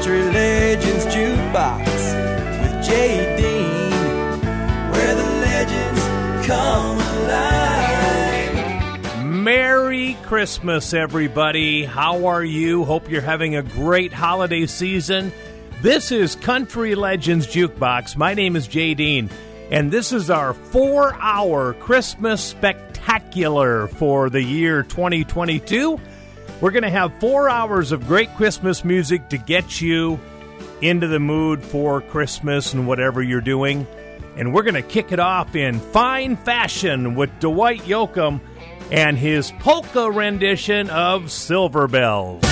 Country Legends Jukebox with Jay Dean, where the legends come alive. Merry Christmas, everybody. How are you? Hope you're having a great holiday season. This is Country Legends Jukebox. My name is Jay Dean, and this is our 4-hour Christmas spectacular for the year 2022. We're going to have 4 hours of great Christmas music to get you into the mood for Christmas and whatever you're doing. And we're going to kick it off in fine fashion with Dwight Yoakam and his polka rendition of Silver Bells.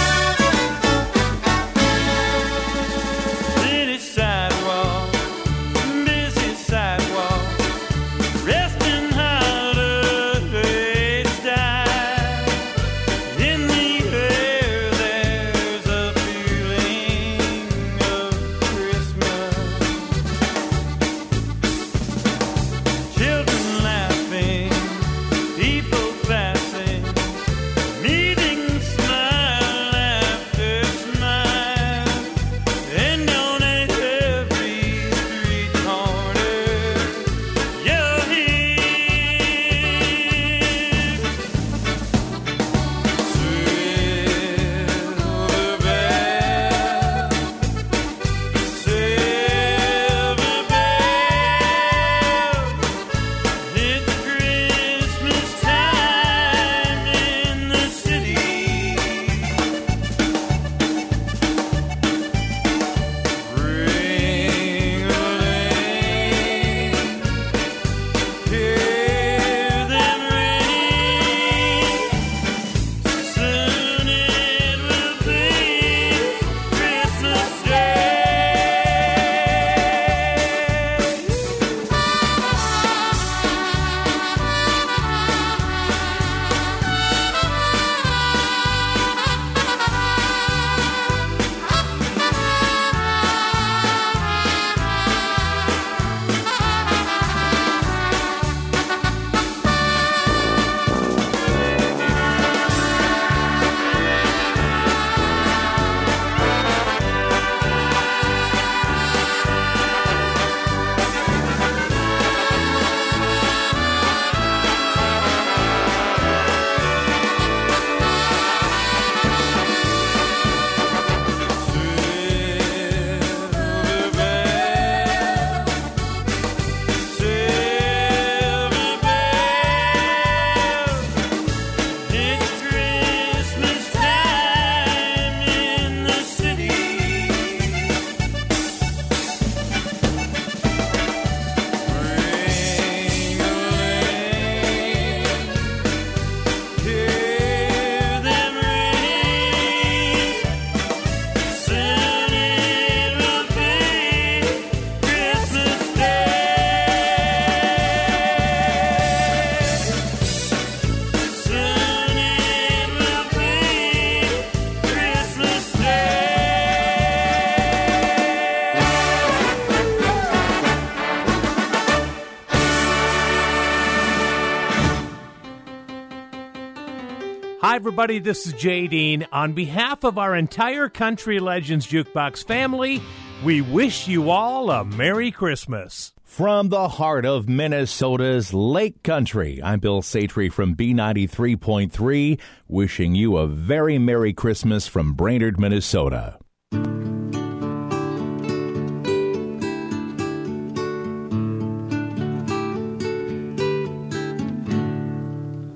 Everybody, this is Jay Dean. On behalf of our entire Country Legends Jukebox family, we wish you all a Merry Christmas. From the heart of Minnesota's Lake Country, I'm Bill Satry from B93.3, wishing you a very Merry Christmas from Brainerd, Minnesota.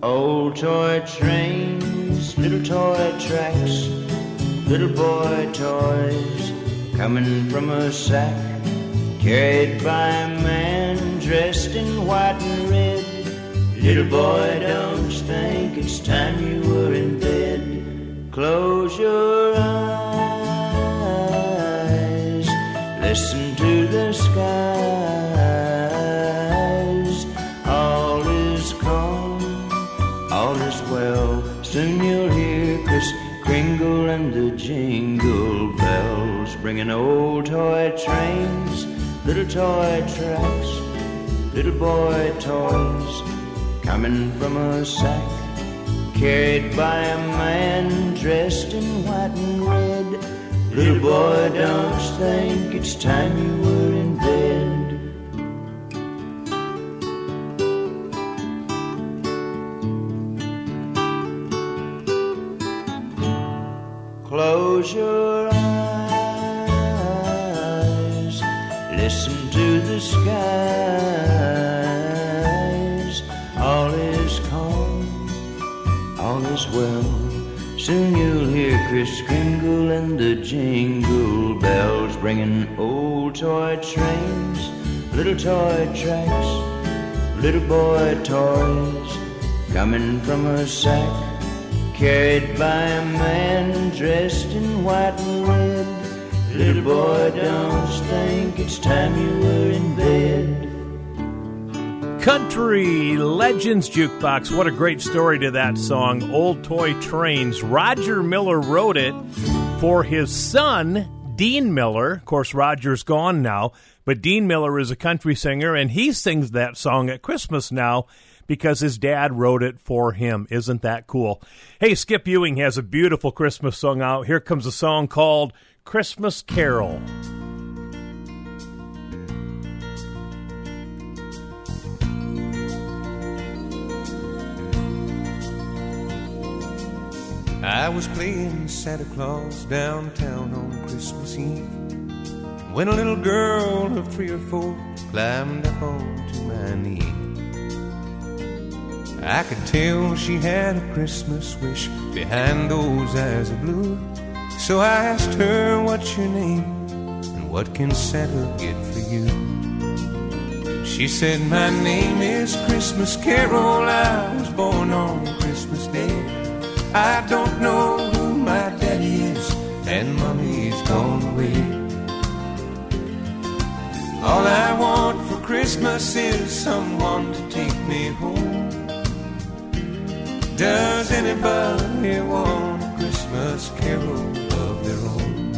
Old toy train, little toy tracks, little boy toys, coming from a sack, carried by a man dressed in white and red. Little boy, don't you think it's time you were in bed? Close your eyes, listen to the skies. All is calm, all is well. Soon you'll hear Kris Kringle and the jingle bells, bringing old toy trains, little toy tracks, little boy toys, coming from a sack, carried by a man dressed in white and red. Little boy, don't you think it's time you were in bed? Close your eyes, listen to the skies. All is calm, all is well. Soon you'll hear Kris Kringle and the jingle bells bringing old toy trains, little toy tracks, little boy toys, coming from a sack, carried by a man dressed in white and red. Little boy, don't you think it's time you were in bed? Country Legends Jukebox. What a great story to that song, Old Toy Trains. Roger Miller wrote it for his son, Dean Miller. Of course, Roger's gone now, but Dean Miller is a country singer, and he sings that song at Christmas now because his dad wrote it for him. Isn't that cool? Hey, Skip Ewing has a beautiful Christmas song out. Here comes a song called Christmas Carol. I was playing Santa Claus downtown on Christmas Eve when a little girl of 3 or 4 climbed up onto my knee. I could tell she had a Christmas wish behind those eyes of blue, so I asked her, what's your name and what can Santa get for you? She said, my name is Christmas Carol. I was born on Christmas Day. I don't know who my daddy is, and mommy's gone away. All I want for Christmas is someone to take me home. Does anybody want a Christmas carol of their own?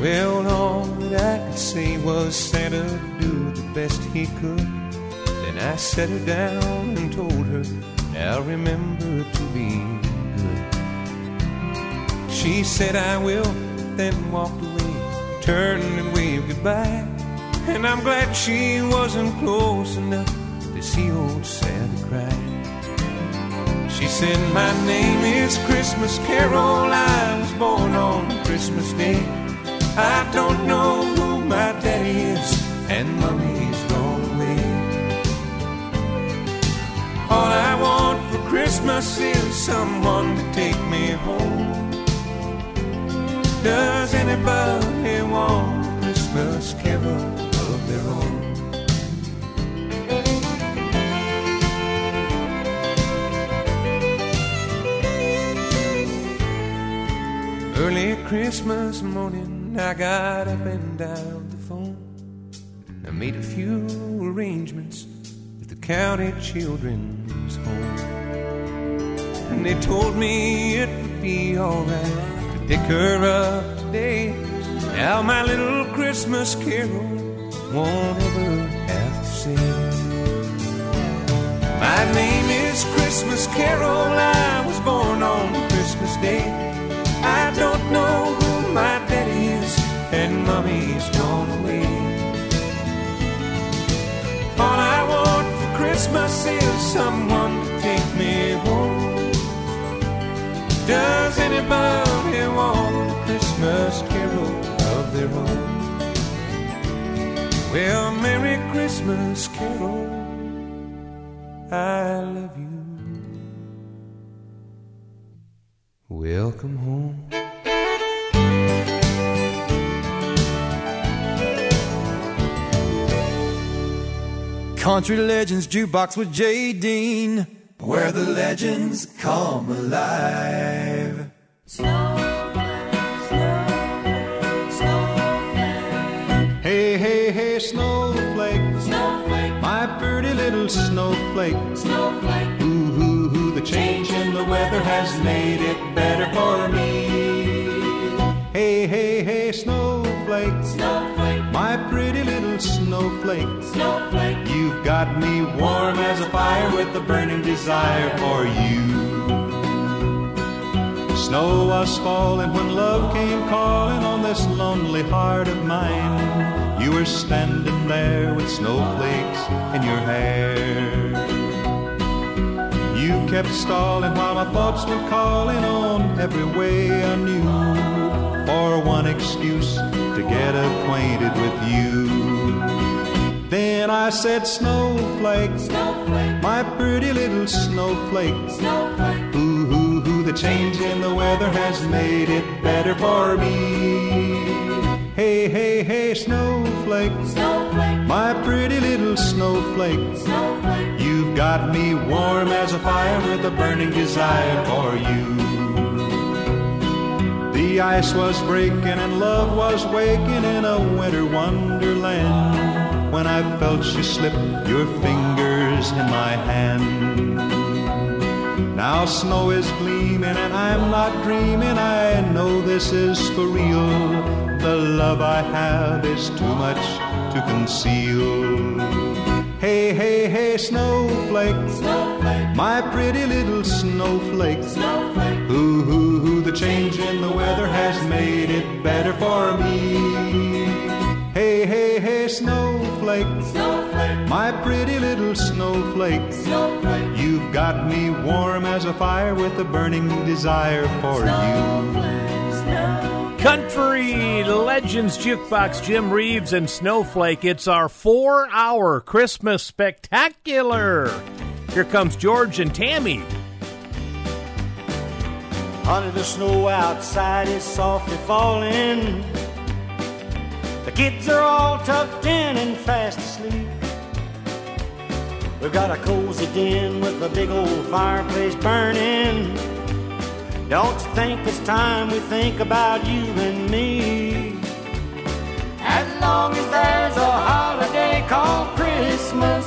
Well, all that I could say was Santa do the best he could. Then I set her down and told her, now remember to be good. She said, I will, then walked away, turned and waved goodbye. And I'm glad she wasn't close enough to see old Santa cry. She said, my name is Christmas Carol. I was born on Christmas Day. I don't know who my daddy is, and mommy's gone away. All I want for Christmas is someone to take me home. Does anybody want a Christmas carol of their own? Early Christmas morning, I got up and dialed the phone. I made a few arrangements with the county children home. And they told me it would be alright to pick her up today. Now my little Christmas carol won't ever have to say. My name is Christmas Carol. I was born on Christmas Day. I don't know who my daddy is, and mommy's gone away. All I want Christmas is someone to take me home. Does anybody want a Christmas carol of their own? Well, Merry Christmas, Carol. I love you. Welcome home. Country Legends Jukebox with Jay Dean, where the legends come alive. Snowflake, snowflake, snowflake. Hey, hey, hey, snowflake, snowflake, my pretty little snowflake, snowflake. Ooh, ooh, ooh, the change in the weather has made it better for me. Hey, hey, hey, snowflake, snowflake, my pretty little snowflake, snowflake. You've got me warm as a fire with a burning desire for you. Snow was falling when love came calling on this lonely heart of mine. You were standing there with snowflakes in your hair. You kept stalling while my thoughts were calling on every way I knew for one excuse to get acquainted with you. Then I said, snowflake, snowflake, my pretty little snowflake, snowflake. Ooh, hoo, hoo, the change in the weather has made it better for me. Hey, hey, hey, snowflake, snowflake, my pretty little snowflake, snowflake. You've got me warm as a fire with a burning desire for you. The ice was breaking and love was waking in a winter wonderland when I felt you slip your fingers in my hand. Now snow is gleaming and I'm not dreaming, I know this is for real. The love I have is too much to conceal. Hey, hey, hey, snowflake, snowflake, my pretty little snowflake, snowflake. Ooh, hoo, hoo, the change in the weather has made it better for me. Hey, hey, hey, snowflake, snowflake, my pretty little snowflake, snowflake. You've got me warm as a fire with a burning desire for you. Snowflake. Country Legends Jukebox, Jim Reeves and Snowflake. It's our 4-hour Christmas spectacular. Here comes George and Tammy. Honey, the snow outside is softly falling. The kids are all tucked in and fast asleep. We've got a cozy den with a big old fireplace burning. Don't you think it's time we think about you and me? As long as there's a holiday called Christmas,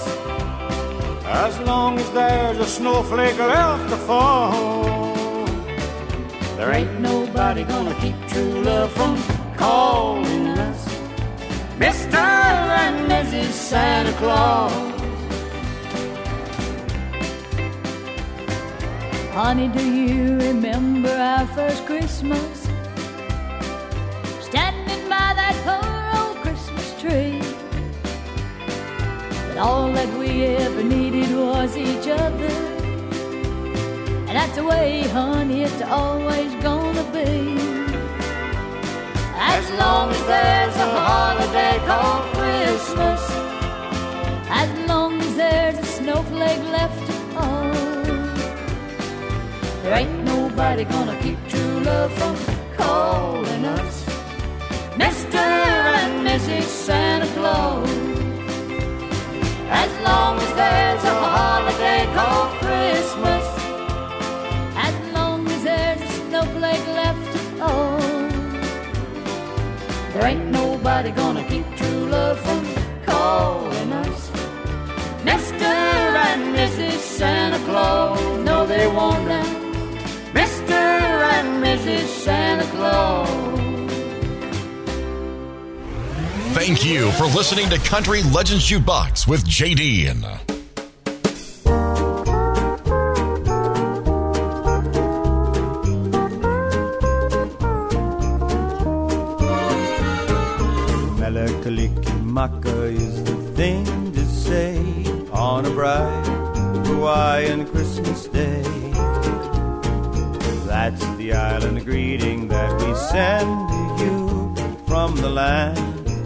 as long as there's a snowflake left to fall, there ain't nobody gonna keep true love from calling us Mr. and Mrs. Santa Claus. Honey, do you remember our first Christmas? Standing by that poor old Christmas tree. But all that we ever needed was each other. And that's the way, honey, it's always gonna be. As long as there's a holiday called Christmas, as long as there's a snowflake left to fall, there ain't nobody gonna keep true love from calling us Mr. and Mrs. Santa Claus. As long as there's a holiday called Christmas, as long as there's a snowflake left to fall, there ain't nobody gonna keep true love from calling us Mr. and Mrs. Santa Claus. No, they won't now. Mr. and Mrs. Santa Claus. Thank you for listening to Country Legends Jukebox with Jay Dean. Malakalikimaka is the thing to say on a bright Hawaiian Christmas day. That's the island greeting that we send to you from the land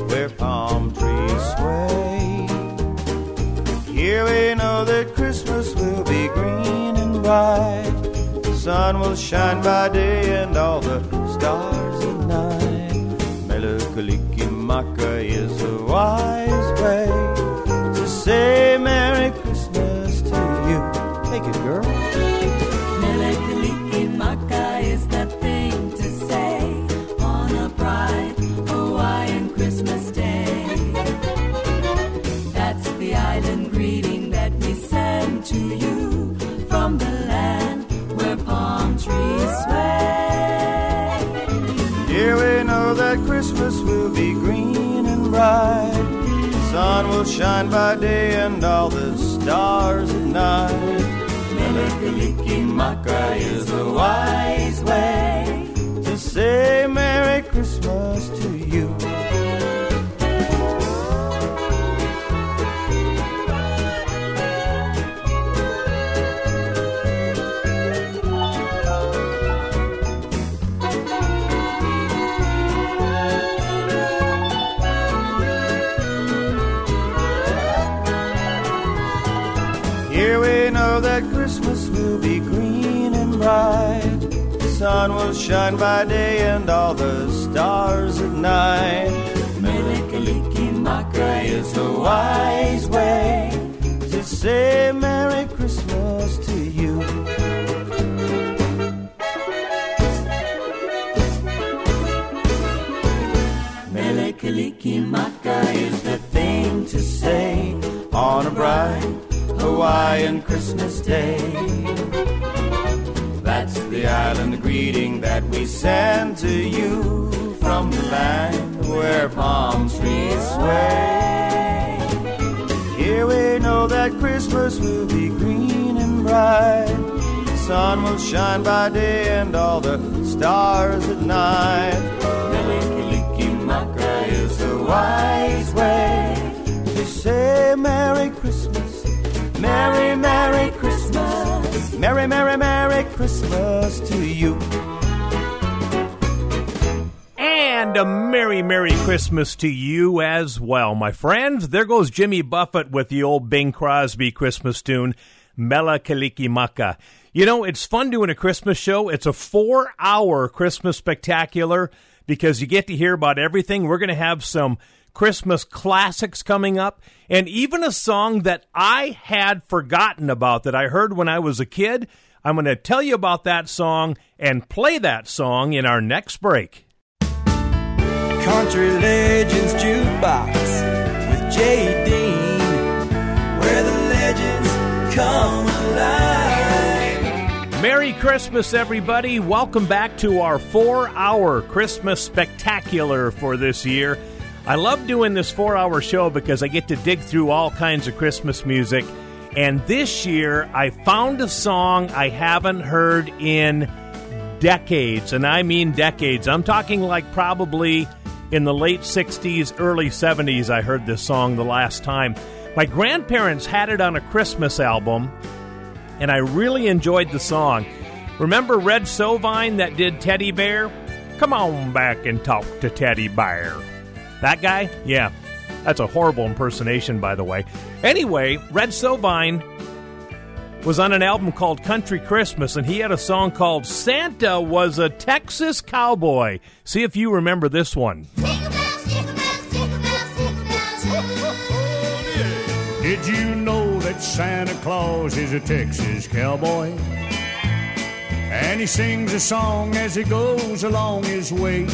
where palm trees sway. Here we know that Christmas will be green and bright. The sun will shine by day and all the stars at night. Melukalikimaka is the wise way to say Merry Christmas to you. Take it, girl. Christmas will be green and bright. The sun will shine by day and all the stars at night. Kaliki-maka is the wise way to say Merry Christmas to you. The sun will shine by day and all the stars at night. Melikilikimaka is the wise way to say Merry Christmas to you. Melikilikimaka is the thing to say on a bright Hawaiian Christmas day. That's the island greeting that we send to you from the land where palm trees sway. Here we know that Christmas will be green and bright. The sun will shine by day and all the stars at night. Melikilikimaka is the wise way to say Merry Christmas, Merry, Merry Christmas. Merry, Merry, Merry Christmas to you. And a Merry, Merry Christmas to you as well, my friends. There goes Jimmy Buffett with the old Bing Crosby Christmas tune, Melikilikimaka. You know, it's fun doing a Christmas show. It's a 4-hour Christmas spectacular because you get to hear about everything. We're going to have some Christmas classics coming up, and even a song that I had forgotten about that I heard when I was a kid. I'm going to tell you about that song and play that song in our next break. Country Legends Jukebox with Jay Dean, where the legends come alive. Merry Christmas, everybody. Welcome back to our 4-hour Christmas spectacular for this year. I love doing this 4-hour show because I get to dig through all kinds of Christmas music. And this year, I found a song I haven't heard in decades. And I mean decades. I'm talking like probably in the late 60s, early 70s I heard this song the last time. My grandparents had it on a Christmas album, and I really enjoyed the song. Remember Red Sovine that did Teddy Bear? Come on back and talk to Teddy Bear. That guy? Yeah. That's a horrible impersonation, by the way. Anyway, Red Sovine was on an album called Country Christmas, and he had a song called Santa Was a Texas Cowboy. See if you remember this one. Jingle bells, jingle bells, jingle bells, jingle bells. Oh, yeah. Did you know that Santa Claus is a Texas cowboy? And he sings a song as he goes along his way.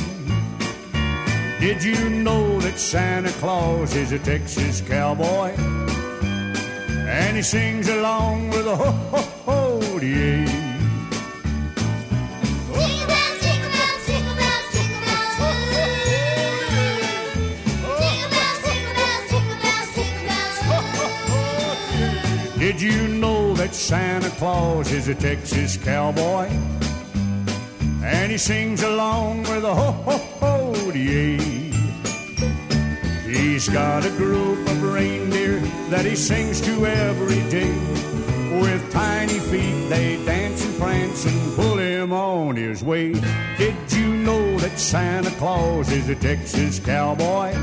Did you know that Santa Claus is a Texas cowboy? And he sings along with a ho-ho-ho-dee. Jingle bells, jingle bells, jingle bells, jingle bells. Jingle bells, jingle bells, jingle bells, jingle bells. Did you know that Santa Claus is a Texas cowboy? And he sings along with a ho-ho-ho-dee. He's got a group of reindeer that he sings to every day. With tiny feet they dance and prance and pull him on his way. Did you know that Santa Claus is a Texas cowboy?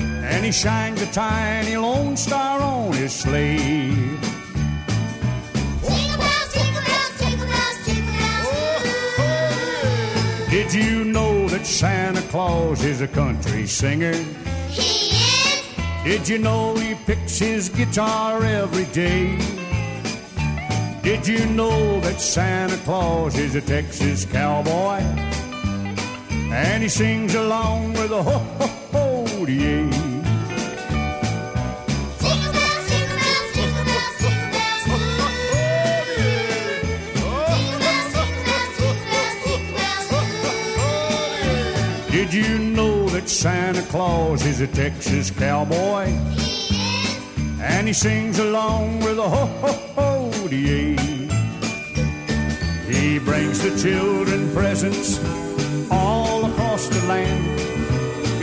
And he shines a tiny lone star on his sleigh. Did you know that Santa Claus is a country singer? He is! Did you know he picks his guitar every day? Did you know that Santa Claus is a Texas cowboy? And he sings along with a ho-ho-ho-dee. Did you know that Santa Claus is a Texas cowboy? He is. And he sings along with a ho-ho-ho 48. He brings the children presents all across the land,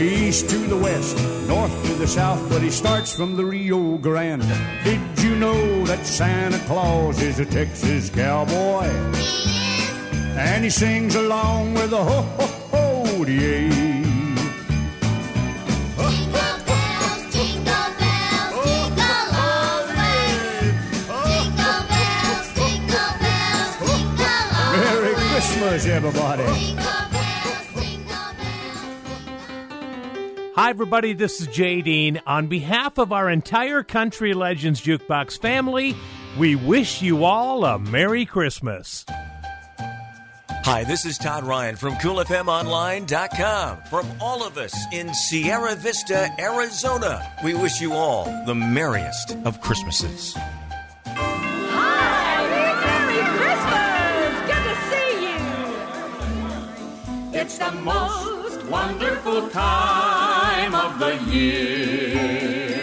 east to the west, north to the south, but he starts from the Rio Grande. Did you know that Santa Claus is a Texas cowboy? He is. And he sings along with a ho-ho-ho-de-ay. Everybody. Hi, everybody. This is Jay Dean. On behalf of our entire Country Legends Jukebox family, we wish you all a Merry Christmas. Hi, this is Todd Ryan from CoolFMOnline.com. From all of us in Sierra Vista, Arizona, we wish you all the merriest of Christmases. It's the most wonderful time of the year,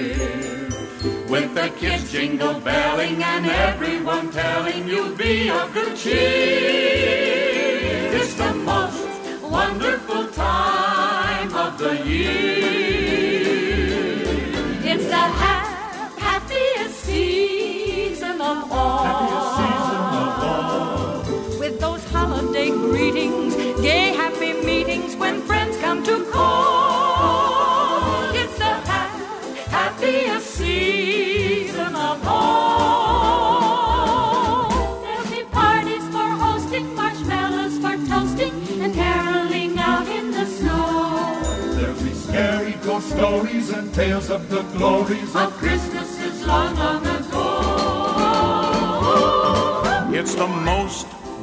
with the kids jingle-belling and everyone telling you be of good cheer. It's the most wonderful time of the year. It's the happiest season of all. Happiest season of all. With those holiday greetings, gay happy meetings when friends come to call. It's the happiest season of all. There'll be parties for hosting, marshmallows for toasting, and caroling out in the snow. There'll be scary ghost stories and tales of the glories of Christmases long, long ago. It's the most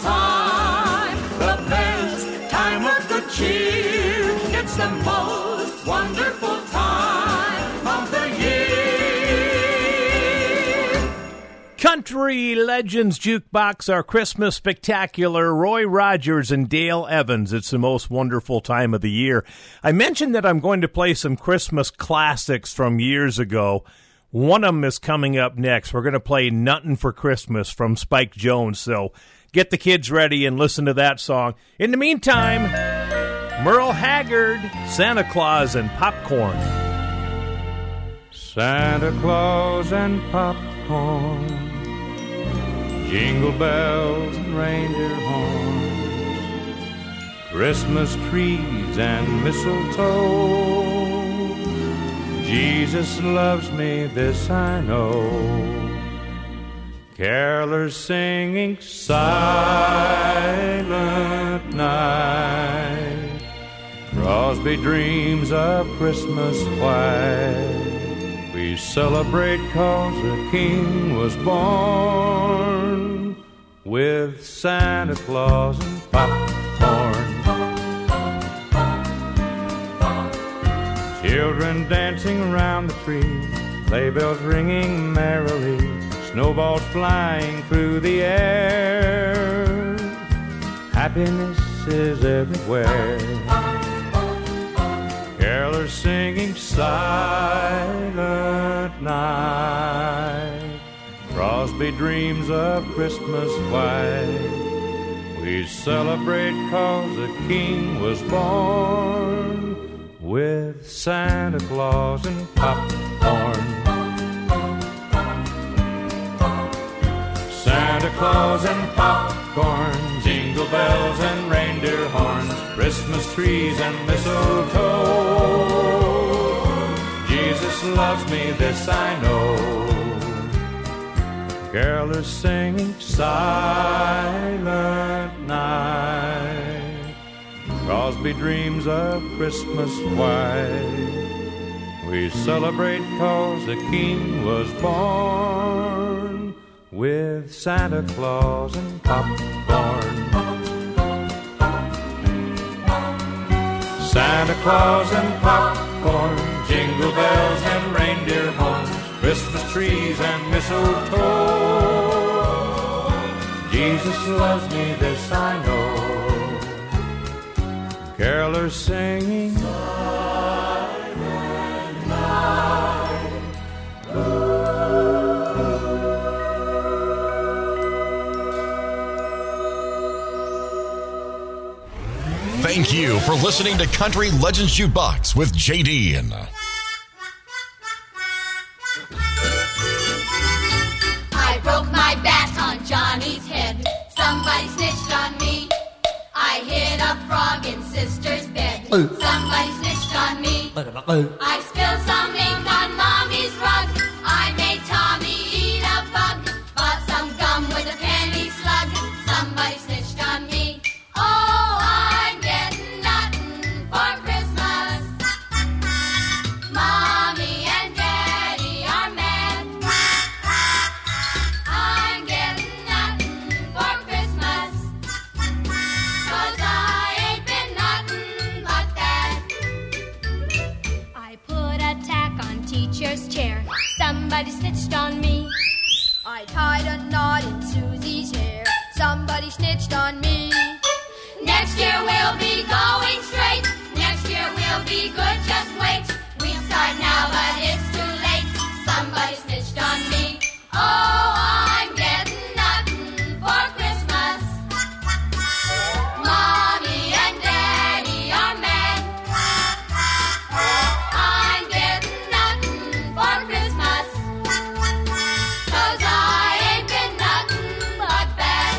time, the best time of the cheer. It's the most wonderful time of the year. Country Legends Jukebox, our Christmas spectacular, Roy Rogers and Dale Evans. It's the most wonderful time of the year. I mentioned that I'm going to play some Christmas classics from years ago. One of them is coming up next. We're going to play Nuttin' for Christmas from Spike Jones. So get the kids ready and listen to that song. In the meantime, Merle Haggard, Santa Claus and Popcorn. Santa Claus and popcorn, jingle bells and reindeer horns, Christmas trees and mistletoe. Jesus loves me, this I know. Carolers singing Silent Night, Crosby dreams of Christmas white. We celebrate 'cause a king was born, with Santa Claus and popcorn. Children dancing around the tree, sleigh bells ringing merrily, snowballs flying through the air. Happiness is everywhere. Carolers singing Silent Night, Crosby dreams of Christmas white. We celebrate 'cause a king was born, with Santa Claus and popcorn. Santa Claus and popcorn, jingle bells and reindeer horns, Christmas trees and mistletoe. Jesus just loves me, this I know. Girl is singing Silent Night. Crosby dreams of Christmas white. We celebrate 'cause the king was born, with Santa Claus and popcorn. Santa Claus and popcorn, jingle bells and reindeer horns, Christmas trees and mistletoe. Jesus loves me, this I know. Carolers singing Silent Night. Thank you for listening to Country Legends Jukebox with Jay Dean. I broke my bat on Johnny's head. Somebody snitched on me. I hid a frog in sister's bed. Somebody snitched on me. I spilled some ink on mommy's rug. I made Tommy eat a bug. Bought some gum with a penny slug. Somebody snitched on me. Oh, I'm getting nothing for Christmas. Mommy and Daddy are mad. I'm getting nothing for Christmas, 'cause I ain't been nothing but that. I put a tack on teacher's chair. Somebody snitched on me. I tied a knot in Susie's hair. Somebody snitched on me. Next year we'll be going straight. Next year we'll be good, just wait. We'll start now, but it's too late. Somebody snitched on me. Oh, I'm getting nothing for Christmas. Mommy and Daddy are mad. I'm getting nothing for Christmas, 'cause I ain't been nothing but bad.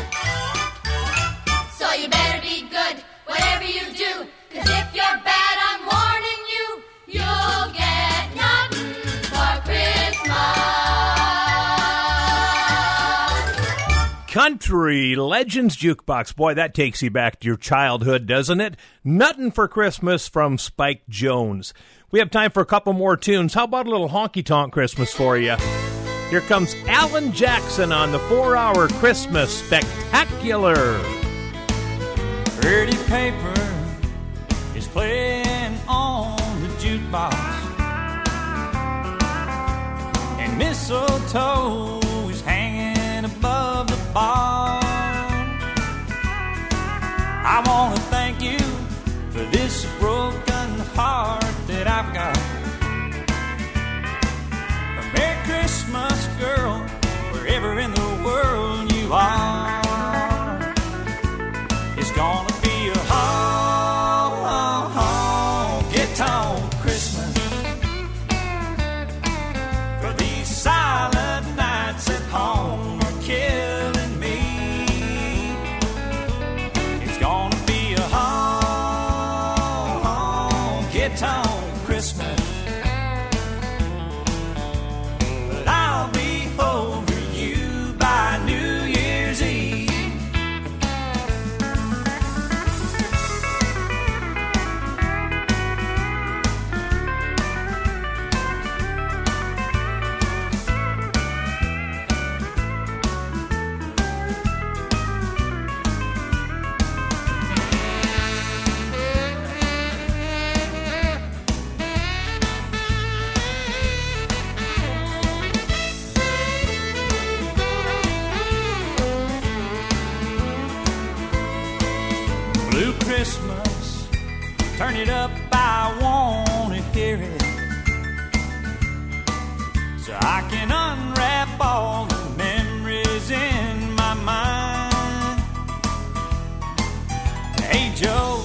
So you better good, whatever you do, 'cause if you're bad, I'm warning you, you'll get nothing for Christmas. Country Legends Jukebox. Boy, that takes you back to your childhood, doesn't it? Nothing for Christmas from Spike Jones. We have time for a couple more tunes. How about a little honky-tonk Christmas for you? Here comes Alan Jackson on the 4-Hour Christmas Spectacular. Pretty paper is playing on the jukebox, and mistletoe is hanging above the bar. I want to thank you for this broken heart that I've got. A Merry Christmas, girl, wherever in the world you are. It's gonna be a honky-tonk Christmas, for these silent nights at home are killing me. It's gonna be a honky-tonk Christmas, but I'll be over you by New Year's Eve. Christmas, turn it up, I want to hear it, so I can unwrap all the memories in my mind. Hey Joe,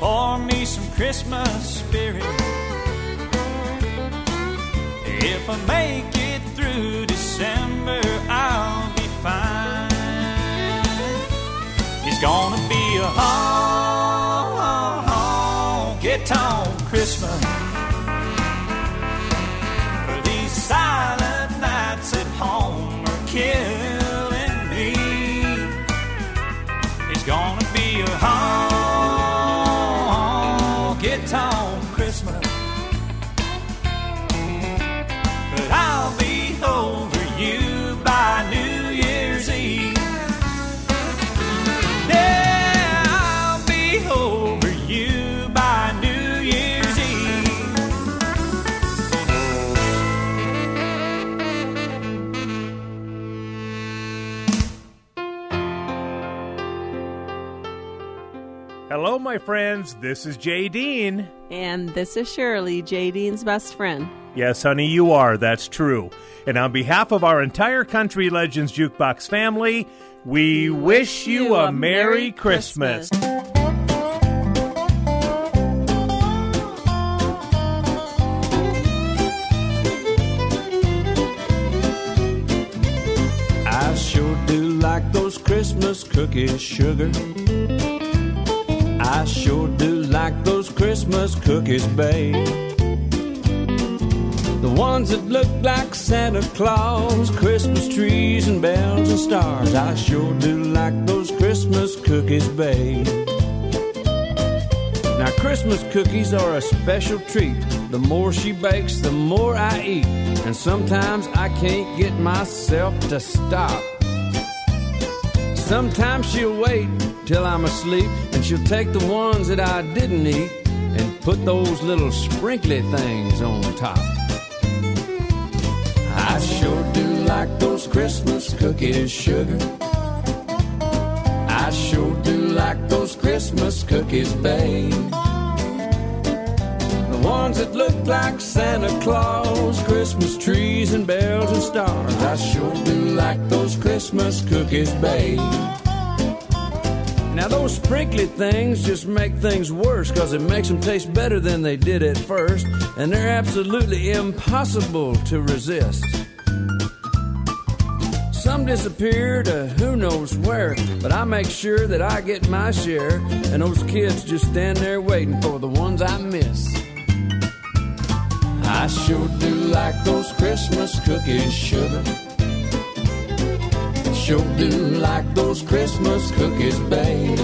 pour me some Christmas spirit. If I make it through December, I'll be fine. It's gonna be a honky-tonk Christmas, Hello, my friends. This is Jay Dean. And this is Shirley, Jay Dean's best friend. Yes, honey, you are. That's true. And on behalf of our entire Country Legends Jukebox family, we wish you a Merry Christmas. I sure do like those Christmas cookies, sugar. I sure do like those Christmas cookies, babe. The ones that look like Santa Claus, Christmas trees and bells and stars. I sure do like those Christmas cookies, babe. Now Christmas cookies are a special treat. The more she bakes, the more I eat. And sometimes I can't get myself to stop. Sometimes she'll wait till I'm asleep, and she'll take the ones that I didn't eat and put those little sprinkly things on top. I sure do like those Christmas cookies, sugar. I sure do like those Christmas cookies, babe. The ones that look like Santa Claus, Christmas trees and bells and stars. I sure do like those Christmas cookies, babe. Now those sprinkly things just make things worse, cause it makes them taste better than they did at first, and they're absolutely impossible to resist. Some disappear to who knows where, but I make sure that I get my share, and those kids just stand there waiting for the ones I miss. I sure do like those Christmas cookies, sugar. Sure do like those Christmas cookies, babe.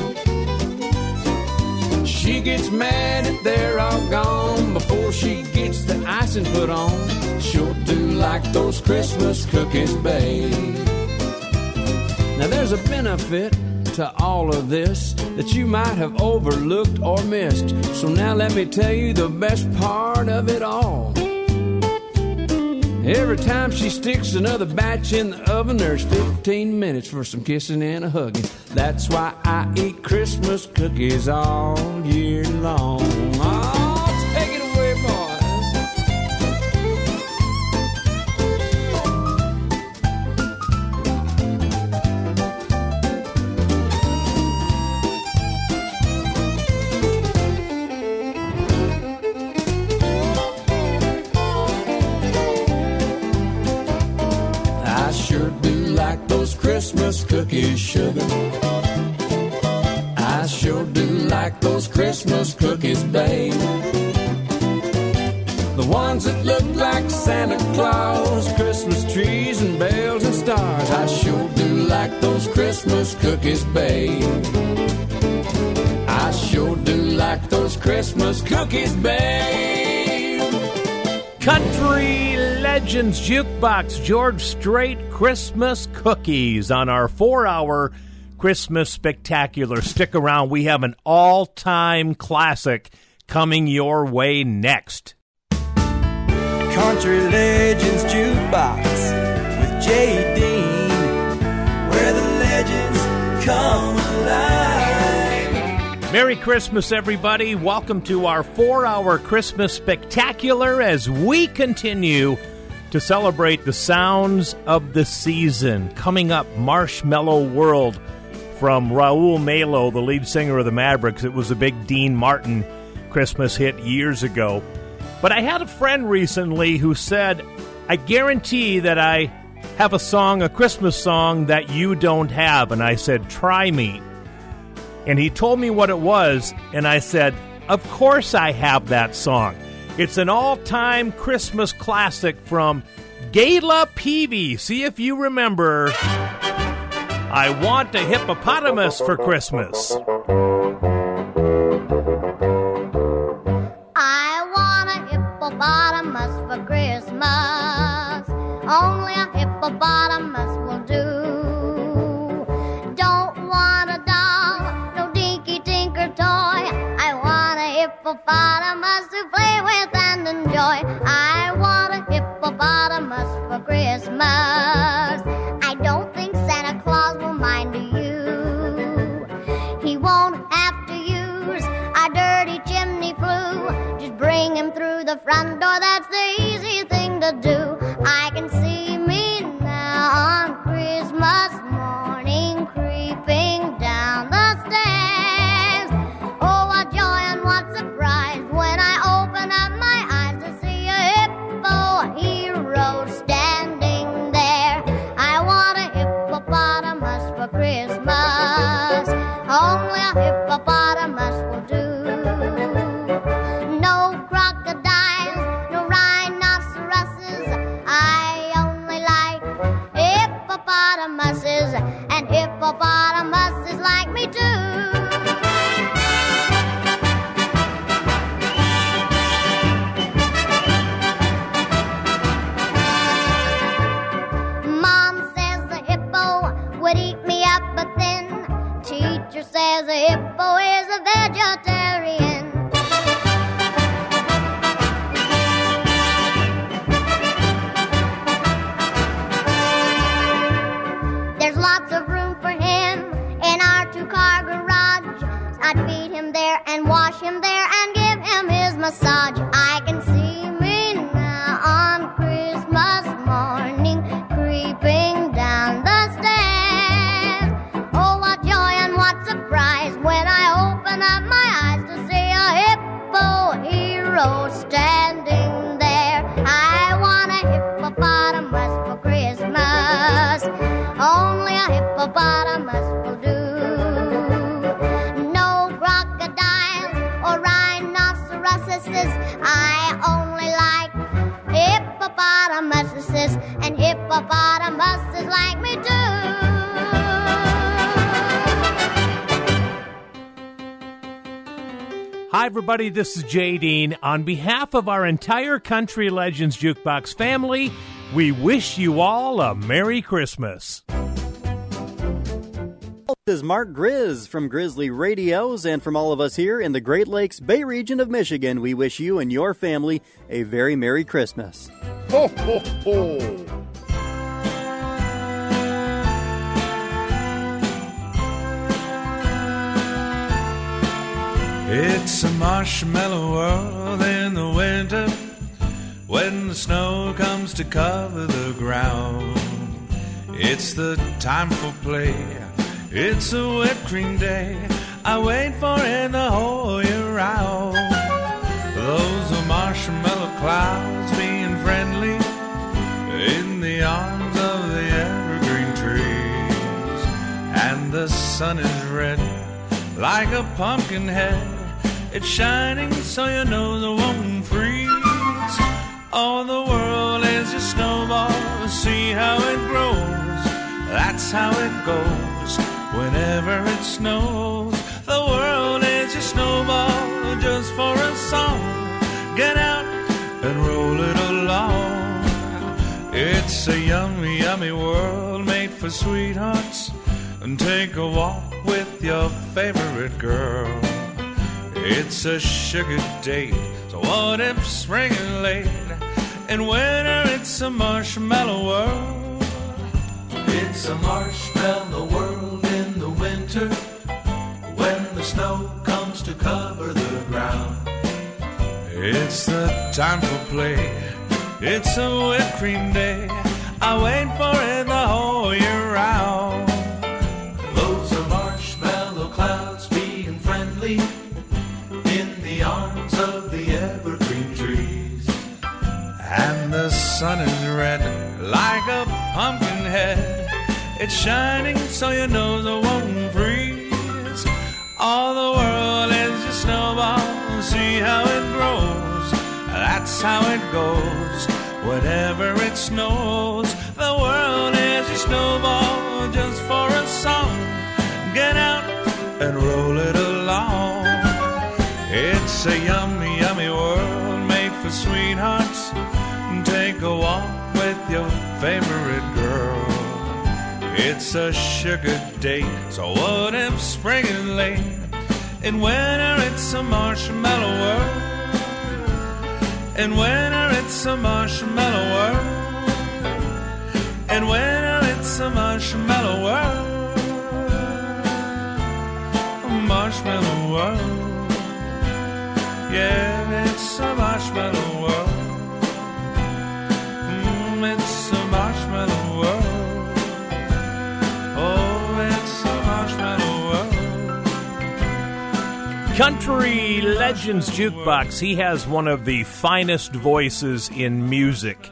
She gets mad if they're all gone before she gets the icing put on. Sure do like those Christmas cookies, babe. Now there's a benefit to all of this that you might have overlooked or missed. So now let me tell you the best part of it all. Every time she sticks another batch in the oven, there's 15 minutes for some kissing and a hugging. That's why I eat Christmas cookies all year long. Oh, take it away, Christmas cookies, sugar. I sure do like those Christmas cookies, babe. The ones that look like Santa Claus, Christmas trees and bells and stars. I sure do like those Christmas cookies, babe. I sure do like those Christmas cookies, babe. Country Legends Jukebox, George Strait, Christmas cookies on our 4-hour Christmas Spectacular. Stick around. We have an all-time classic coming your way next. Country Legends Jukebox with Jay Dean, where the legends come alive. Merry Christmas, everybody. Welcome to our 4-hour Christmas Spectacular as we continue to celebrate the sounds of the season. Coming up, Marshmallow World from Raul Malo, the lead singer of the Mavericks. It was a big Dean Martin Christmas hit years ago. But I had a friend recently who said, I guarantee that I have a song, a Christmas song that you don't have. And I said, try me. And he told me what it was. And I said, of course I have that song. It's an all-time Christmas classic from Gayla Peavy. See if you remember. I Want a Hippopotamus for Christmas. I want a hippopotamus for Christmas. Only a hippopotamus will do. Don't want a doll, no dinky tinker toy. I want a hippopotamus to play. I want a hippopotamus for Christmas. I don't think Santa Claus will mind you. He won't have to use grasses, and hippopotamuses like me too. Teacher says a hippo is a vegetarian. There's lots of room for him in our two-car garage. I'd feed him there and wash him there and give him his massage. I can see me now on Christmas morning creeping down the surprise when I open up my eyes to see a hippo hero standing there. I want a hippopotamus for Christmas. Only a hippopotamus will do. No crocodiles or rhinoceroses. I only like hippopotamuses, and hippopotamuses like me too. Hi, everybody. This is Jay Dean. On behalf of our entire Country Legends Jukebox family, we wish you all a Merry Christmas. This is Mark Grizz from Grizzly Radios, and from all of us here in the Great Lakes Bay region of Michigan, we wish you and your family a very Merry Christmas. Ho, ho, ho. It's a marshmallow world in the winter, when the snow comes to cover the ground. It's the time for play, it's a whipped cream day, I wait for it the whole year round. Those are marshmallow clouds being friendly, in the arms of the evergreen trees. And the sun is red, like a pumpkin head, it's shining so your nose won't freeze. All the world is a snowball, see how it grows. That's how it goes whenever it snows. The world is a snowball just for a song. Get out and roll it along. It's a yummy, yummy world made for sweethearts. And take a walk with your favorite girl. It's a sugar date, so what if spring is late? In winter it's a marshmallow world. It's a marshmallow world in the winter, when the snow comes to cover the ground. It's the time for play, it's a whipped cream day, I wait for it the whole year round. Those are marshmallow clouds being friendly, arms of the evergreen trees. And the sun is red like a pumpkin head, it's shining so your nose won't freeze. All the world is a snowball, see how it grows. That's how it goes whenever it snows. The world is a snowball just for a song. Get out and roll it along. It's a yummy, yummy world made for sweethearts. Take a walk with your favorite girl. It's a sugar date, so what if spring is late? In winter it's a marshmallow world. In winter it's a marshmallow world. In winter it's a marshmallow world. A marshmallow world. Yeah, it's a marshmallow world. It's a marshmallow world. Oh, it's a marshmallow world. Country Legends Jukebox. He has one of the finest voices in music.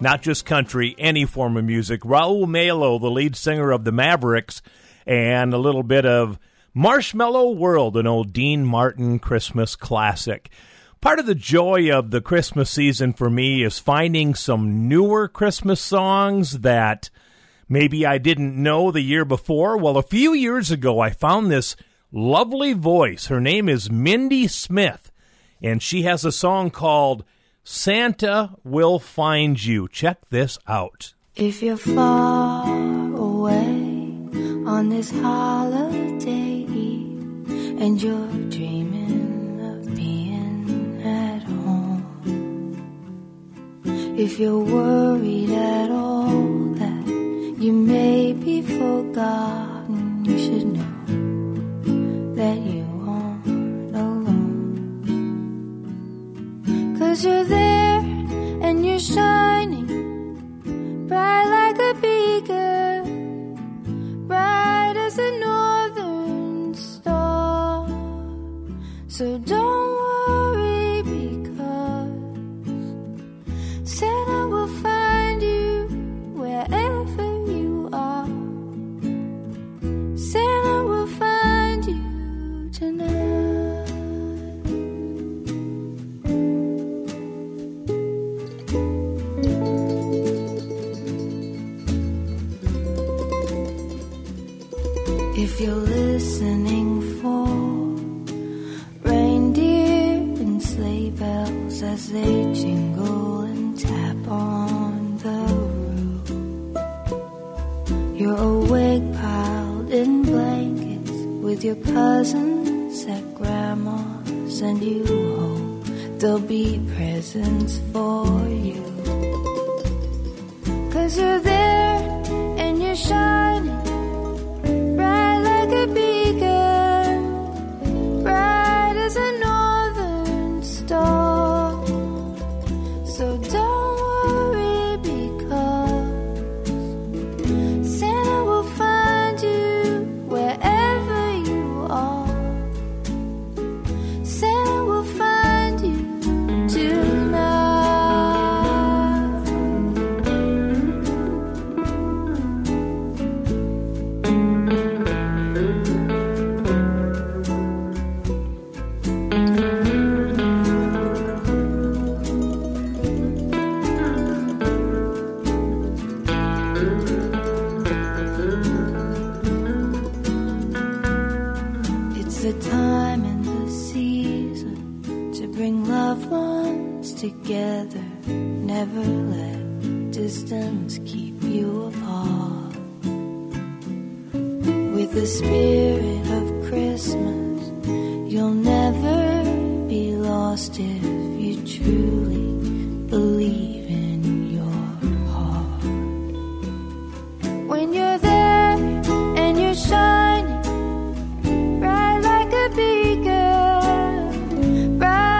Not just country, any form of music. Raul Malo, the lead singer of the Mavericks, and a little bit of Marshmallow World, an old Dean Martin Christmas classic. Part of the joy of the Christmas season for me is finding some newer Christmas songs that Maybe I didn't know the year before. Well, a few years ago, I found this lovely voice. Her name is Mindy Smith, and she has a song called Santa Will Find You. Check this out. If you're far away on this holiday Eve, and you're dreaming of being at home, if you're worried at all that you may be forgotten, you should know that you aren't alone. 'Cause you're there and you're shining bright like a beacon, bright as a northern star. So don't worry, because Santa will find you wherever you are. Santa will find you tonight. If you're listening for reindeer and sleigh bells as they jingle and tap on the roof, you're awake piled in blankets with your cousins at grandma's, and you hope there'll be presents for you. 'Cause you're there and you're shining a beacon, bright as a northern star. So don't worry, because Santa will find you wherever you are. Santa will find you tonight. Together, never let distance keep you apart. With the spirit of Christmas, you'll never be lost if you truly believe in your heart. When you're there and you're shining bright like a beacon, bright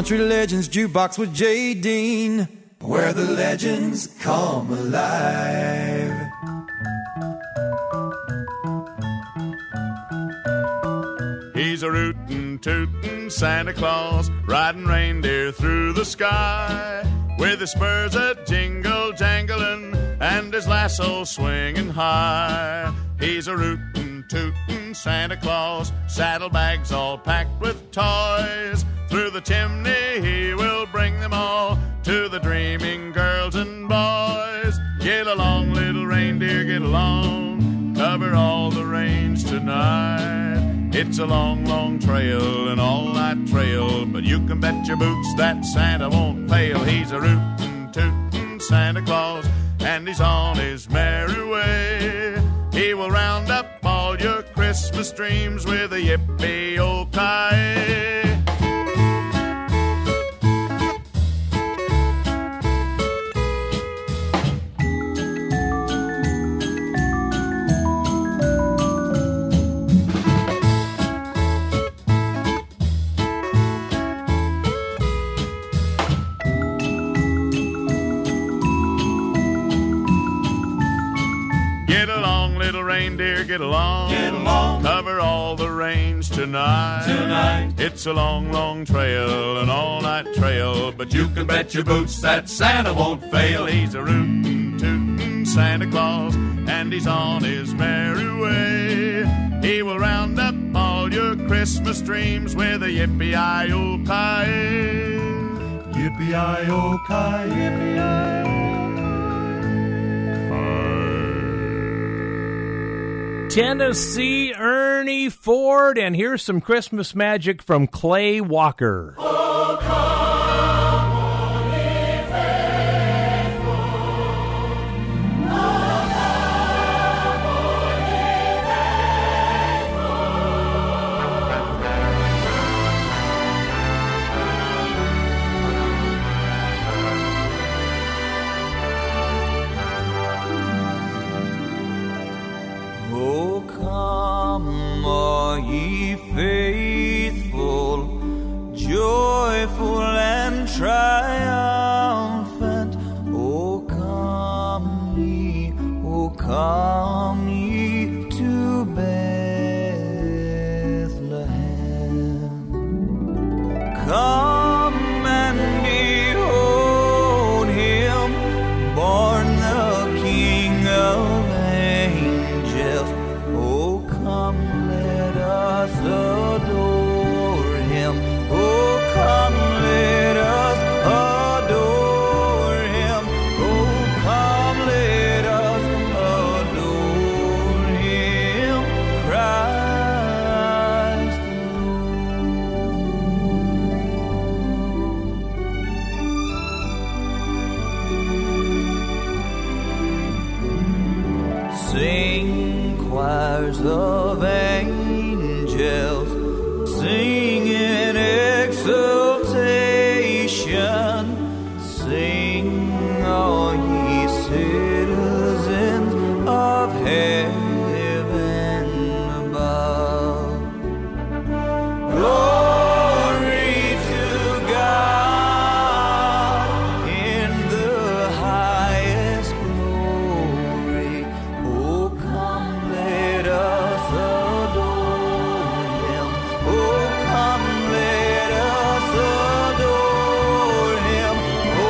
Country Legends Jukebox with Jay Dean, where the legends come alive. He's a rootin', tootin' Santa Claus, riding reindeer through the sky, with his spurs a jingle jangling and his lasso swinging high. He's a rootin', tootin' Santa Claus, saddlebags all packed with toys. Through the chimney he will bring them all to the dreaming girls and boys. Get along, little reindeer, get along, cover all the range tonight. It's a long, long trail, an all-night trail, but you can bet your boots that Santa won't fail. He's a rootin', tootin' Santa Claus, and he's on his merry way. He will round up all your Christmas dreams with a yippee-oh-ki-yay. reindeer get along. Get along. Cover all the range tonight. Tonight. It's a long, long trail, an all-night trail, but you can bet your boots that Santa won't fail. He's a rootin', tootin' Santa Claus, and he's on his merry way. He will round up all your Christmas dreams with a yippee-i-oh-ki-yay. Yippee-i-oh-ki-yay. Yippee-i-oh-ki-yay. Tennessee Ernie Ford, and here's some Christmas magic from Clay Walker. Oh, joyful and triumphant, O come ye to Bethlehem. Come and behold him, born the King of angels. O come, let us adore. Come, let us adore him. Oh, come, let us adore him. Christ the Lord. Sing, choirs of angels, sing in exultation, sing, all ye citizens of heaven above. Glory to God in the highest glory. Oh, come, let us adore him. Oh, come, let us adore him. Oh,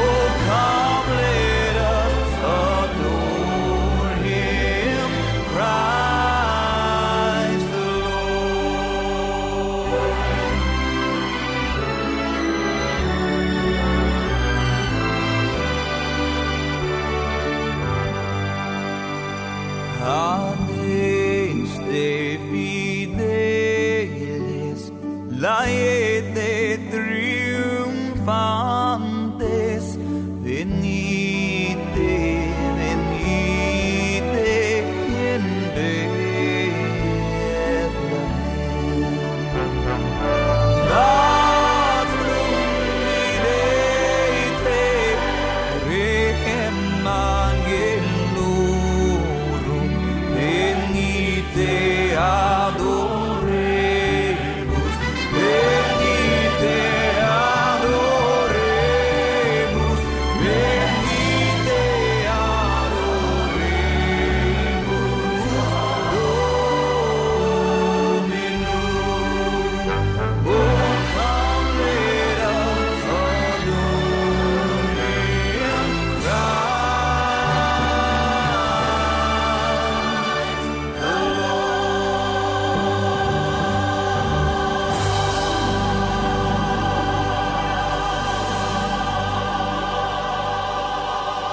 come, let us adore him. Christ the Lord. Our days they fidelis, laete triumphantes, venite in Bethlehem. Nostrum videte Requiem Angelorum, venite adoremus, venite adoremus, venite adoremus, Dominum. Oh, come, let us adore him, Christ the Lord.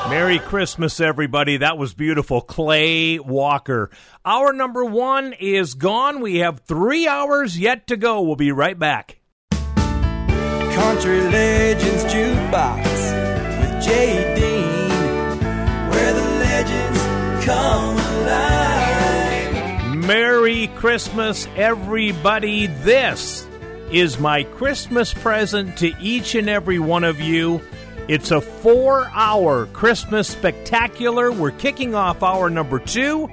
Merry Christmas, everybody. That was beautiful. Clay Walker. Hour number one is gone. We have 3 hours yet to go. We'll be right back. Country Legends Jukebox with Jay Dean, where the legends come alive. Merry Christmas, everybody. This is my Christmas present to each and every one of you. It's a 4-hour Christmas spectacular. We're kicking off hour number two,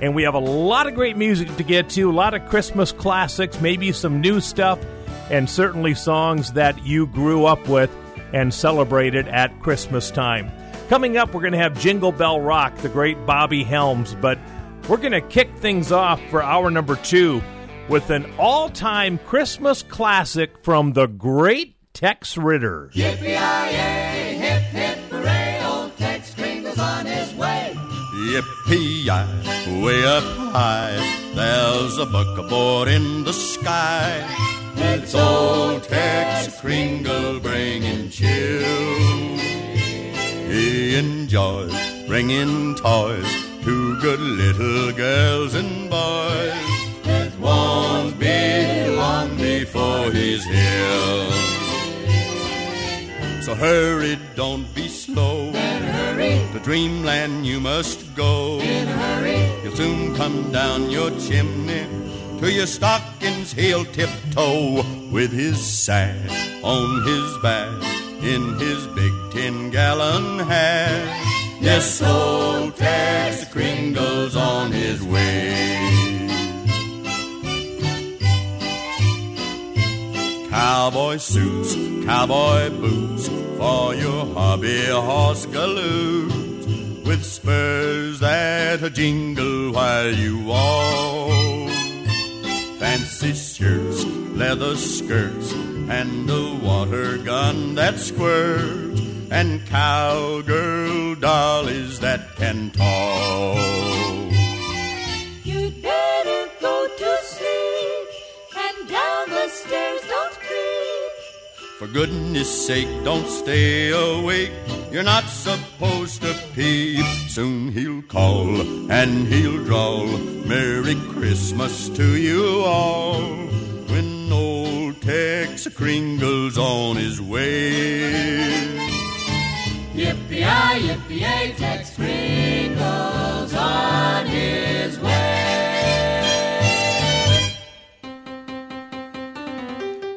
and we have a lot of great music to get to, a lot of Christmas classics, maybe some new stuff, and certainly songs that you grew up with and celebrated at Christmas time. Coming up, we're going to have Jingle Bell Rock, the great Bobby Helms, but We're going to kick things off for hour number two with an all-time Christmas classic from the great Tex Ritter. Yippee-yi-yay, hip, hip, hooray, old Tex Kringle's on his way. Yippee-yi, way up high, there's a buckaboard in the sky. It's old Tex Kringle bringing cheer. He enjoys bringing toys to good little girls and boys. It won't be long before he's here. So hurry, don't be slow. In a hurry, to dreamland you must go. In a hurry, you'll soon come down your chimney. To your stockings he'll tiptoe with his sack on his back in his big 10-gallon hat. Yes, old Tex Kringle's on his way. Cowboy suits, cowboy boots, for your hobby horse galoot, with spurs that jingle while you walk. Fancy shirts, leather skirts, and a water gun that squirts, and cowgirl dollies that can talk. You'd better go to sleep, and down the stairs don't creep. For goodness sake, don't stay awake. You're not supposed to peep. Soon he'll call, and he'll drawl, Merry Christmas to you all, when old Tex Kringle's on his way. Yippee-yi, yippee-yi, Tex Kringle's on his way.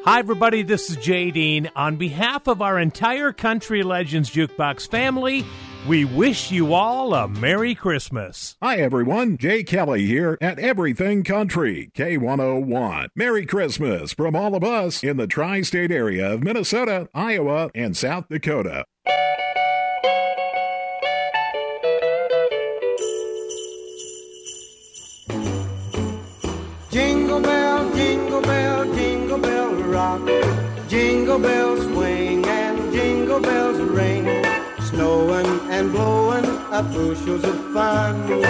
Hi, everybody. This is Jay Dean. On behalf of our entire Country Legends Jukebox family, we wish you all a Merry Christmas. Hi, everyone. Jay Kelly here at Everything Country K101. Merry Christmas from all of us in the tri-state area of Minnesota, Iowa, and South Dakota. Jingle bell, jingle bell, jingle bell rock. Jingle bells swing and jingle bells ring. Snowing and blowing up bushels of fun.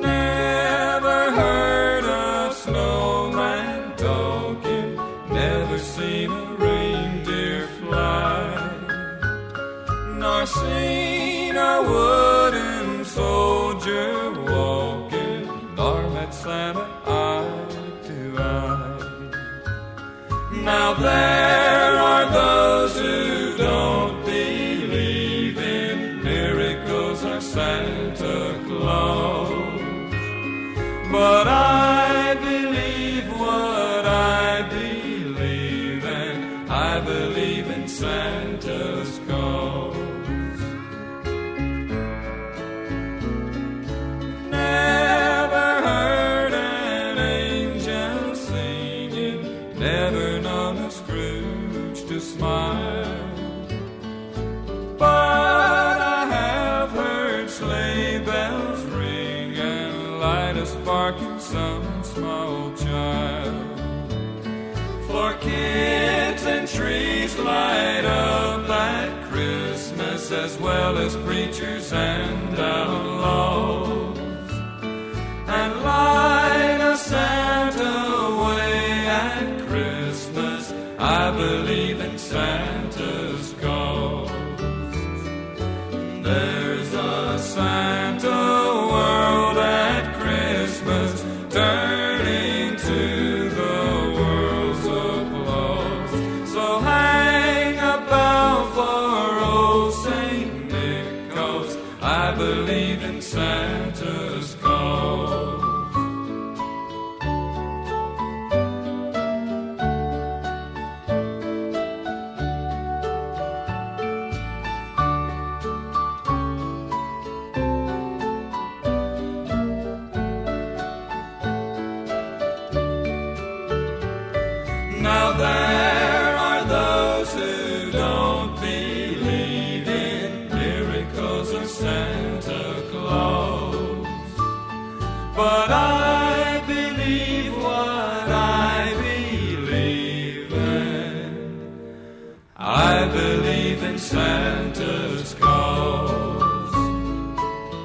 Never heard a snowman talking, never seen a seen a wooden soldier walking, nor met Santa eye to eye. Now there are those who don't barking sounds, my old child. For kids and trees light up at Christmas, as well as preachers and outlaws. And light a Santa way at Christmas, I believe in Santa's cause. There's a Santa world at Christmas, turning to the world's applause. So hang about for old St. Nicholas, I believe in Santa's cause. But I believe what I believe in. I believe in Santa's cause.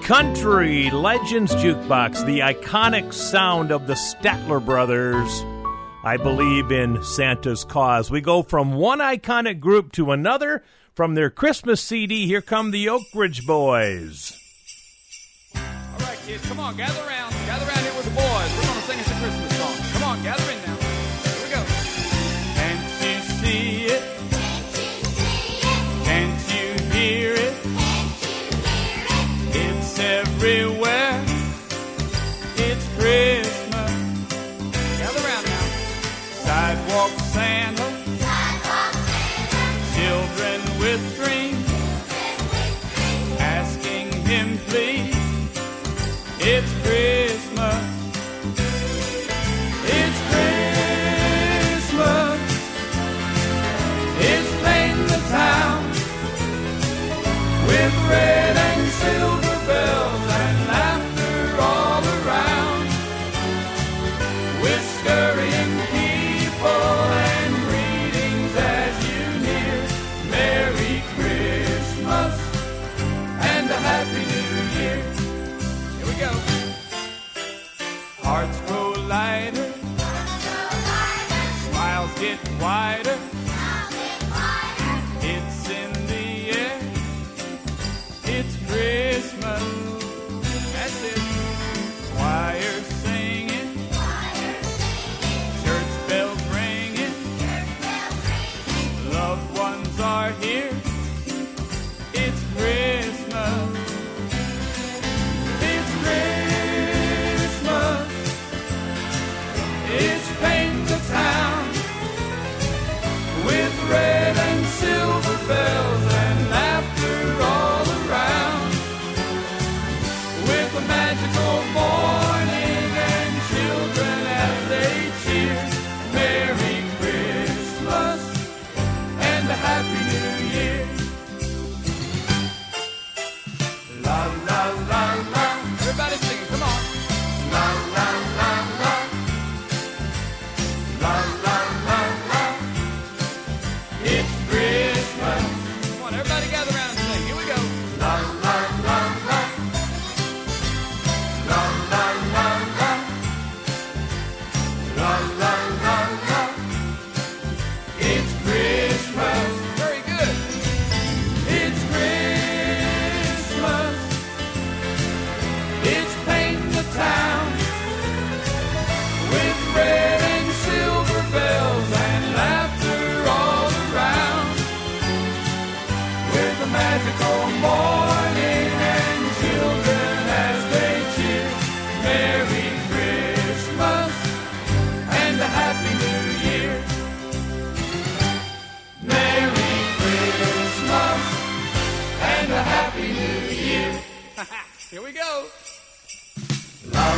Country Legends Jukebox, the iconic sound of the Statler Brothers. I believe in Santa's cause. We go from one iconic group to another. From their Christmas CD, here come the Oak Ridge Boys. Kids, come on, gather around here with the boys. We're gonna sing us a Christmas song. Come on, gather in now. Here we go. Can't you see it? Can't you see it? Can't you hear it? Can't you hear it? It's everywhere. It's Christmas. Gather around now. Sidewalk Santa. Sidewalk Santa. Children with dreams. Children with dreams. Asking him, please. It's Christmas. It's Christmas. It's painting the town with red and silver bells and laughter all around. With scurrying people and greetings as you near. Merry Christmas and a Happy New Year. Go. Hearts grow lighter. Hearts grow lighter. Smiles get wider. Smiles get wider. It's in the air. It's Christmas. That's it. Choir singing. Choir singing. Church bells ringing. Church bells ringing. Loved ones are here. It's Christmas. It's paint the town with red and silver bells and laughter all around. With a magical morning and children as they cheer. Merry Christmas and a Happy New Year. La la la la. Everybody sing, come on. La la la la. La, la, la, la. It's Christmas. Come on, everybody gather around and sing. Here we go. La, la, la, la. La, la, la, la. La, la, la, la. It's Christmas. Very good. It's Christmas. It's painting the town with red and silver bells and laughter all around. With a magical morning and children as they cheer. Merry Christmas and a Happy New Year. Merry Christmas and a Happy New Year. Here we go. La la la la.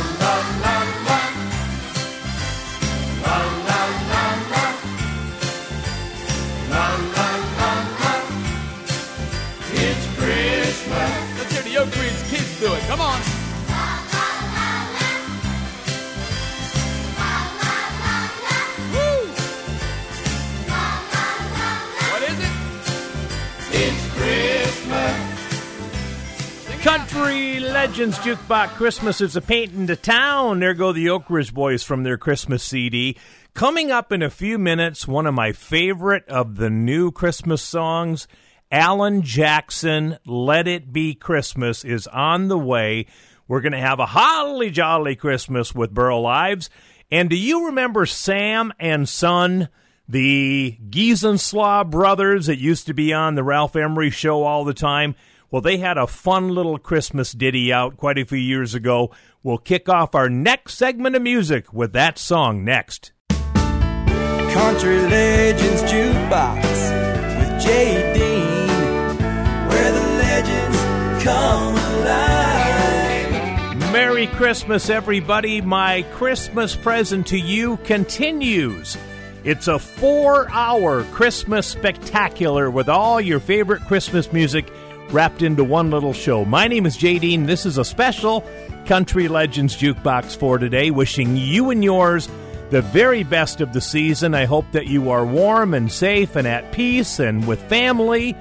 La, la, la, la. La, la, la, la. It's Christmas. Let's hear the Oak Ridge kids do it. Come on. La, la, la, la. Christmas. Country Legends Jukebox Christmas is a painting to town. There go the Oak Ridge Boys from their Christmas CD. Coming up in a few minutes, one of my favorite of the new Christmas songs, Alan Jackson, Let It Be Christmas, is on the way. We're going to have a holly jolly Christmas with Burl Ives. And do you remember Sam and Son, the Geezinslaw Brothers that used to be on the Ralph Emery show all the time? Well, they had a fun little Christmas ditty out quite a few years ago. We'll kick off our next segment of music with that song next. Country Legends Jukebox with Jay Dean, where the legends come alive. Merry Christmas, everybody. My Christmas present to you continues. It's a 4-hour Christmas spectacular with all your favorite Christmas music wrapped into one little show. My name is Jay Dean. This is a special Country Legends Jukebox for today, wishing you and yours the very best of the season. I hope that you are warm and safe and at peace and with family,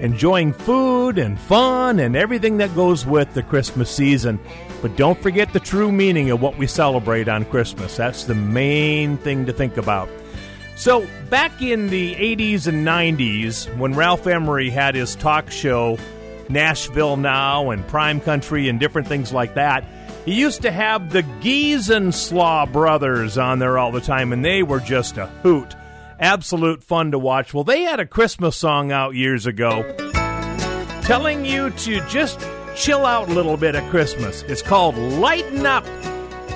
enjoying food and fun and everything that goes with the Christmas season. But don't forget the true meaning of what we celebrate on Christmas. That's the main thing to think about. So back in the 80s and 90s, when Ralph Emery had his talk show, Nashville Now and Prime Country and different things like that, he used to have the Geezinslaw Brothers on there all the time, and they were just a hoot. Absolute fun to watch. Well, they had a Christmas song out years ago telling you to just chill out a little bit at Christmas. It's called Lighten Up.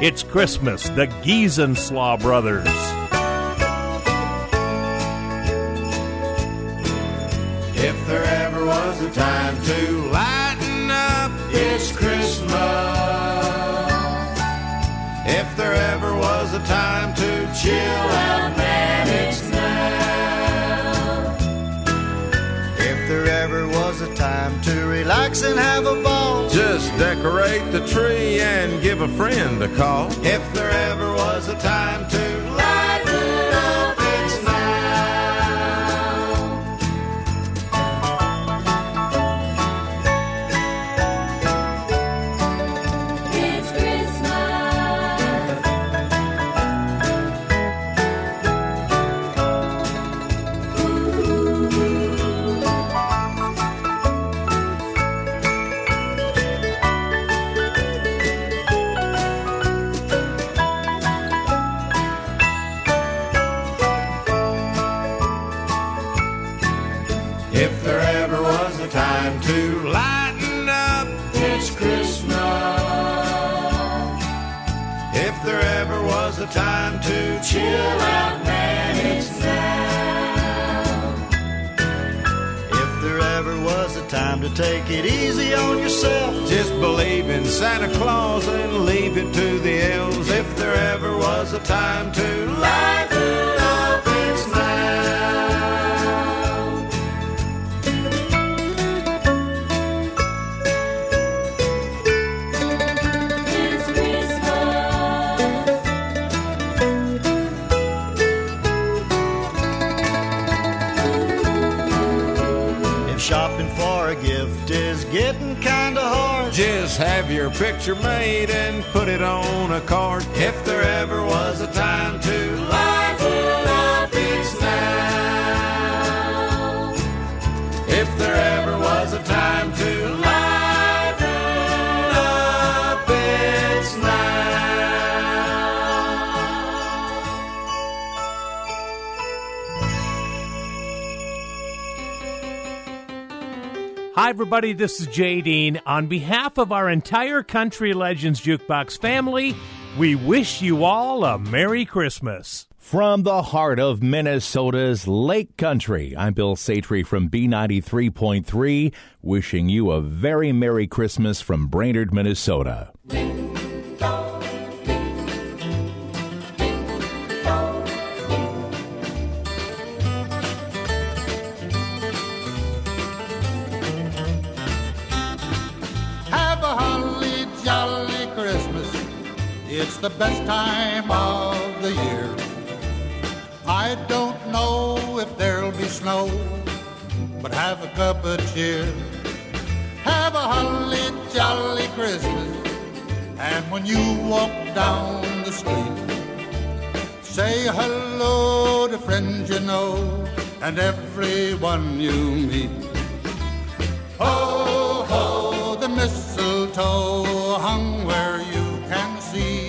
It's Christmas, the Geezinslaw Brothers. If there ever was a time to lighten up, it's Christmas. If there ever was a time to chill out, man, it's time to relax and have a ball. Just decorate the tree and give a friend a call. If there ever was a time to lighten up, it's now. It's Christmas. Ooh. Time to lighten up, it's Christmas. If there ever was a time to chill out, man, it's now. If there ever was a time to take it easy on yourself, just believe in Santa Claus and leave it to the elves. If there ever was a time to lighten up, it's now. Getting kinda hard. Just have your picture made and put it on a card. If there ever was a time to lighten up, it's now. If there ever was a time to lighten up, it's now. Hi, everybody. This is Jay Dean. On behalf of our entire Country Legends Jukebox family, we wish you all a Merry Christmas. From the heart of Minnesota's Lake Country, I'm Bill Satry from B93.3, wishing you a very Merry Christmas from Brainerd, Minnesota. It's the best time of the year. I don't know if there'll be snow, but have a cup of cheer. Have a holly jolly Christmas, and when you walk down the street, say hello to friends you know and everyone you meet. Ho, ho, the mistletoe hung where you can see.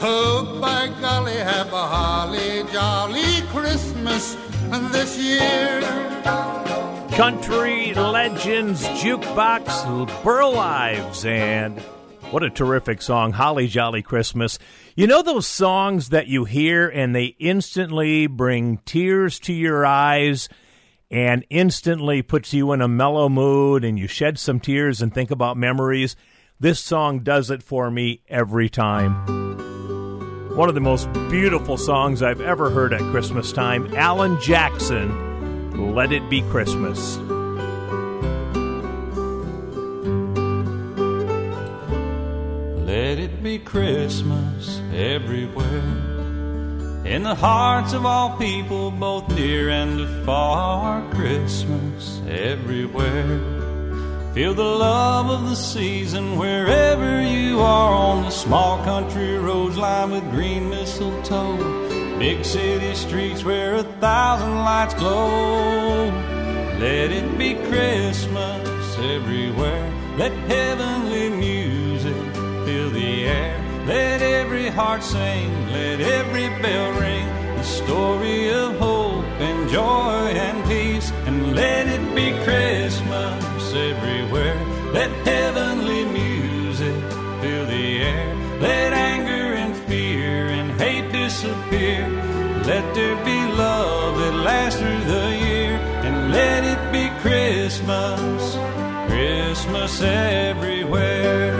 oh, by golly, have a holly jolly Christmas this year. Country Legends Jukebox, Burl Ives, and what a terrific song, Holly Jolly Christmas. You know those songs that you hear and they instantly bring tears to your eyes and instantly puts you in a mellow mood and you shed some tears and think about memories? This song does it for me every time. One of the most beautiful songs I've ever heard at Christmas time, Alan Jackson, Let It Be Christmas. Let it be Christmas everywhere, in the hearts of all people, both near and far. Christmas everywhere. Feel the love of the season wherever you are, on the small country roads lined with green mistletoe, big city streets where 1,000 lights glow. Let it be Christmas everywhere. Let heavenly music fill the air. Let every heart sing, let every bell ring, the story of hope and joy and peace. And let it be Christmas everywhere. Let heavenly music fill the air. Let anger and fear and hate disappear. Let there be love that lasts through the year. And let it be Christmas, Christmas everywhere.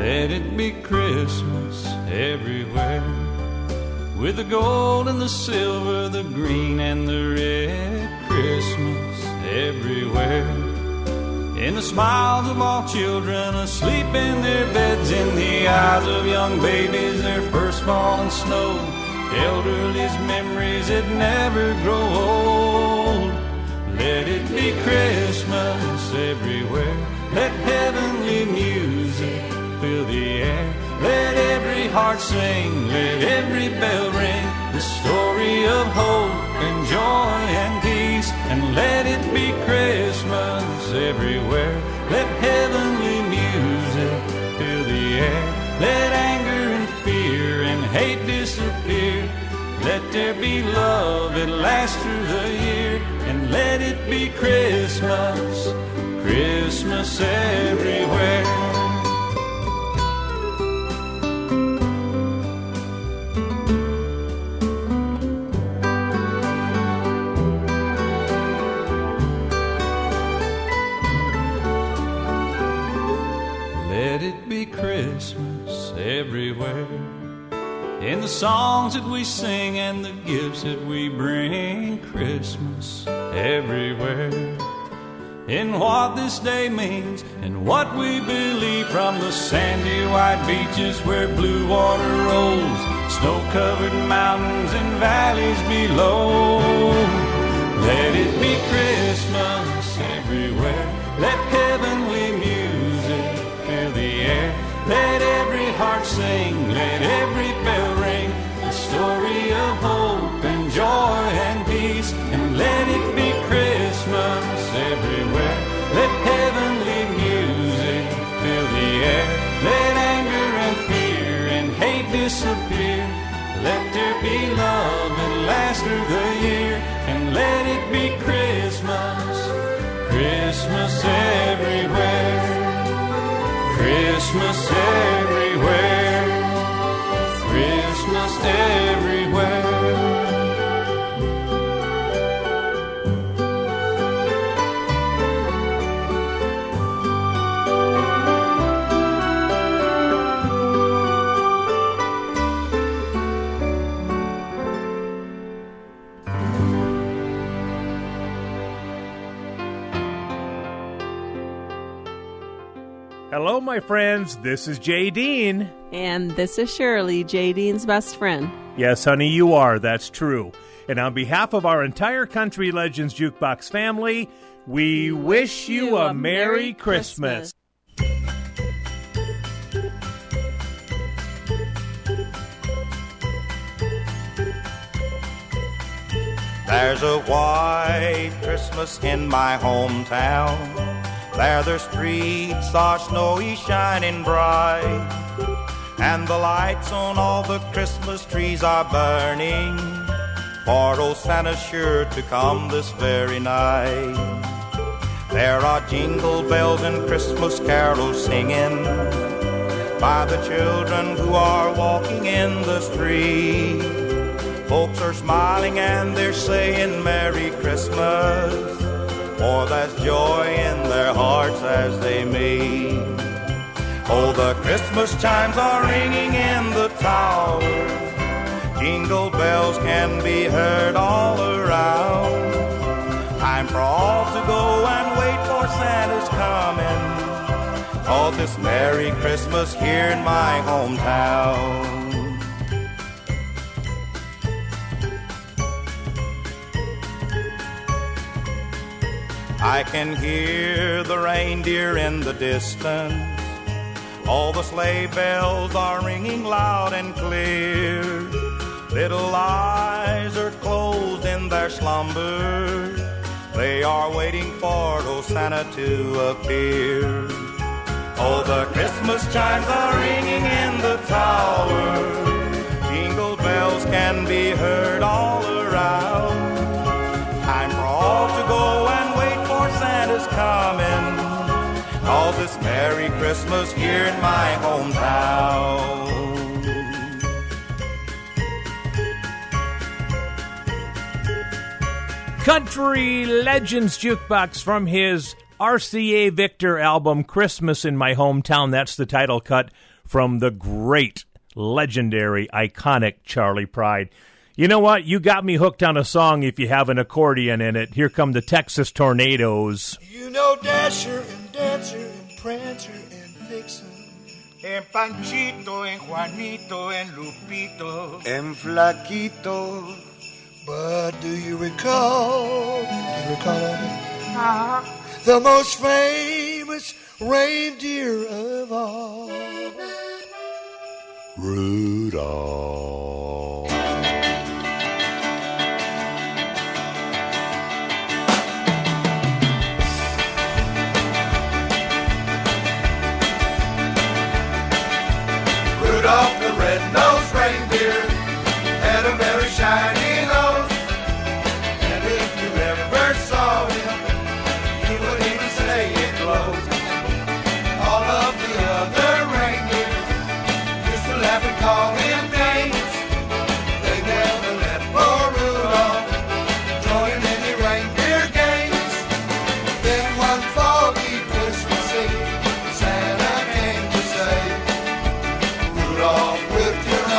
Let it be Christmas everywhere, with the gold and the silver, the green and the red. Christmas everywhere, in the smiles of all children asleep in their beds, in the eyes of young babies, their first fall and snow, elderly's memories that never grow old. Let it be Christmas everywhere. Let heavenly music fill the air. Let every heart sing, let every bell ring, the story of hope and joy and peace. And let it be Christmas everywhere. Let heavenly music fill the air. Let anger and fear and hate disappear. Let there be love that lasts through the year. And let it be Christmas, Christmas everywhere. Christmas everywhere, in the songs that we sing and the gifts that we bring. Christmas everywhere, in what this day means and what we believe, from the sandy white beaches where blue water rolls, snow-covered mountains and valleys below. Let it be Christmas everywhere. everywhere. Let heavenly music fill the air. Let every heart sing, let every bell ring. A story of hope and joy and peace. And let it be Christmas everywhere. Let heavenly music fill the air. Let anger and fear and hate disappear. Let there be love and last through the year. And let it be Christmas, Christmas everywhere, Christmas everywhere, Christmas everywhere. Hello, my friends. This is Jay Dean. And this is Shirley, Jay Dean's best friend. Yes, honey, you are. That's true. And on behalf of our entire Country Legends Jukebox family, we wish you a Merry Christmas. There's a white Christmas in my hometown. There the streets are snowy, shining bright, and the lights on all the Christmas trees are burning, for old Santa's sure to come this very night. There are jingle bells and Christmas carols singing by the children who are walking in the street. Folks are smiling and they're saying Merry Christmas, for there's joy in their hearts as they meet. Oh, the Christmas chimes are ringing in the tower. Jingle bells can be heard all around. Time for all to go and wait for Santa's coming. Oh, this Merry Christmas here in my hometown. I can hear the reindeer in the distance. All the sleigh bells are ringing loud and clear. Little eyes are closed in their slumber. They are waiting for old Santa to appear. Oh, the Christmas chimes are ringing in the tower. Jingle bells can be heard all around. Time for all to go and Santa's coming. All this Merry Christmas here in my hometown. Country Legends Jukebox from his RCA Victor album, Christmas in My Hometown. That's the title cut from the great, legendary, iconic Charlie Pride. You know what? You got me hooked on a song if you have an accordion in it. Here come the Texas Tornadoes. You know Dasher and Dancer and Prancer and Vixen and Panchito and Juanito and Lupito and Flaquito. But do you recall the most famous reindeer of all? Rudolph. Rudolph the red-nosed reindeer had a very shiny nose, and if you ever saw him, you would even say it glows. All of the other reindeer used to laugh and call him names. They never let poor Rudolph join any reindeer games. Then one foggy Christmas Eve, Santa came to say, Rudolph, with your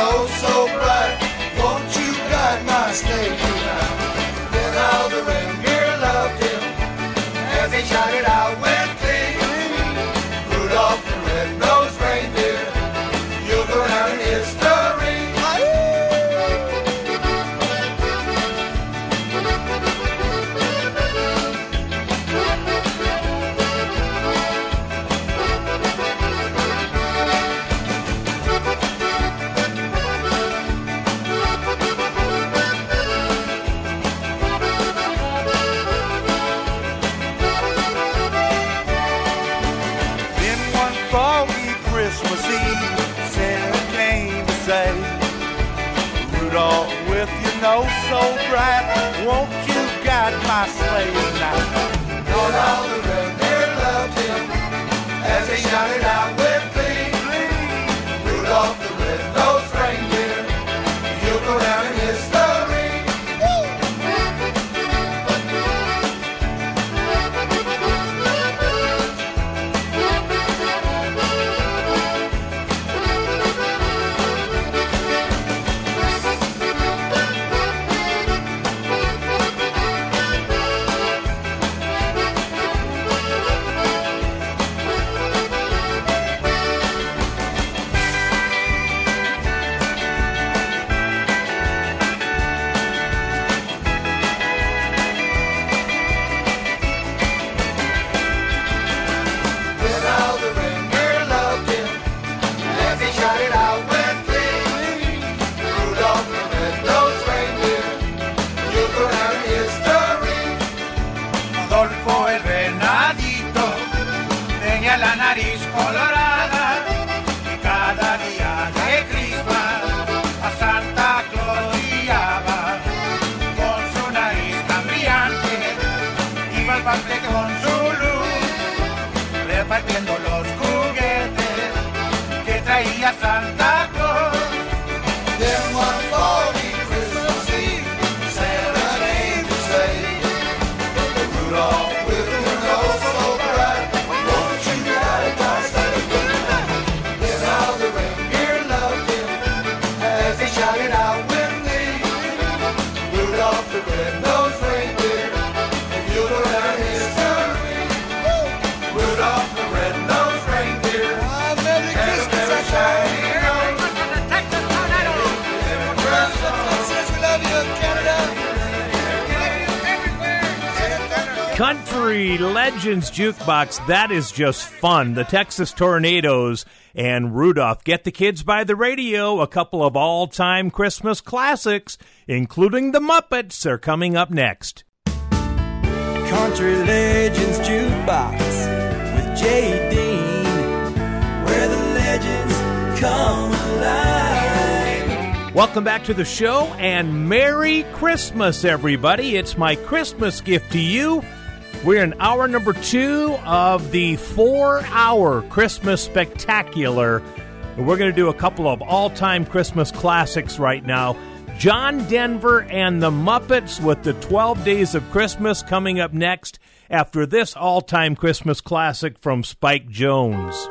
snow so bright, won't you guide my sleigh tonight? Lord, all the reindeer loved him as he shouted out with glee. Rudolph the red-nosed reindeer, you'll go down in history. Country Legends Jukebox, that is just fun. The Texas Tornadoes and Rudolph. Get the kids by the radio, a couple of all-time Christmas classics, including the Muppets, are coming up next. Country Legends Jukebox with Jay Dean, where the legends come alive. Welcome back to the show, and Merry Christmas, everybody. It's my Christmas gift to you. We're in hour number 2 of the 4-hour Christmas Spectacular. And we're going to do a couple of all-time Christmas classics right now. John Denver and the Muppets with the 12 Days of Christmas coming up next after this all-time Christmas classic from Spike Jones. It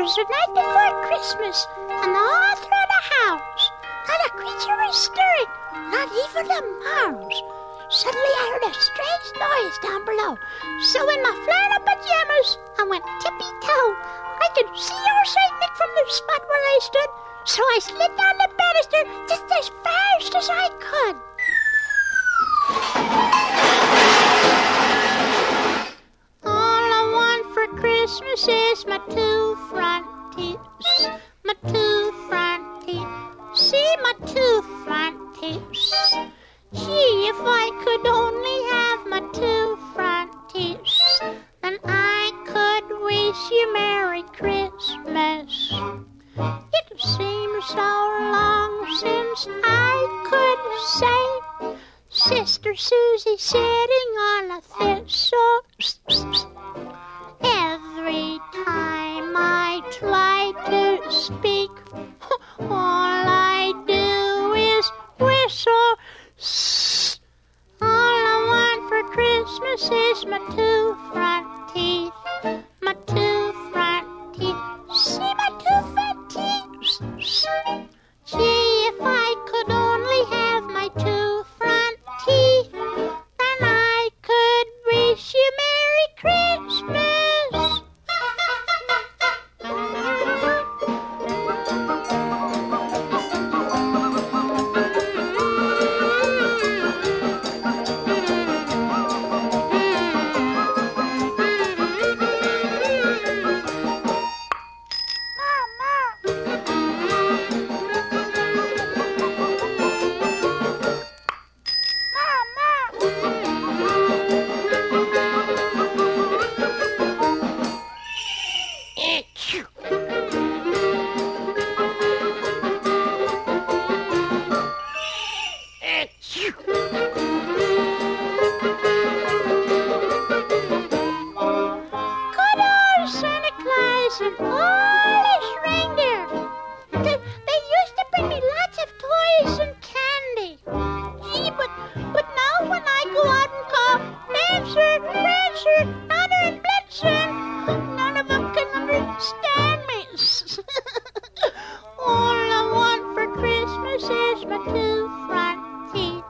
was the night before Christmas, and all through the house, not a creature was stirring, not even a mouse. Suddenly I heard a strange noise down below. So in my flannel pajamas, I went tippy-toe. I could see old St. Nick from the spot where I stood. So I slid down the banister just as fast as I could. All I want for Christmas is my two front teeth. My two front teeth. See my two front teeth. Gee, if I could only have my two front teeth, then I could wish you Merry Christmas. It seems so long since I could say, Sister Susie sitting on a thistle. Every time I try to speak, all I do is whistle. All I want for Christmas is my two front teeth, my two front teeth. See my two front teeth? Gee, if I could only have my two front teeth, then I could wish you Merry Christmas. some Polish reindeer. They used to bring me lots of toys and candy. Gee, but now when I go out and call Dancer, Prancer, Donner, and Blitzer, none of them can understand me. All I want for Christmas is my two front teeth.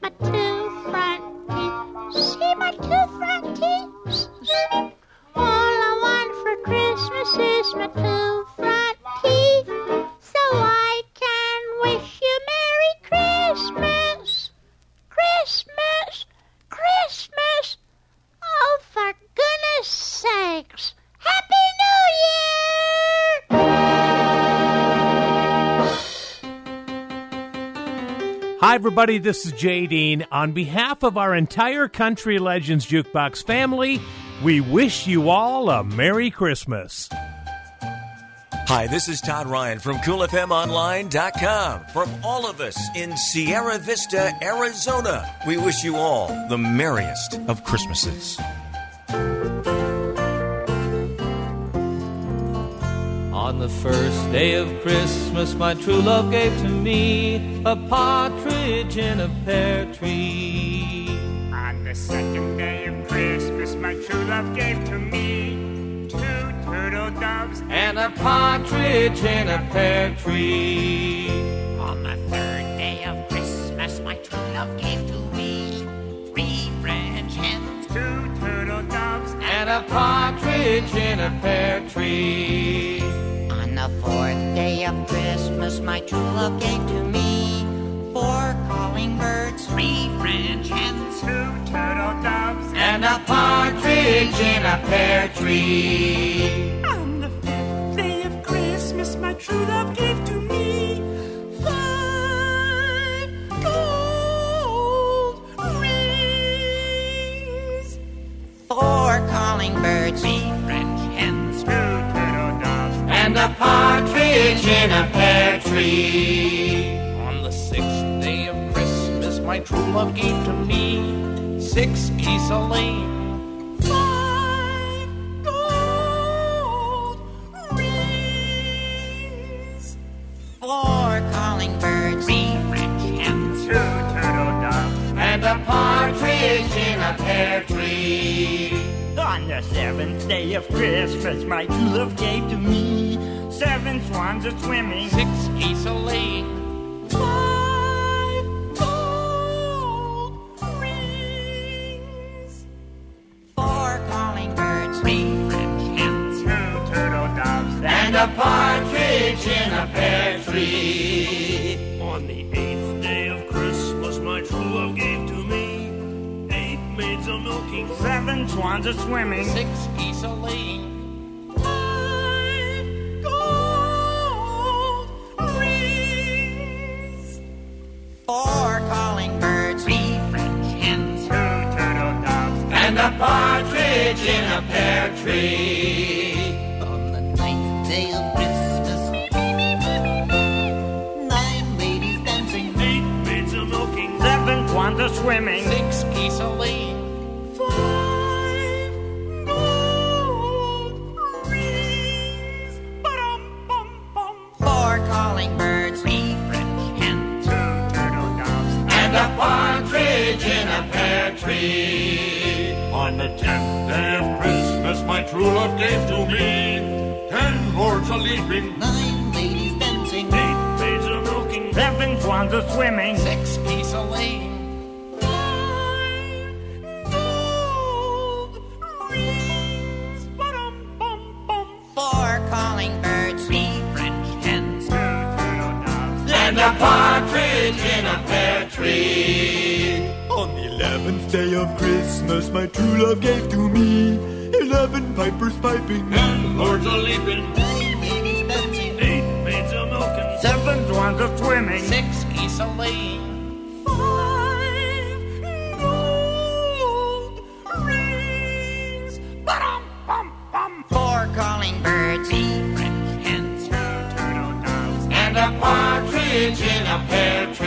My two front teeth. See my two front teeth? All I want for Christmas is my two front teeth, so I can wish you Merry Christmas, Christmas, Christmas, oh, for goodness sakes, Happy New Year! Hi, everybody, this is Jay Dean. On behalf of our entire Country Legends Jukebox family, we wish you all a Merry Christmas. Hi, this is Todd Ryan from CoolFMOnline.com. From all of us in Sierra Vista, Arizona, we wish you all the merriest of Christmases. On the first day of Christmas, my true love gave to me a partridge in a pear tree. On the second day of Christmas, my true love gave to me two turtle doves and a partridge in a pear tree. On the third day of Christmas, my true love gave to me three French hens, two turtle doves and a partridge in a pear tree. On the fourth day of Christmas, my true love gave to me four calling birds, three French hens, two turtle doves, and a partridge in a pear tree. On the fifth day of Christmas, my true love gave to me five gold rings, four calling birds, three French hens, two turtle doves, and a partridge in a pear tree. My true love gave to me six easily, five gold rings, four calling birds, three French hens, two turtle doves, and a partridge in a pear tree. On the seventh day of Christmas, my true love gave to me seven swans a swimming, six easily, five. A partridge in a pear tree. On the eighth day of Christmas, my true love gave to me eight maids a milking, seven swans a swimming, six geese a laying, five gold rings, four calling birds, three French hens, two turtle doves, and a partridge in a pear tree. Swimming, six geese a laying, five gold rings, ba-dum-bum-bum, four calling birds, three French hens, two turtle doves, and a partridge in a pear tree. On the 10th day of Christmas, my true love gave to me 10 lords a leaping, 9 ladies dancing, 8 maids a milking, 7 swans a swimming, 6 geese a laying. A partridge in a pear tree. On the 11th day of Christmas, my true love gave to me 11 pipers piping, 9 lords a leaping, 9 ladies dancing, 8 maids a milking, 7 swans a swimming, 6 geese a laying, 5 gold rings, ba-dum, bum, bum, 4 calling birds, 3 French hens, 2 turtle doves, and a partridge in a pear tree. On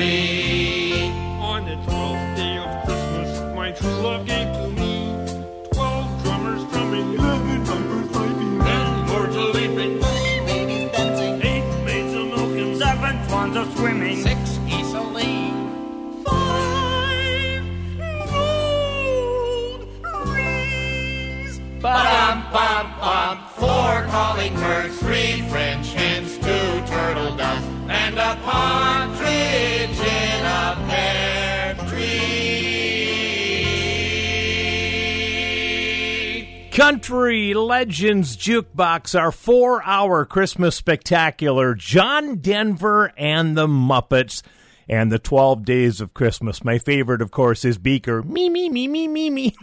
the 12th day of Christmas, my true love gave to me 12 drummers drumming, 11 pipers piping, and lords swimming. 6 easily. 5 gold rings. Ba-dum, bum, bum. 4 calling birds, 3 French hens, 2 turtle doves, and a partridge in a pear tree. Country Legends Jukebox, our 4-hour Christmas spectacular, John Denver and the Muppets and the 12 Days of Christmas. My favorite, of course, is Beaker. Me, me, me, me, me, me.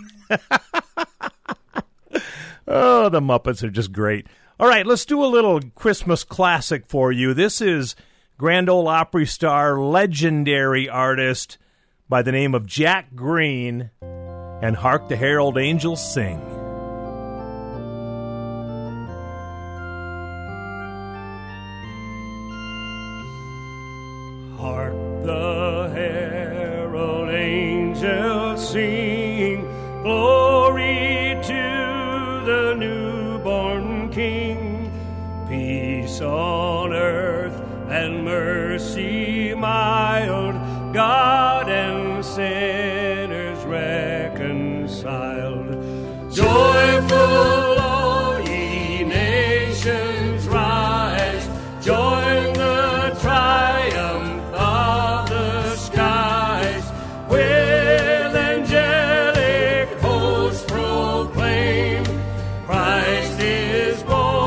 Oh, the Muppets are just great. All right, let's do a little Christmas classic for you. This is Grand Ole Opry star, legendary artist by the name of Jack Green, and Hark the Herald Angels Sing. Hark the herald angels sing, glory to the newborn King. Peace on earth and mercy mild, God and sinners reconciled. Joyful all ye nations rise, join the triumph of the skies, with angelic hosts proclaim, Christ is born.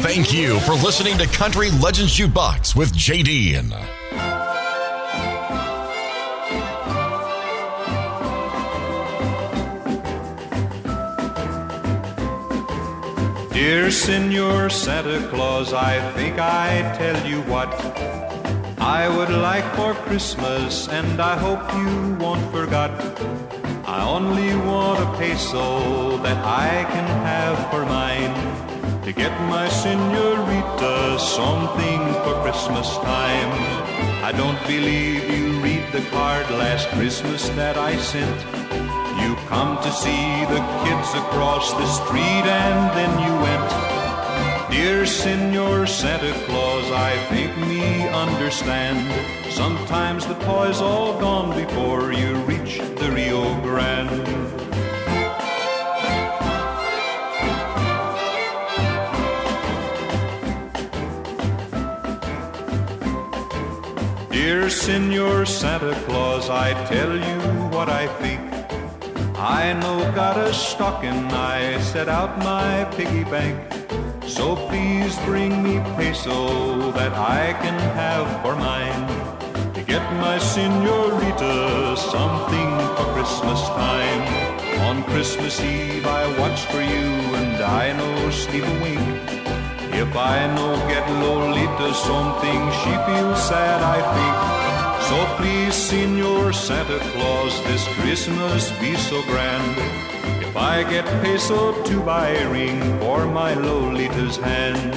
Thank you for listening to Country Legends Jukebox with Jay Dean. Dear Senor Santa Claus, I think I tell you what I would like for Christmas, and I hope you won't forget. I only want a peso that I can have for mine, to get my senorita something for Christmas time. I don't believe you read the card last Christmas that I sent. You come to see the kids across the street and then you went. Dear Senor Santa Claus, I think me understand. Sometimes the toy's all gone before you reach the Rio Grande. Dear Senor Santa Claus, I tell you what I think. I know got a stocking, I set out my piggy bank. So please bring me peso that I can have for mine, to get my senorita something for Christmas time. On Christmas Eve I watch for you and I no sleep a wink. If I no get Lolita something, she feels sad, I think. So please, Senor Santa Claus, this Christmas be so grand. If I get peso to buy a ring for my Lolita's hand.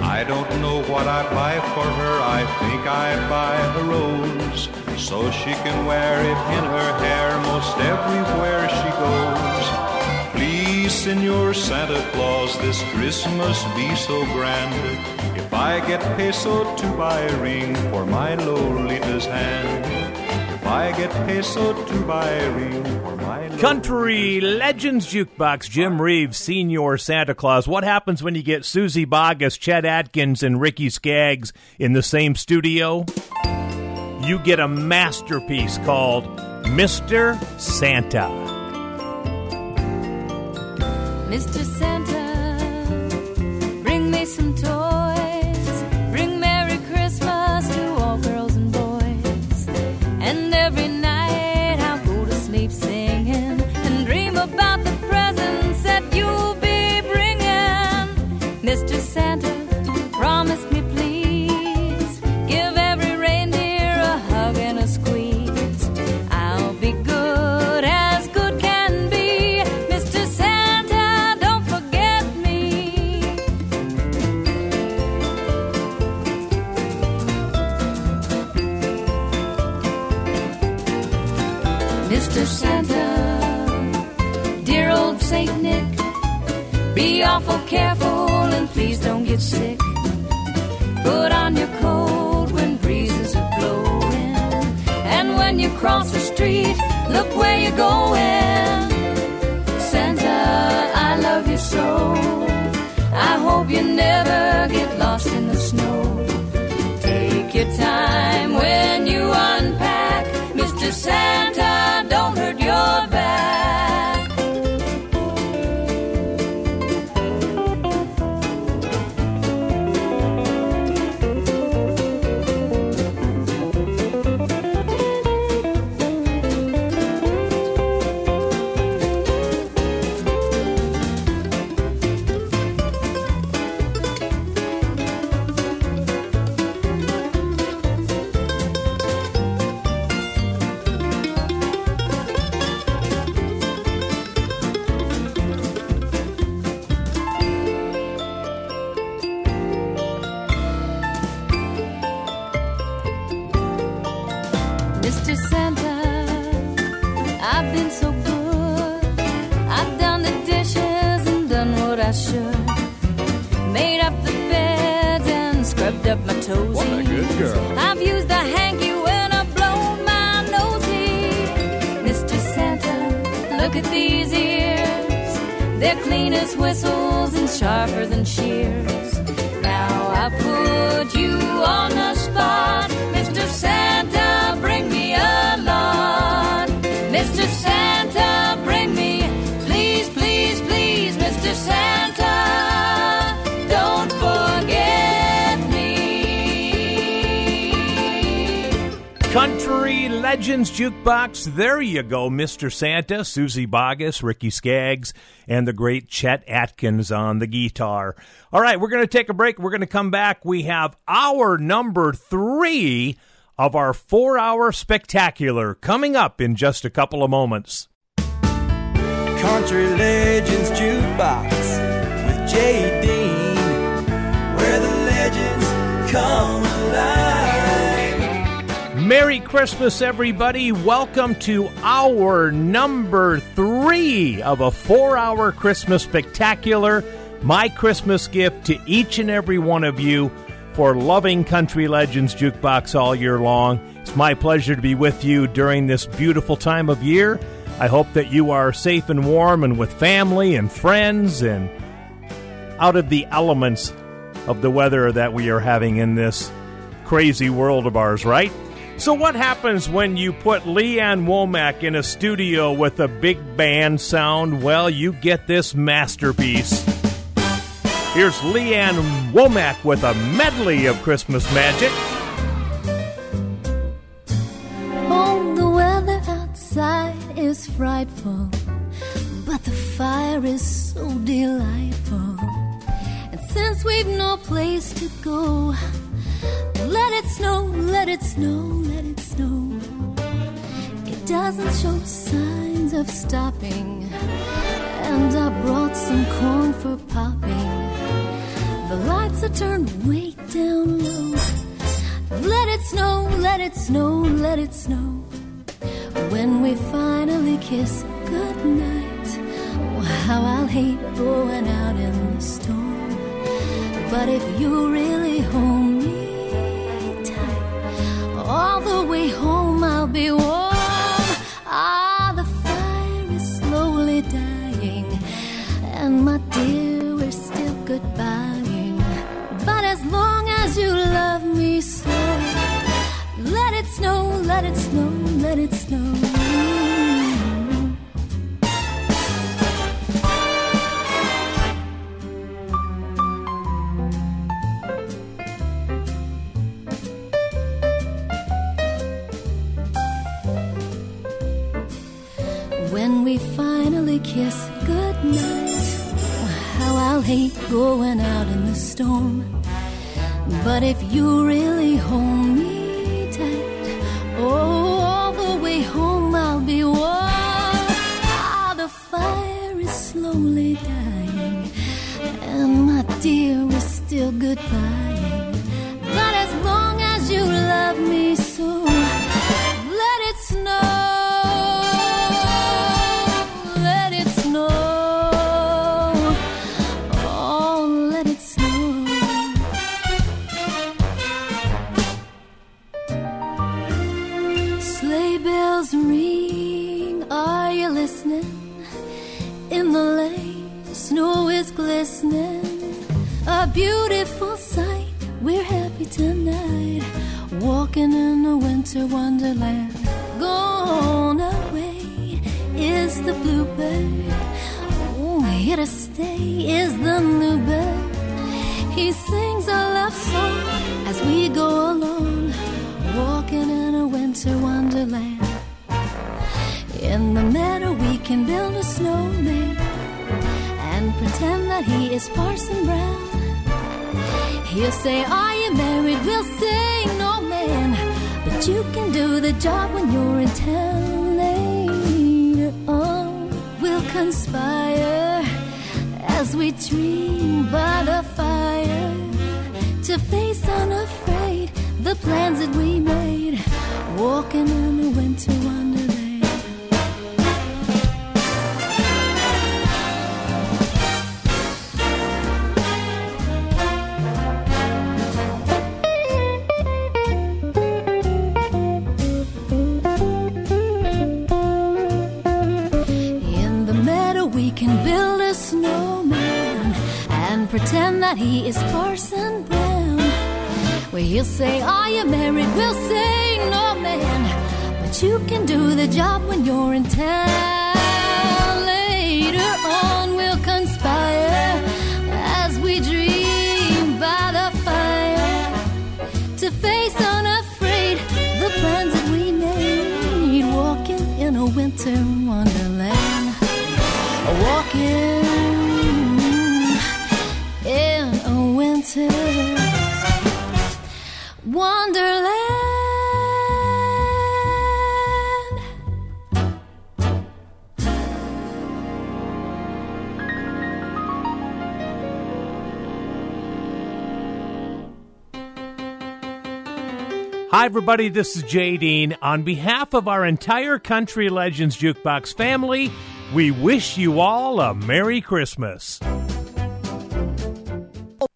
I don't know what I'd buy for her, I think I'd buy a rose, so she can wear it in her hair most everywhere she goes. Please, Senor Santa Claus, this Christmas be so grand. If I get peso to buy a ring for my Lolita's hand. If I get peso to buy a ring for my Lolita's hand. Country Legends Jukebox, Jim Reeves, Senor Santa Claus. What happens when you get Susie Boggess, Chet Atkins, and Ricky Skaggs in the same studio? You get a masterpiece called Mr. Santa. Mr. Santa, bring me some toys. Bring Merry Christmas to all girls and boys. And every night I'll go to sleep singing and dream about the presents that you'll be bringing. Mr. Santa, promise me please. Saint Nick, be awful careful and please don't get sick. Put on your coat when breezes are blowing, and when you cross the street, look where you're going. Santa, I love you so. I hope you never get lost in the snow. Take your time when you unpack, Mr. Santa, don't hurt your back. Jukebox, there you go, Mr. Santa, Susie Boggess, Ricky Skaggs, and the great Chet Atkins on the guitar. All right, we're going to take a break. We're going to come back. We have our number 3 of our 4-hour spectacular coming up in just a couple of moments. Country Legends Jukebox with Jay Dean, where the legends come alive. Merry Christmas, everybody. Welcome to our number 3 of a 4-hour Christmas spectacular, my Christmas gift to each and every one of you for loving Country Legends Jukebox all year long. It's my pleasure to be with you during this beautiful time of year. I hope that you are safe and warm and with family and friends and out of the elements of the weather that we are having in this crazy world of ours, right? So what happens when you put Leanne Womack in a studio with a big band sound? Well, you get this masterpiece. Here's Leanne Womack with a medley of Christmas magic. Oh, the weather outside is frightful, but the fire is so delightful. And since we've no place to go, let it snow, let it snow, let it snow. It doesn't show signs of stopping, and I brought some corn for popping. The lights are turned way down low. Let it snow, let it snow, let it snow. When we finally kiss goodnight, oh, how I'll hate going out in the storm. But if you really hold me tight, all the way home I'll be warm. Ah, the fire is slowly dying, and my dear, we're still goodbying. But as long as you love me so, let it snow, let it snow, let it snow. Kiss goodnight. How I'll hate going out in the storm. But if you really hold me tight, oh, all the way home I'll be warm. Ah, the fire is slowly dying, and my dear, we're still goodbye. But as long as you love me so, let it snow. A beautiful sight, we're happy tonight, walking in a winter wonderland. Gone away is the bluebird, oh, here to stay is the new bird. He sings our love song as we go along, walking in a winter wonderland. In the meadow we can build a snowman, pretend that he is Parson Brown. He'll say, are you married? We'll say, no man, but you can do the job when you're in town. Later on, we'll conspire as we dream by the fire to face unafraid the plans that we made, walking in a winter wonderland. Pretend that he is Parson Brown. Well, he'll say, are you married? We'll say, no man, but you can do the job when you're in town. Later on we'll conspire as we dream by the fire to face unafraid the plans that we made, walking in a winter wonderland. Walking Wonderland. Hi everybody, this is Jay Dean. On behalf of our entire Country Legends Jukebox family, we wish you all a Merry Christmas.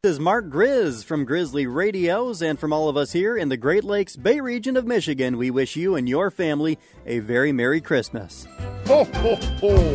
This is Mark Grizz from Grizzly Radios, and from all of us here in the Great Lakes Bay region of Michigan, we wish you and your family a very Merry Christmas. Ho, ho, ho!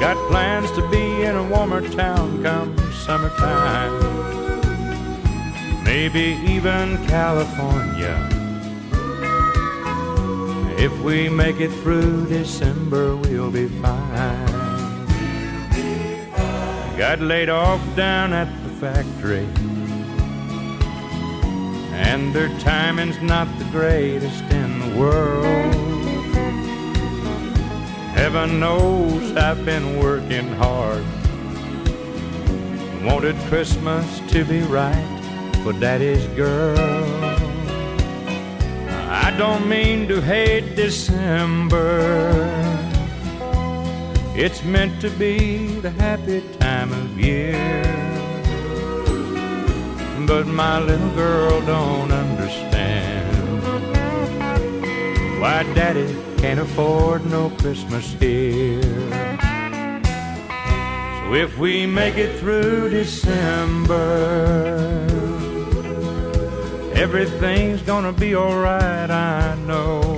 Got plans to be in a warmer town come summertime, maybe even California, if we make it through December. We'll be fine. Got laid off down at the factory, and their timing's not the greatest in the world. Heaven knows I've been working hard, wanted Christmas to be right for Daddy's girl. I don't mean to hate December, it's meant to be the happy time of year. But my little girl don't understand why Daddy can't afford no Christmas here. So if we make it through December, everything's gonna be alright, I know.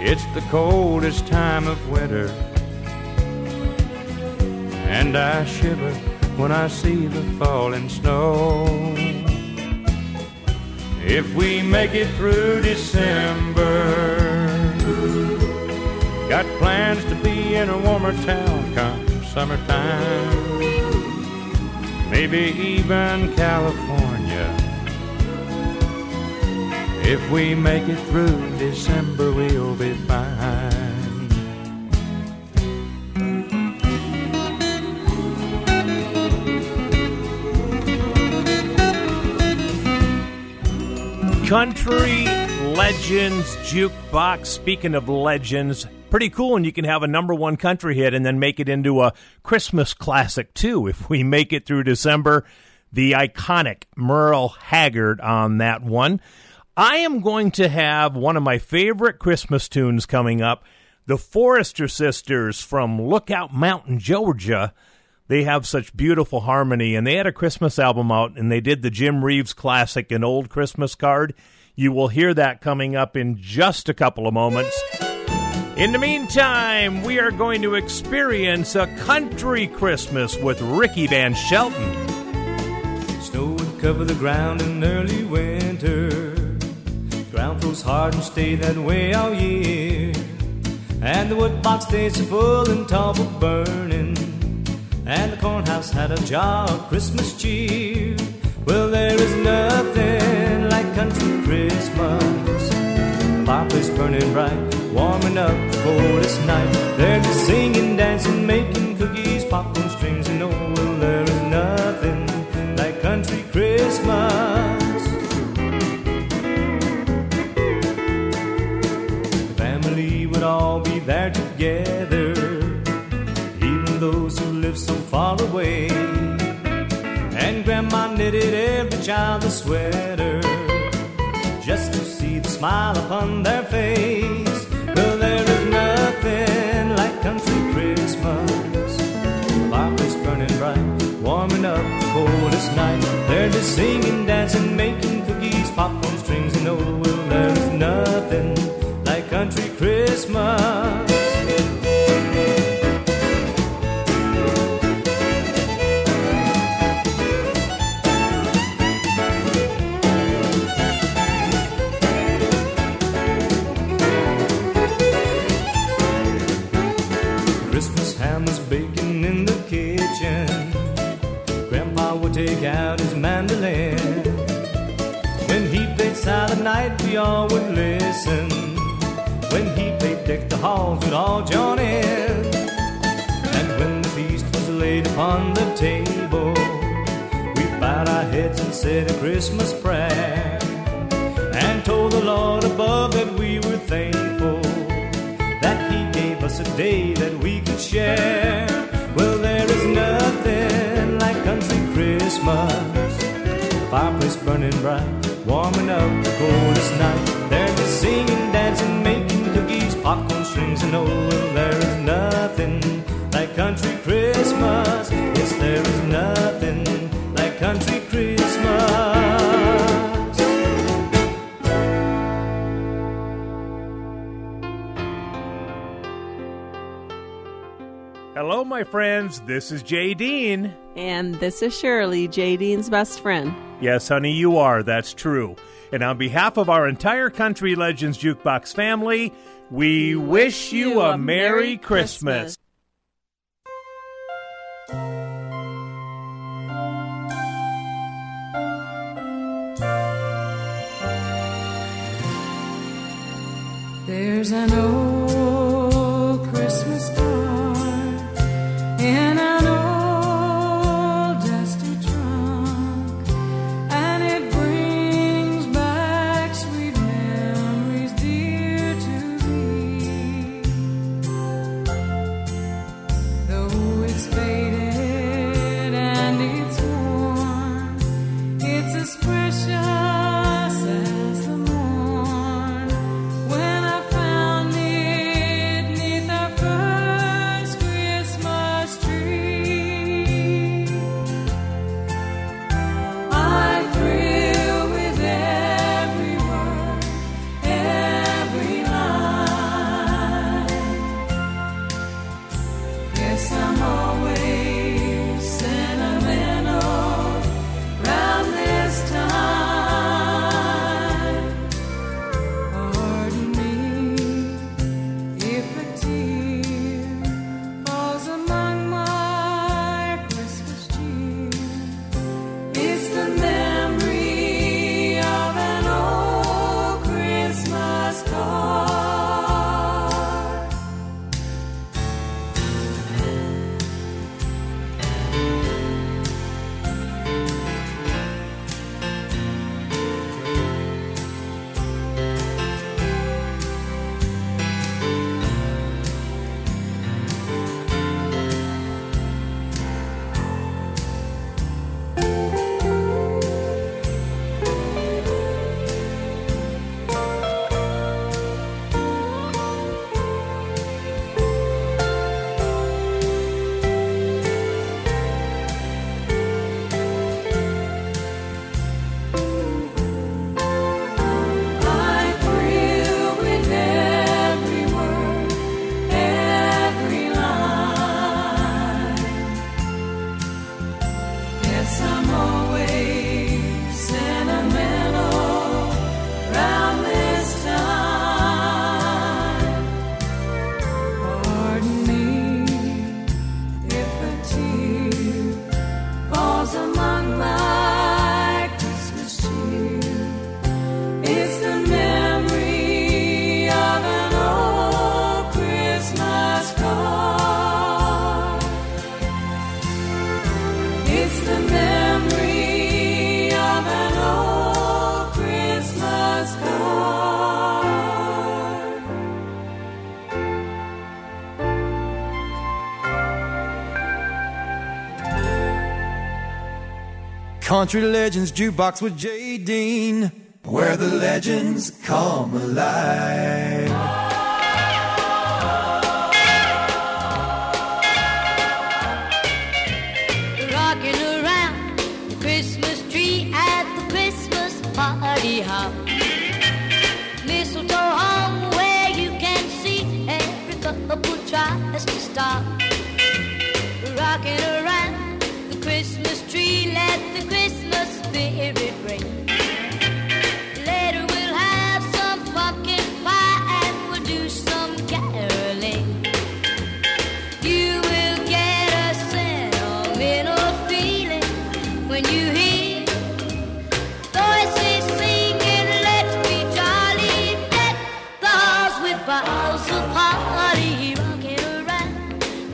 It's the coldest time of winter, and I shiver when I see the falling snow. If we make it through December, got plans to be in a warmer town come summertime, maybe even California. If we make it through December, we'll be fine. Country Legends Jukebox. Speaking of legends, pretty cool when you can have a #1 country hit and then make it into a Christmas classic, too. If we make it through December, the iconic Merle Haggard on that one. I am going to have one of my favorite Christmas tunes coming up, the Forrester Sisters from Lookout Mountain, Georgia. They have such beautiful harmony, and they had a Christmas album out, and they did the Jim Reeves classic, An Old Christmas Card. You will hear that coming up in just a couple of moments. In the meantime, we are going to experience a country Christmas with Ricky Van Shelton. Snow would cover the ground in early winter. The ground froze hard and stayed that way all year. And the wood box stayed so full and tall but burning. And the cornhouse had a jar of Christmas cheer. Well, there is nothing like country Christmas. Fireplace burning bright, warming up the coldest night. They're just singing, dancing, making cookies, popcorn strings, and oh, well, there is nothing like country Christmas. The family would all be there together, those who live so far away. And Grandma knitted every child a sweater just to see the smile upon their face. Well, there is nothing like country Christmas. Fireplace burning bright, warming up the coldest night. They're just singing, dancing, making cookies, popcorn strings, and oh, well, there is nothing like country Christmas. Take out his mandolin. When he played Silent Night, we all would listen. When he played Deck the Halls, we'd all join in. And when the feast was laid upon the table, we bowed our heads and said a Christmas prayer, and told the Lord above that we were thankful that he gave us a day that we could share. Well, there is nothing like country Christmas. Fireplace burning bright, warming up the coldest night. They're just singing, dancing, making cookies, popcorn strings, and oh, well, there is nothing like country Christmas. Yes, there is nothing like country Christmas. my friends. This is Jay Dean. And this is Shirley, Jay Dean's best friend. Yes, honey, you are. That's true. And on behalf of our entire Country Legends Jukebox family, we wish you a Merry Christmas. There's an old Christmas card in an old dusty trunk, and it brings back sweet memories dear to me. Though it's faded and it's worn, it's as precious as the morn when I Country Legends Jukebox with Jay Dean, where the legends come alive. Rocking around the Christmas tree at the Christmas party hop. Mistletoe hung where you can see every couple tries to stop. Rocking around the Christmas tree, let the Christmas spirit reign. Later we'll have some pumpkin pie and we'll do some caroling. You will get a sentimental feeling when you hear voices singing, let's be jolly, deck the halls with bottles of holly. Rocking around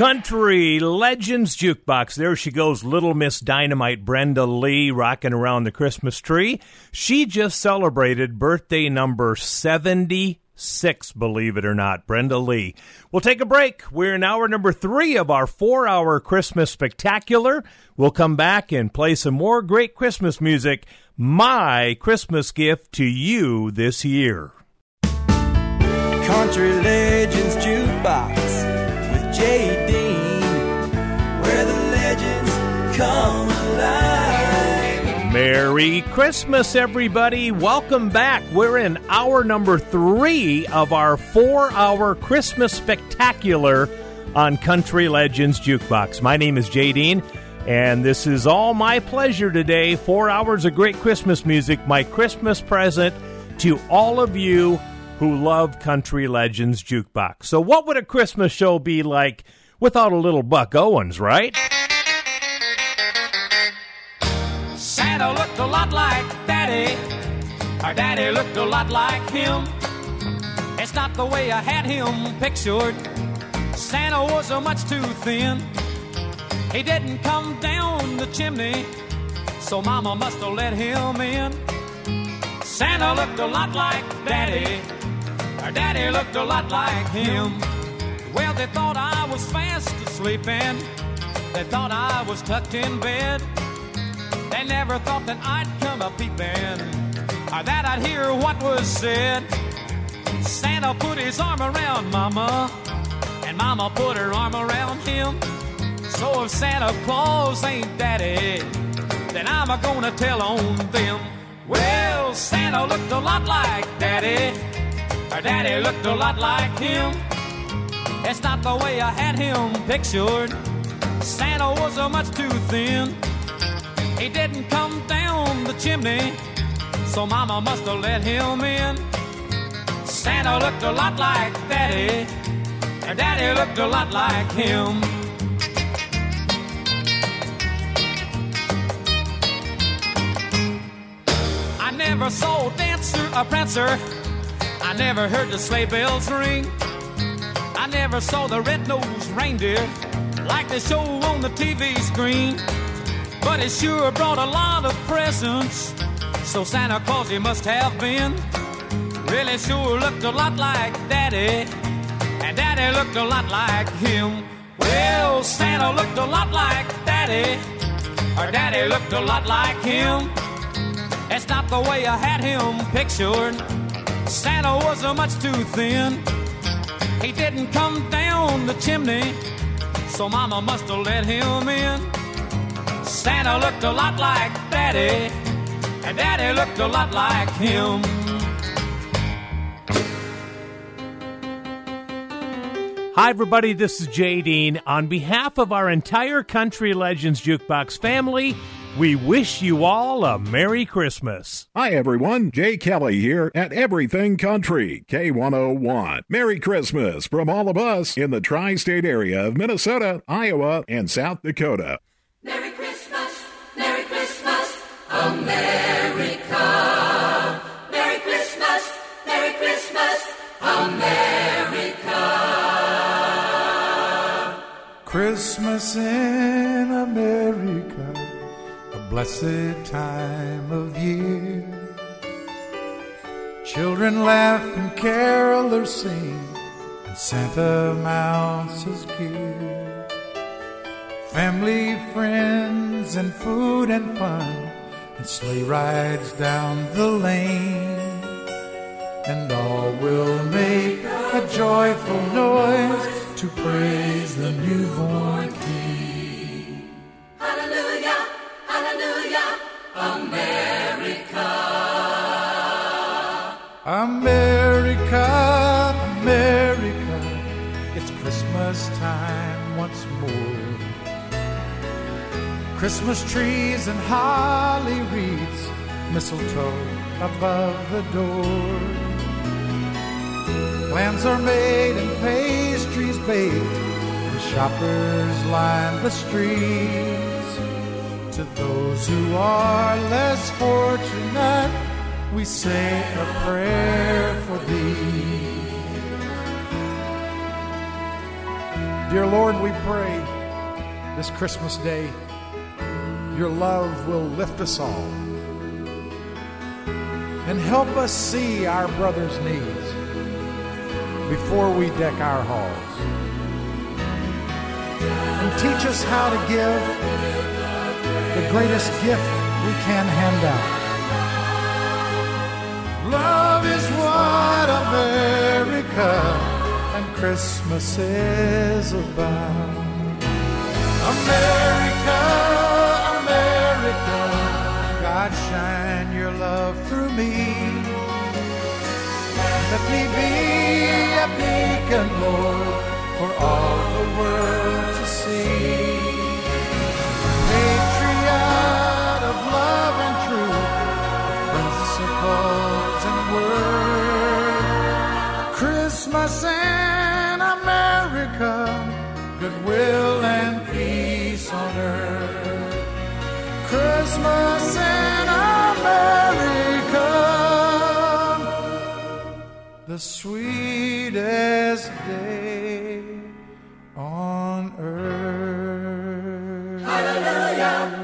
Country Legends Jukebox. There she goes, Little Miss Dynamite, Brenda Lee, rocking around the Christmas tree. She just celebrated birthday number 76, believe it or not, Brenda Lee. We'll take a break. We're in hour number 3 of our 4-hour Christmas Spectacular. We'll come back and play some more great Christmas music. My Christmas gift to you this year. Country Legends Jukebox. Jay Dean, where the legends come alive. Merry Christmas, everybody. Welcome back. We're in hour number 3 of our 4-hour Christmas Spectacular on Country Legends Jukebox. My name is Jay Dean, and this is all my pleasure today. 4 hours of great Christmas music, my Christmas present to all of you who love Country Legends Jukebox. So what would a Christmas show be like without a little Buck Owens, right? Santa looked a lot like Daddy. Our Daddy looked a lot like him. It's not the way I had him pictured. Santa was much too thin. He didn't come down the chimney, so Mama must have let him in. Santa looked a lot like Daddy. Our Daddy looked a lot like him. Well, they thought I was fast asleep and they thought I was tucked in bed. They never thought that I'd come a-peeping or that I'd hear what was said. Santa put his arm around Mama and Mama put her arm around him. So if Santa Claus ain't Daddy, then I'm a-gonna tell on them. Well, Santa looked a lot like Daddy. Our Daddy looked a lot like him. It's not the way I had him pictured. Santa was much too thin. He didn't come down the chimney, so Mama must have let him in. Santa looked a lot like Daddy. Our Daddy looked a lot like him. I never saw a dancer or prancer. I never heard the sleigh bells ring. I never saw the red-nosed reindeer like they show on the TV screen. But it sure brought a lot of presents, so Santa Claus he must have been. Really sure looked a lot like Daddy, and Daddy looked a lot like him. Well, Santa looked a lot like Daddy, or Daddy looked a lot like him. It's not the way I had him pictured. Santa was much too thin. He didn't come down the chimney, so Mama must have let him in. Santa looked a lot like Daddy, and Daddy looked a lot like him. Hi, everybody. This is Jay Dean. On behalf of our entire Country Legends Jukebox family, we wish you all a Merry Christmas. Hi, everyone. Jay Kelly here at Everything Country K101. Merry Christmas from all of us in the tri-state area of Minnesota, Iowa, and South Dakota. Merry Christmas. Merry Christmas, America. Merry Christmas. Merry Christmas, America. Christmas in America. Blessed time of year. Children laugh and carolers sing, and Santa mounts his gear. Family, friends, and food and fun, and sleigh rides down the lane. And all will make a joyful noise to praise the newborn King. Hallelujah! Hallelujah, America. America, America, it's Christmas time once more. Christmas trees and holly wreaths, mistletoe above the door. Plans are made and pastries baked, and shoppers line the streets. To those who are less fortunate, we say a prayer for thee. Dear Lord, we pray this Christmas day, your love will lift us all and help us see our brother's needs before we deck our halls. And teach us how to give the greatest gift we can hand out. Love is what America and Christmas is about. America, America, God shine your love through me. Let me be a beacon, Lord, for all the world to see. Patriot of love and truth, of principles and words. Christmas in America, goodwill and peace on earth. Christmas in America, the sweetest day on earth. Hallelujah.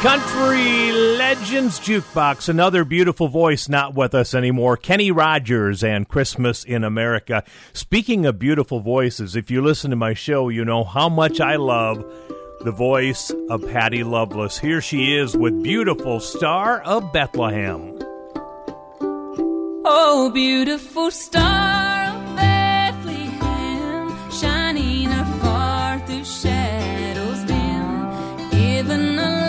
Country Legends Jukebox, another beautiful voice not with us anymore, Kenny Rogers and Christmas in America. Speaking of beautiful voices, if you listen to my show, you know how much I love the voice of Patti Loveless. Here she is with Beautiful Star of Bethlehem. Oh, beautiful star of Bethlehem, shining afar through shadows dim, giving a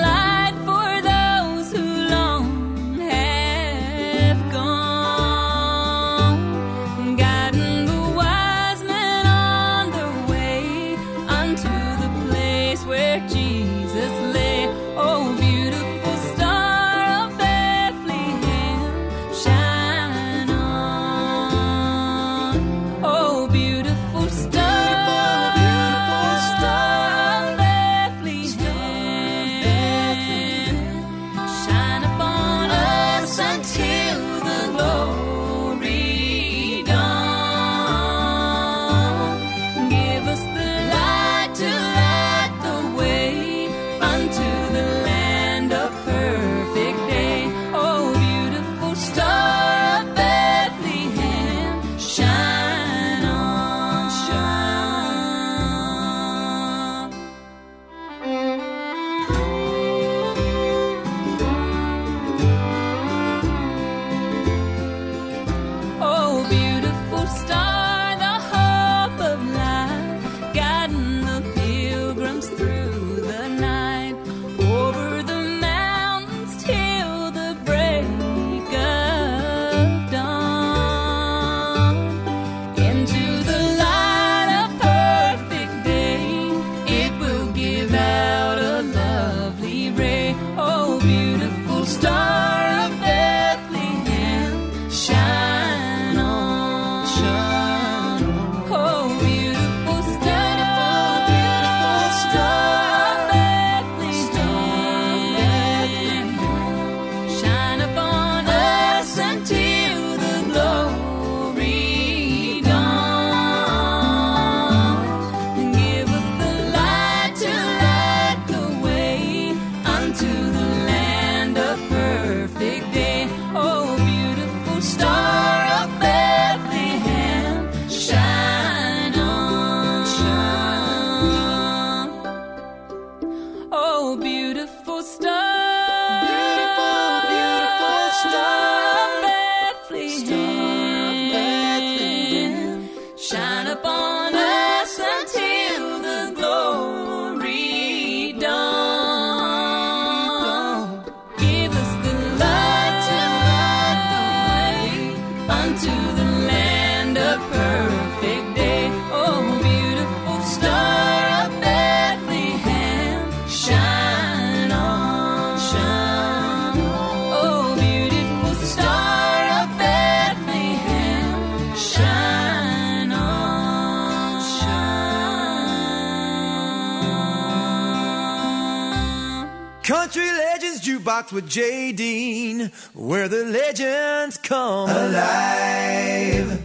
Country Legends Jukebox with Jay Dean, where the legends come alive.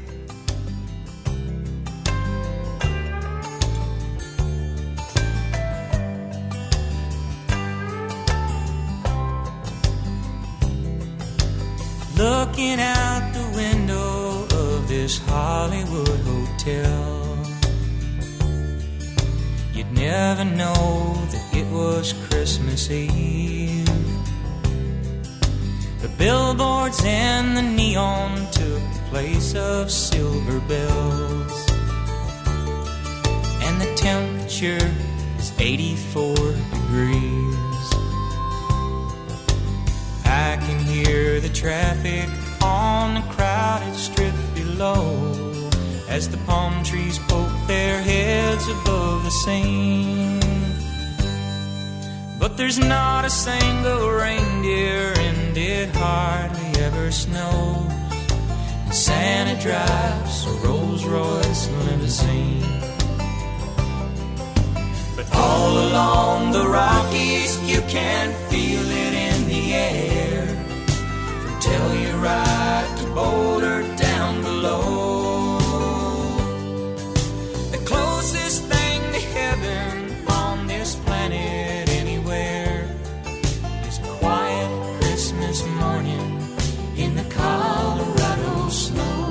Looking out the window of this Hollywood hotel, you'd never know that it was Christmas Eve. The billboards and the neon took the place of silver bells, and the temperature is 84 degrees. I can hear the traffic on the crowded strip below, as the palm trees poke their heads above the scene. But there's not a single reindeer, and it hardly ever snows. And Santa drives a Rolls Royce limousine. But all along the Rockies, you can feel it in the air, from Telluride to Boulder down below. Closest thing to heaven on this planet anywhere is a quiet Christmas morning in the Colorado snow.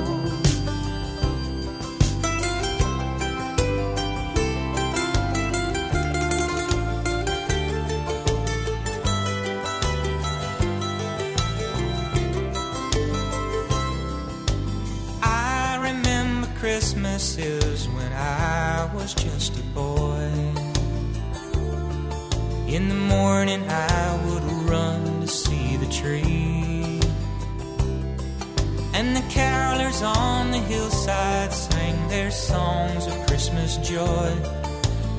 I remember Christmas is when I was just a boy. In the morning I would run to see the tree, and the carolers on the hillside sang their songs of Christmas joy.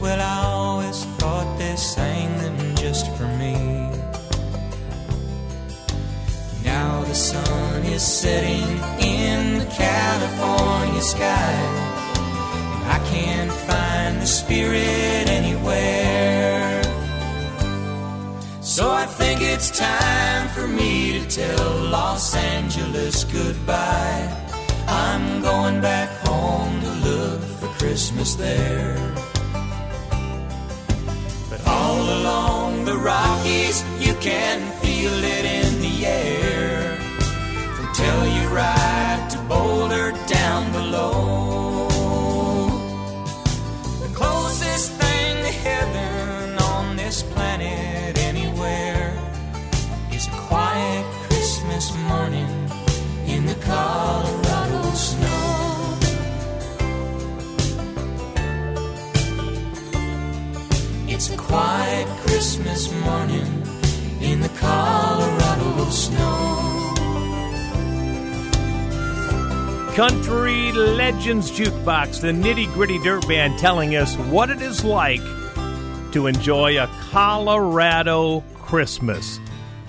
Well, I always thought they sang them just for me. Now the sun is setting in the California sky. I can't find the spirit anywhere. So I think it's time for me to tell Los Angeles goodbye. I'm going back home to look for Christmas there. But all along the Rockies, you can feel it in the air, from Telluride to Boulder down below. Closest thing to heaven on this planet anywhere is a quiet Christmas morning in the Colorado snow. It's a quiet Christmas morning in the Colorado snow. Country Legends Jukebox, the nitty-gritty dirt band telling us what it is like to enjoy a Colorado Christmas.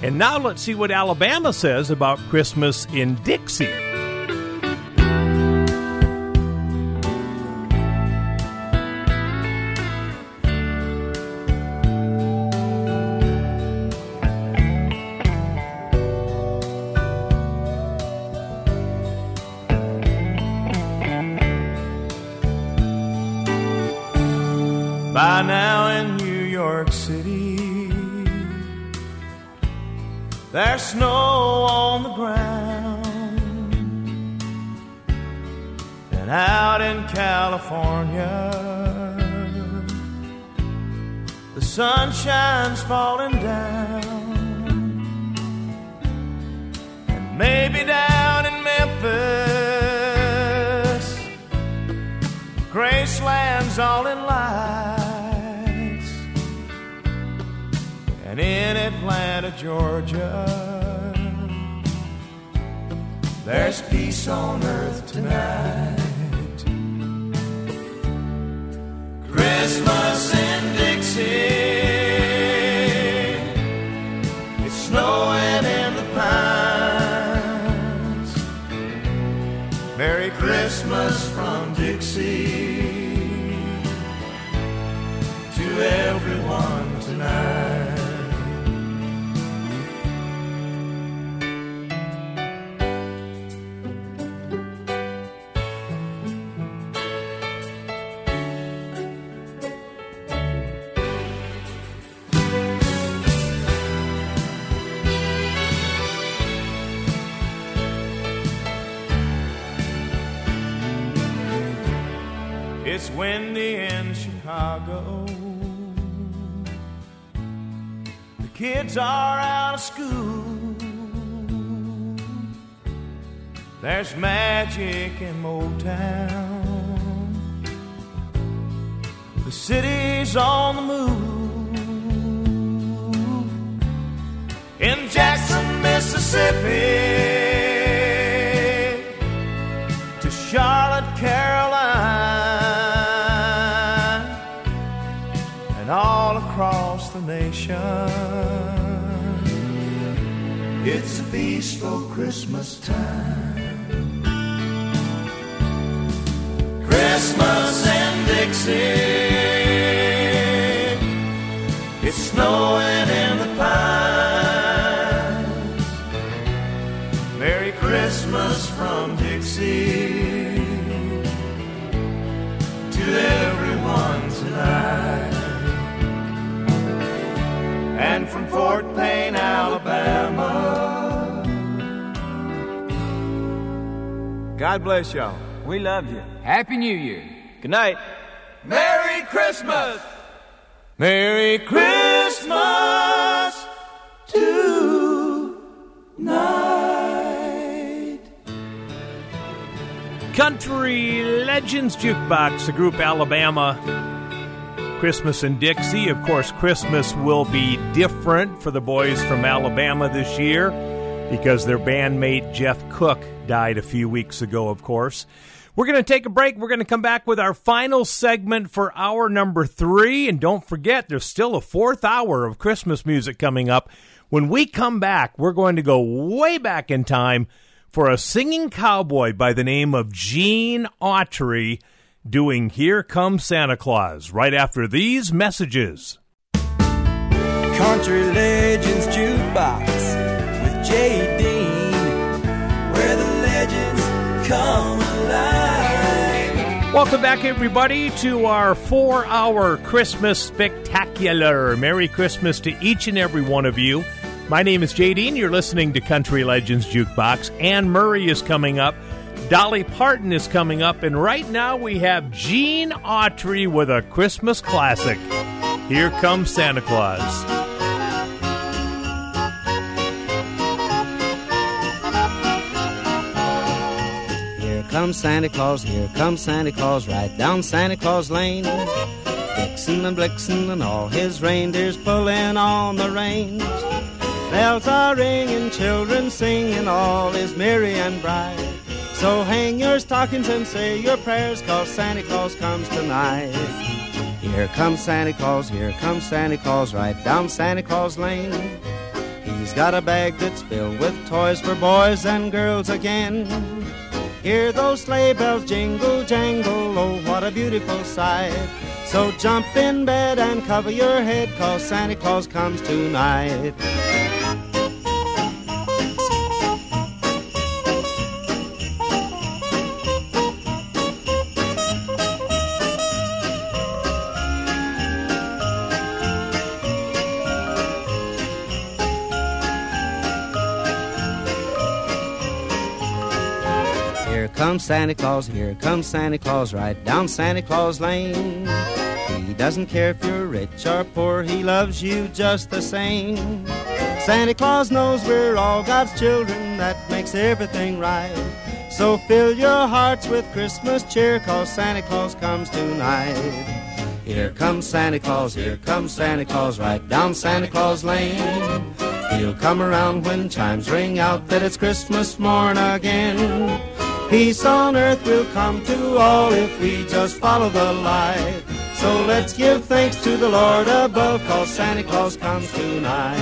And now let's see what Alabama says about Christmas in Dixie. By now in New York City, there's snow on the ground, and out in California, the sun shines falling down, and maybe down in Memphis, Graceland's all in light. And in Atlanta, Georgia, there's peace on earth tonight. Christmas in Dixie, it's snowing in the pines. Merry Christmas from Dixie to everyone tonight. It's windy in Chicago. The kids are out of school. There's magic in Motown. The city's on the move. In Jackson, Mississippi, to Charlotte, Carolina, and all across the nation. It's a peaceful Christmas time. Christmas in Dixie, it's snowing in the pines. Christmas from Dixie to everyone tonight, and from Fort Payne, Alabama. God bless y'all. We love you. Happy New Year. Good night. Merry Christmas. Merry Christmas tonight. Country Legends Jukebox, the group Alabama, Christmas in Dixie. Of course, Christmas will be different for the boys from Alabama this year because their bandmate Jeff Cook died a few weeks ago, of course. We're going to take a break. We're going to come back with our final segment for hour number 3. And don't forget, there's still a 4th hour of Christmas music coming up. When we come back, we're going to go way back in time for a singing cowboy by the name of Gene Autry doing Here Comes Santa Claus, right after these messages. Country Legends Jukebox with Jay Dean, where the legends come alive. Welcome back, everybody, to our 4-hour Christmas Spectacular. Merry Christmas to each and every one of you. My name is Jay Dean. You're listening to Country Legends Jukebox. Anne Murray is coming up. Dolly Parton is coming up. And right now we have Gene Autry with a Christmas classic. Here Comes Santa Claus. Here comes Santa Claus, here comes Santa Claus, right down Santa Claus Lane. Dixon and Blixen and all his reindeers pulling on the reins. Bells are ringing, children singing, all is merry and bright. So hang your stockings and say your prayers, 'cause Santa Claus comes tonight. Here comes Santa Claus, here comes Santa Claus, right down Santa Claus Lane. He's got a bag that's filled with toys for boys and girls again. Hear those sleigh bells jingle, jangle, oh, what a beautiful sight. So jump in bed and cover your head, 'cause Santa Claus comes tonight. Santa Claus, here comes Santa Claus, right down Santa Claus Lane. He doesn't care if you're rich or poor, he loves you just the same. Santa Claus knows we're all God's children, that makes everything right. So fill your hearts with Christmas cheer, 'cause Santa Claus comes tonight. Here comes Santa Claus, here comes Santa Claus, right down Santa Claus Lane. He'll come around when chimes ring out that it's Christmas morn again. Peace on earth will come to all if we just follow the light. So let's give thanks to the Lord above, 'cause Santa Claus comes tonight.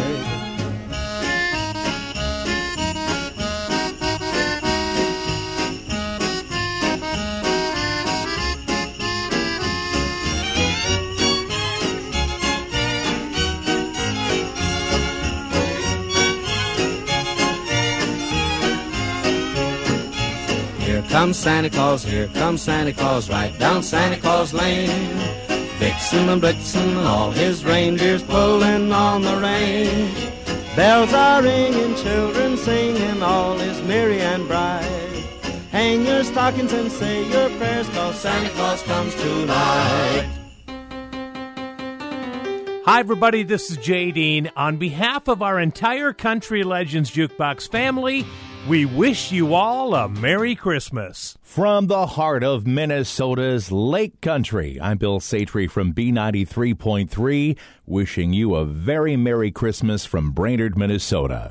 Here comes Santa Claus, here comes Santa Claus, right down Santa Claus Lane. Vixen and Blitzen, all his reindeers pulling on the reins. Bells are ringing, children singing, all is merry and bright. Hang your stockings and say your prayers, 'cause Santa Claus comes tonight. Hi, everybody. This is Jay Dean. On behalf of our entire Country Legends Jukebox family, we wish you all a Merry Christmas. From the heart of Minnesota's Lake Country, I'm Bill Satry from B93.3, wishing you a very Merry Christmas from Brainerd, Minnesota.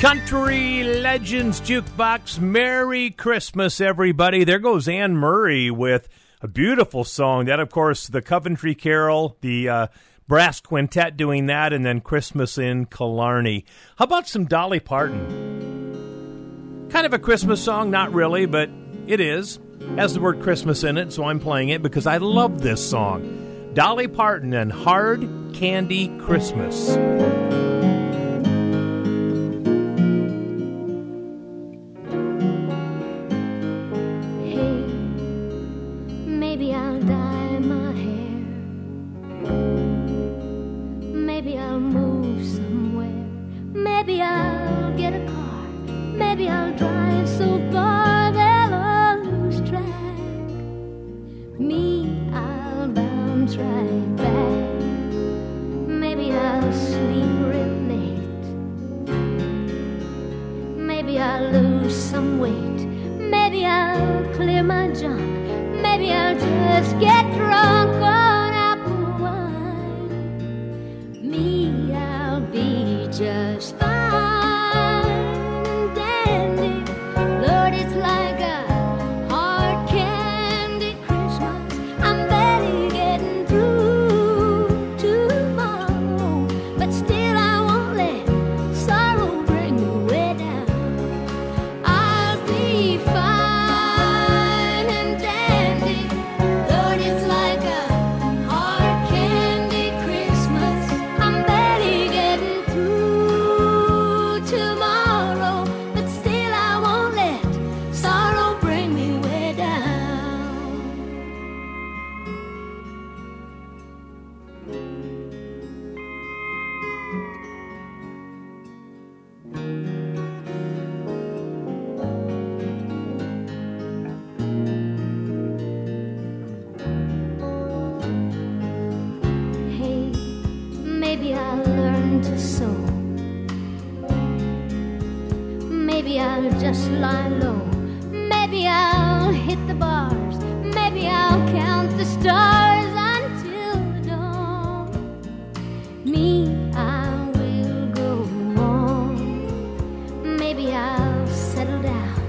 Country Legends Jukebox, Merry Christmas, everybody. There goes Anne Murray with a beautiful song. That, of course, the Coventry Carol, the brass quintet doing that, and then Christmas in Killarney. How about some Dolly Parton? Kind of a Christmas song, not really, but it is. It has the word Christmas in it, so I'm playing it because I love this song. Dolly Parton and Hard Candy Christmas. just lie low. Maybe I'll hit the bars, maybe I'll count the stars until the dawn. Me, I will go on. Maybe I'll settle down.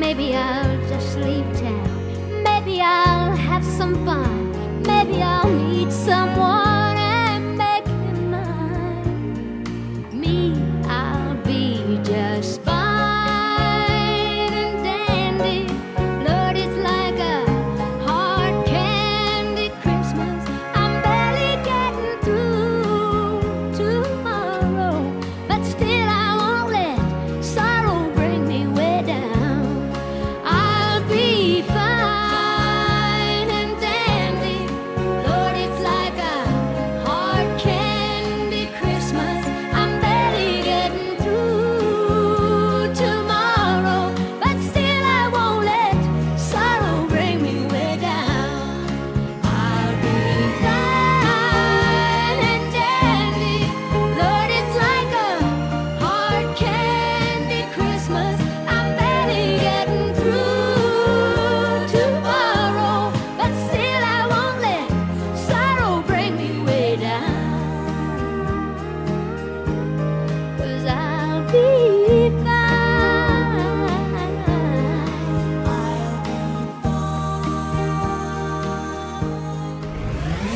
Maybe I'll just leave town. Maybe I'll have some fun. Maybe I'll meet someone.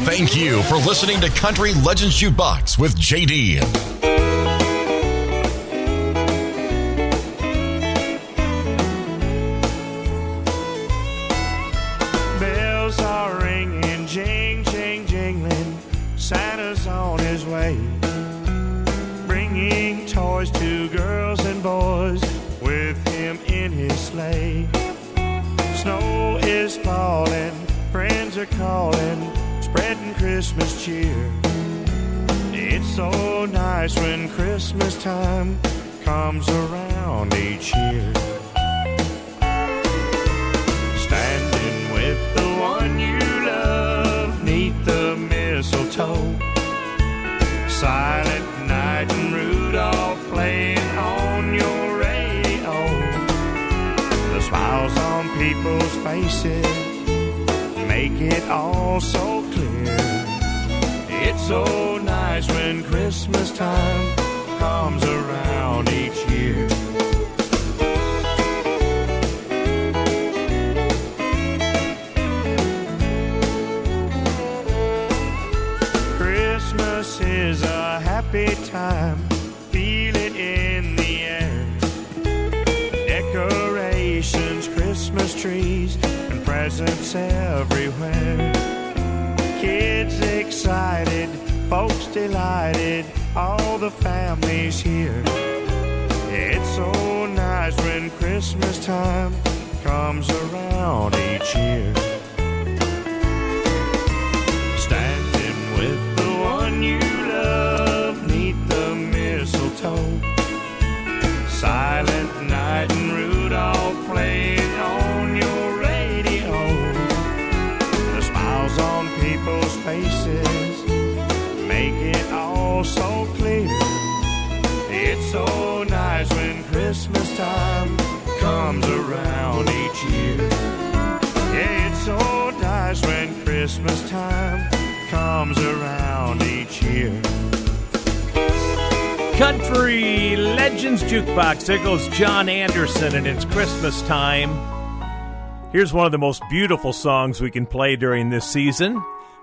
Thank you for listening to Country Legends Jukebox with Jay Dean. Bells are ringing, jing, jing, jingling. Santa's on his way, bringing toys to girls and boys with him in his sleigh. Snow is falling, friends are calling, spreading Christmas cheer. It's so nice when Christmas time comes around each year. Standing with the one you love 'neath the mistletoe. Silent night and Rudolph playing on your radio. The smiles on people's faces make it all so clear. It's so nice when Christmas time comes around each year. Christmas is a happy time, feel it in the air. Decorations, Christmas trees, presents everywhere. Kids excited, folks delighted, all the families here. It's so nice when Christmas time comes around each year. Standing with the one you love 'neath the mistletoe. Silent night and Rudolph playing on your on people's faces make it all so clear. It's so nice when Christmas time comes around each year. Yeah, it's so nice when Christmas time comes around each year. Country Legends Jukebox. There goes John Anderson, and it's Christmas time. Here's one of the most beautiful songs we can play during this season.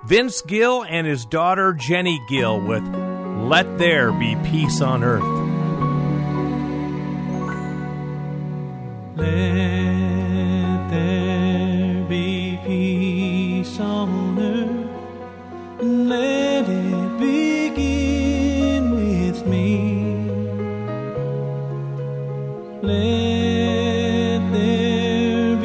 Vince Gill and his daughter Jenny Gill with Let There Be Peace on Earth. Let there be peace on earth. Let it begin with me. Let there let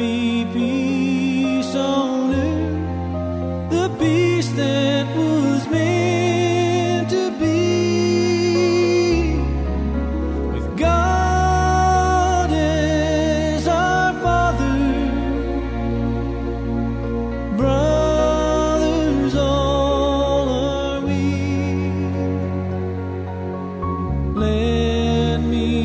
me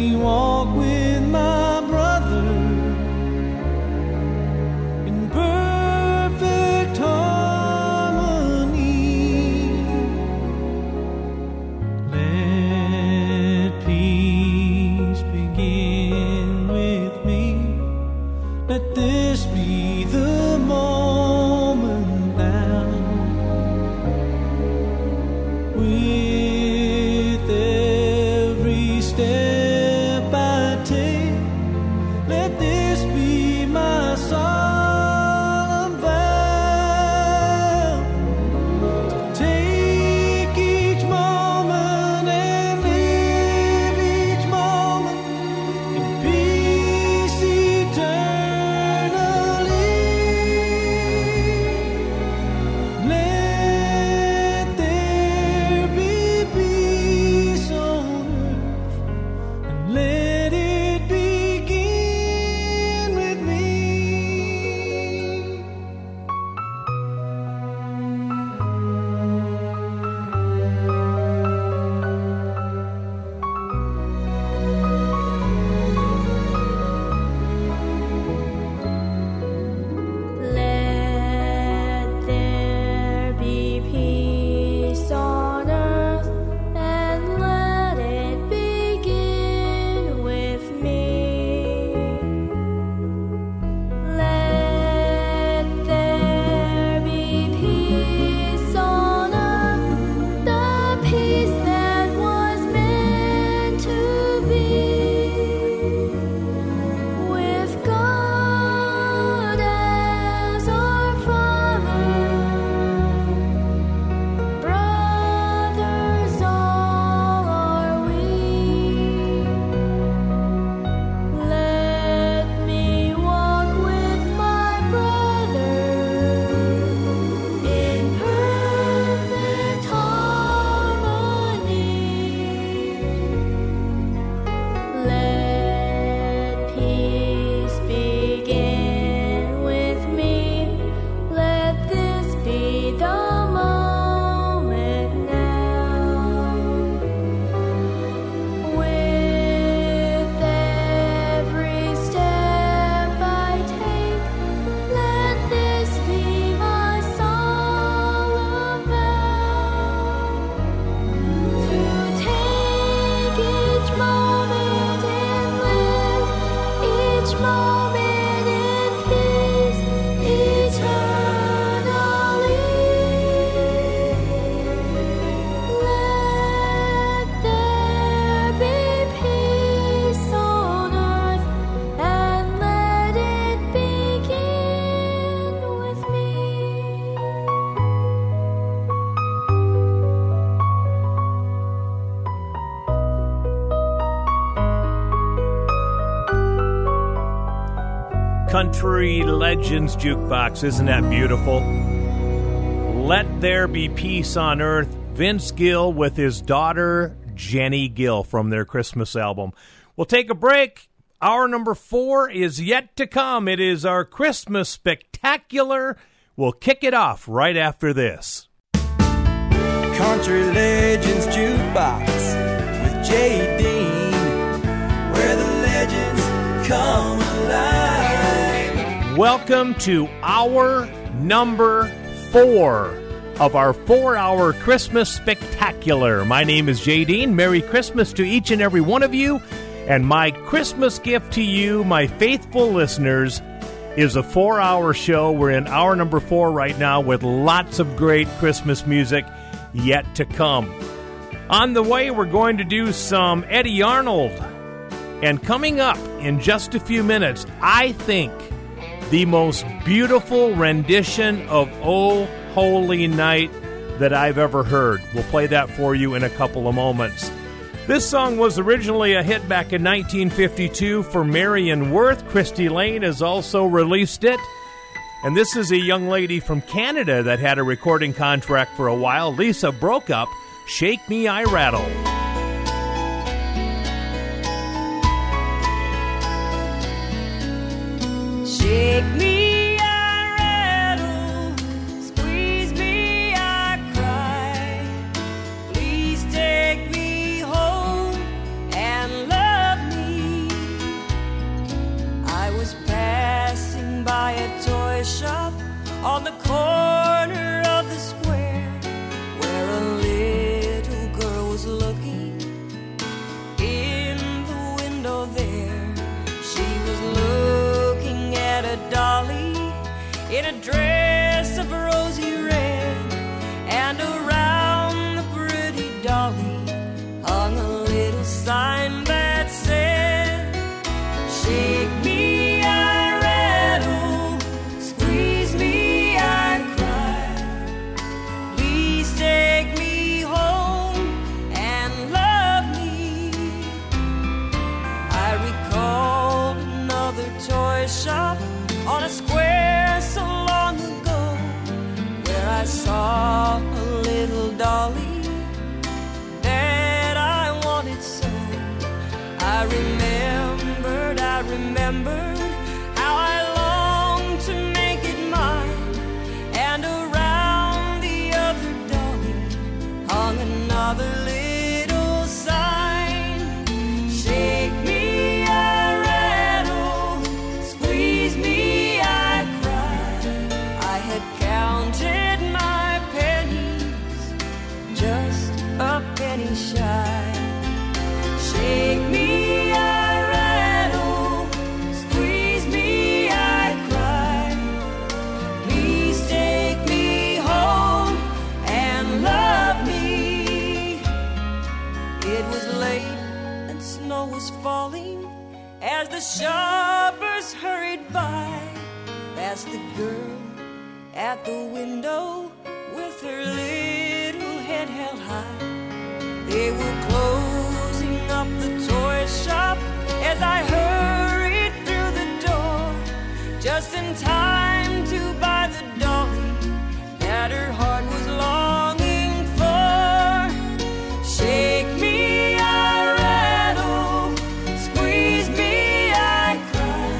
Country Legends Jukebox. Isn't that beautiful? Let There Be Peace on Earth, Vince Gill with his daughter Jenny Gill from their Christmas album. We'll take a break. Hour number 4 is yet to come. It is our Christmas Spectacular. We'll kick it off right after this. Country Legends Jukebox with Jay Dean, where the legends come alive. Welcome to hour number 4 of our 4-hour Christmas Spectacular. My name is Jay Dean. Merry Christmas to each and every one of you. And my Christmas gift to you, my faithful listeners, is a 4-hour show. We're in hour number 4 right now with lots of great Christmas music yet to come. On the way, we're going to do some Eddie Arnold. And coming up in just a few minutes, I think the most beautiful rendition of Oh Holy Night that I've ever heard. We'll play that for you in a couple of moments. This song was originally a hit back in 1952 for Marion Worth. Christy Lane has also released it. And this is a young lady from Canada that had a recording contract for a while. Lisa broke up, Shake Me, I Rattle. Shake me, I rattle, squeeze me, I cry, please take me and love me. I was passing by a toy shop on the corner of the square where a little girl was looking in the window there. She was looking at a dolly in a dress of rosy red, and around the pretty dolly hung a little sign that said, shake me, I rattle, squeeze me, I cry, please take me home and love me. I recall another toy shop on a square so long ago, where I saw a little dolly that I wanted so. I remembered how I longed to make it mine, and around the other dolly hung another little sign. Shake me, I rattle, squeeze me, I cry. I had counted my pennies, just a penny shy. Shake me, I rattle, squeeze me, I cry, please take me home and love me. It was late and snow was falling as the shoppers hurried by, past the girl at the window with her little head held high. They were closing up the toy shop as I hurried through the door, just in time to buy the dolly that her heart was longing for. Shake me, I rattle, squeeze me, I cry,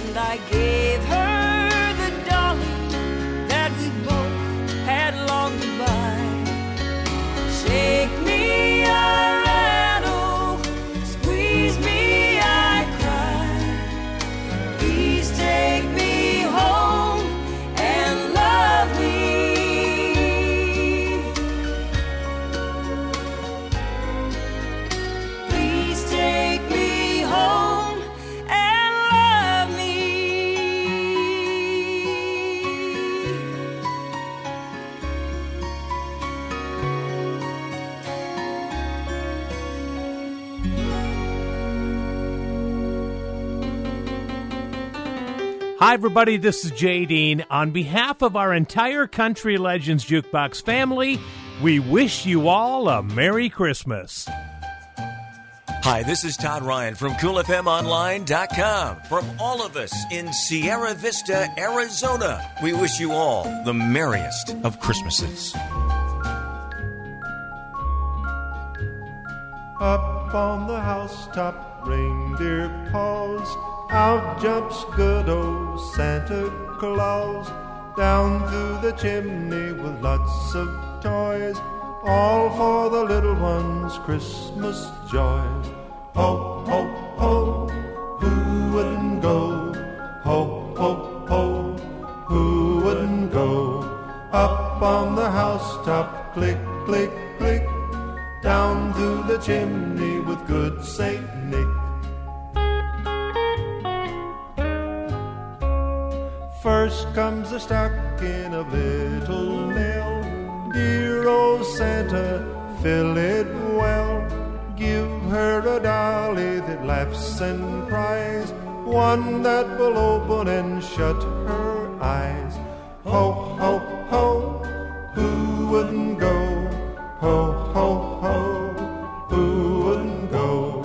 and I gave her the dolly that we both had longed to buy. Shake me, I rattle, squeeze me, I cry, please take me home and love me, please take me home and love me. Hi, everybody. This is Jay Dean. On behalf of our entire Country Legends Jukebox family, we wish you all a Merry Christmas. Hi, this is Todd Ryan from CoolFMOnline.com. From all of us in Sierra Vista, Arizona, we wish you all the merriest of Christmases. Up on the housetop, reindeer paws, out jumps good old Santa Claus. Down through the chimney with lots of toys, all for the little ones' Christmas joys. Ho, ho, ho, who wouldn't go? Ho, ho, ho, who wouldn't go? Up on the housetop, click, click, click, down through the chimney with good Saint Nick. First comes a stocking of little Nell. Dear old Santa, fill it well. Give her a dolly that laughs and cries, one that will open and shut her eyes. Ho, ho, ho, who wouldn't go? Ho, ho, ho, who wouldn't go?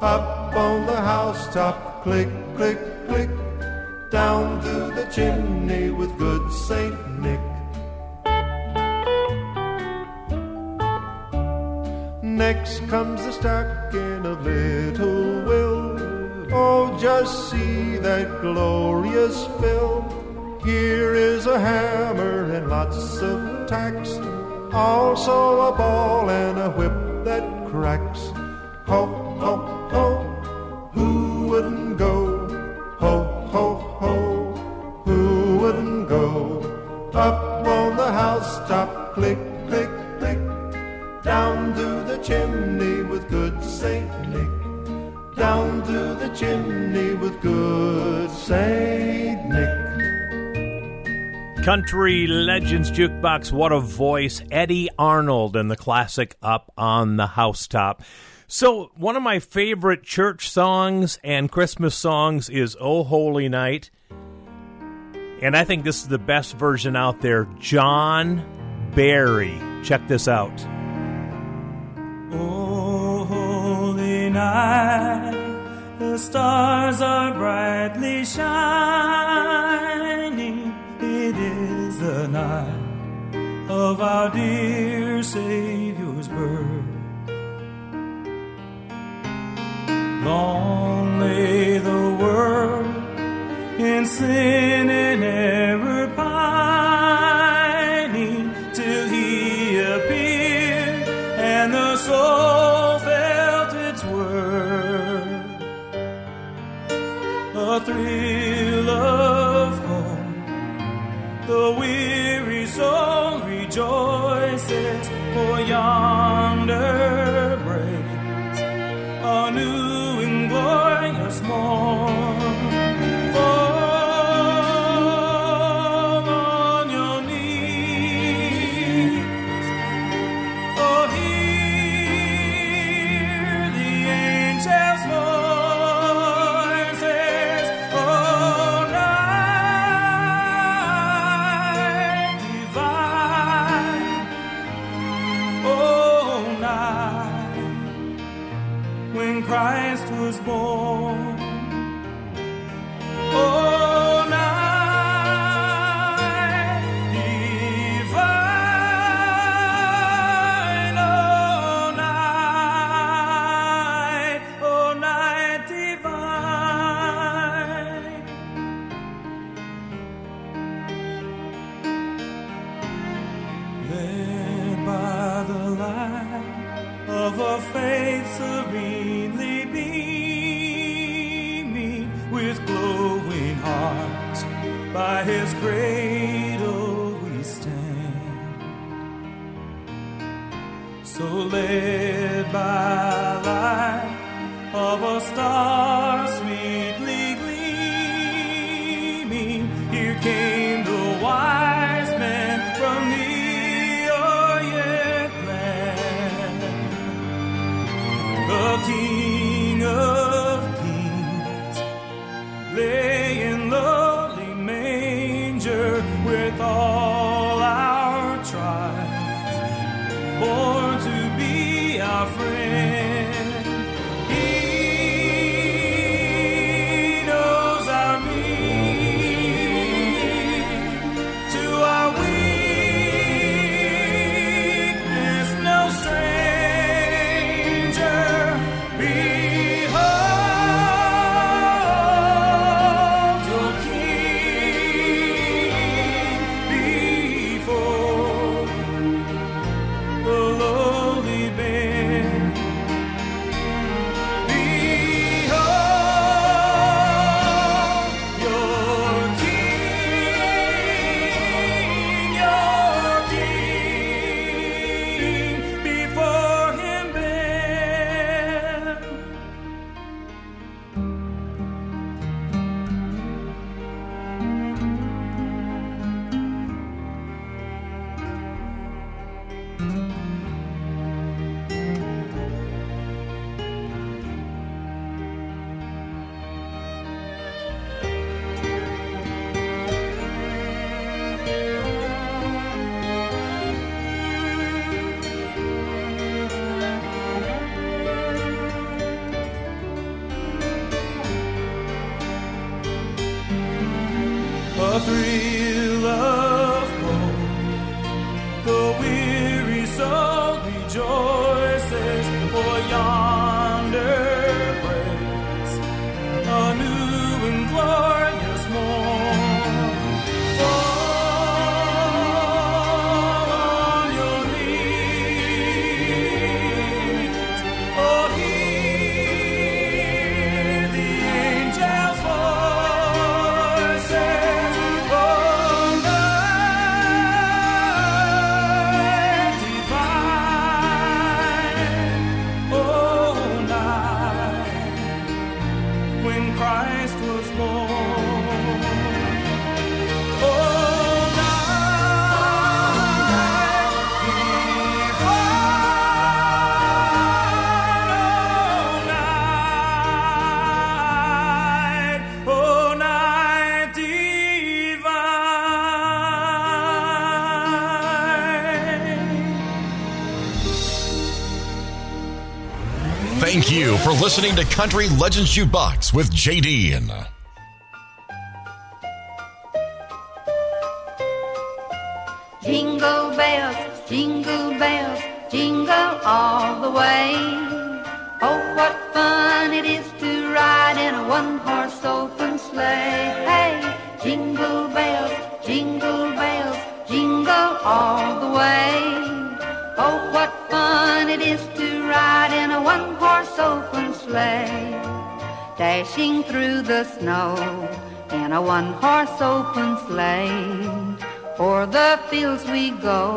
Up on the housetop, click, click, click, down through the chimney with good Saint Nick. Next comes the stocking of little Will. Oh, just see that glorious fill. Here is a hammer and lots of tacks, also a ball and a whip that cracks. Ho, ho, ho, who wouldn't go? Ho, ho, ho, who wouldn't go? Up on the housetop, click, click, click, down through the chimney with good Saint Nick. Down through the chimney with good Saint Nick. Country Legends Jukebox, what a voice. Eddie Arnold and the classic Up on the Housetop. So one of my favorite church songs and Christmas songs is Oh Holy Night. And I think this is the best version out there. John Barry. Check this out. Oh holy night, the stars are brightly shining. It is the night of our dear Savior's birth. Long lay the world in sin and ever pining, till he appeared and the soul felt its worth. A thrill of hope, the weary soul rejoices, for yonder breaks a new glorious morn. Fall on your knees, oh hear the angels' voices, oh night divine, oh night when Christ was born. Oh, night divine, oh, night divine. Led by the light of a faith serenely beaming, with glowing hearts, by his cradle we stand. So led by light of a star sweetly gleaming, here came the wise men from the Orient land. The King of lay in lowly manger with all our tribes, born to be our friend. the thrill of hope, the weary soul rejoices, for yonder breaks a new and glorious morn. Fall on your knees, oh hear the angels' voices, oh night divine, oh night when Christ was born. Oh, night divine. Thank you for listening to Country Legends Jukebox with Jay Dean. Jingle bells, jingle all the way. Oh, what fun it is to ride in a one-horse open sleigh. Hey, jingle bells, jingle all the way. Oh, what fun it is to ride in a one-horse open sleigh. Dashing through the snow in a one-horse open sleigh. O'er the fields we go,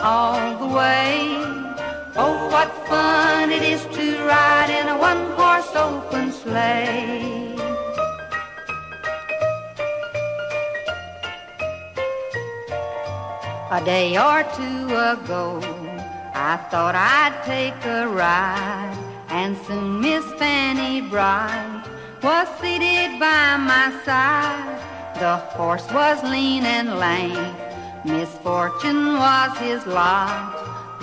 all the way. Oh, what fun it is to ride in a one-horse open sleigh. A day or two ago, I thought I'd take a ride, and soon Miss Fanny Bright was seated by my side. The horse was lean and lame, misfortune was his lot.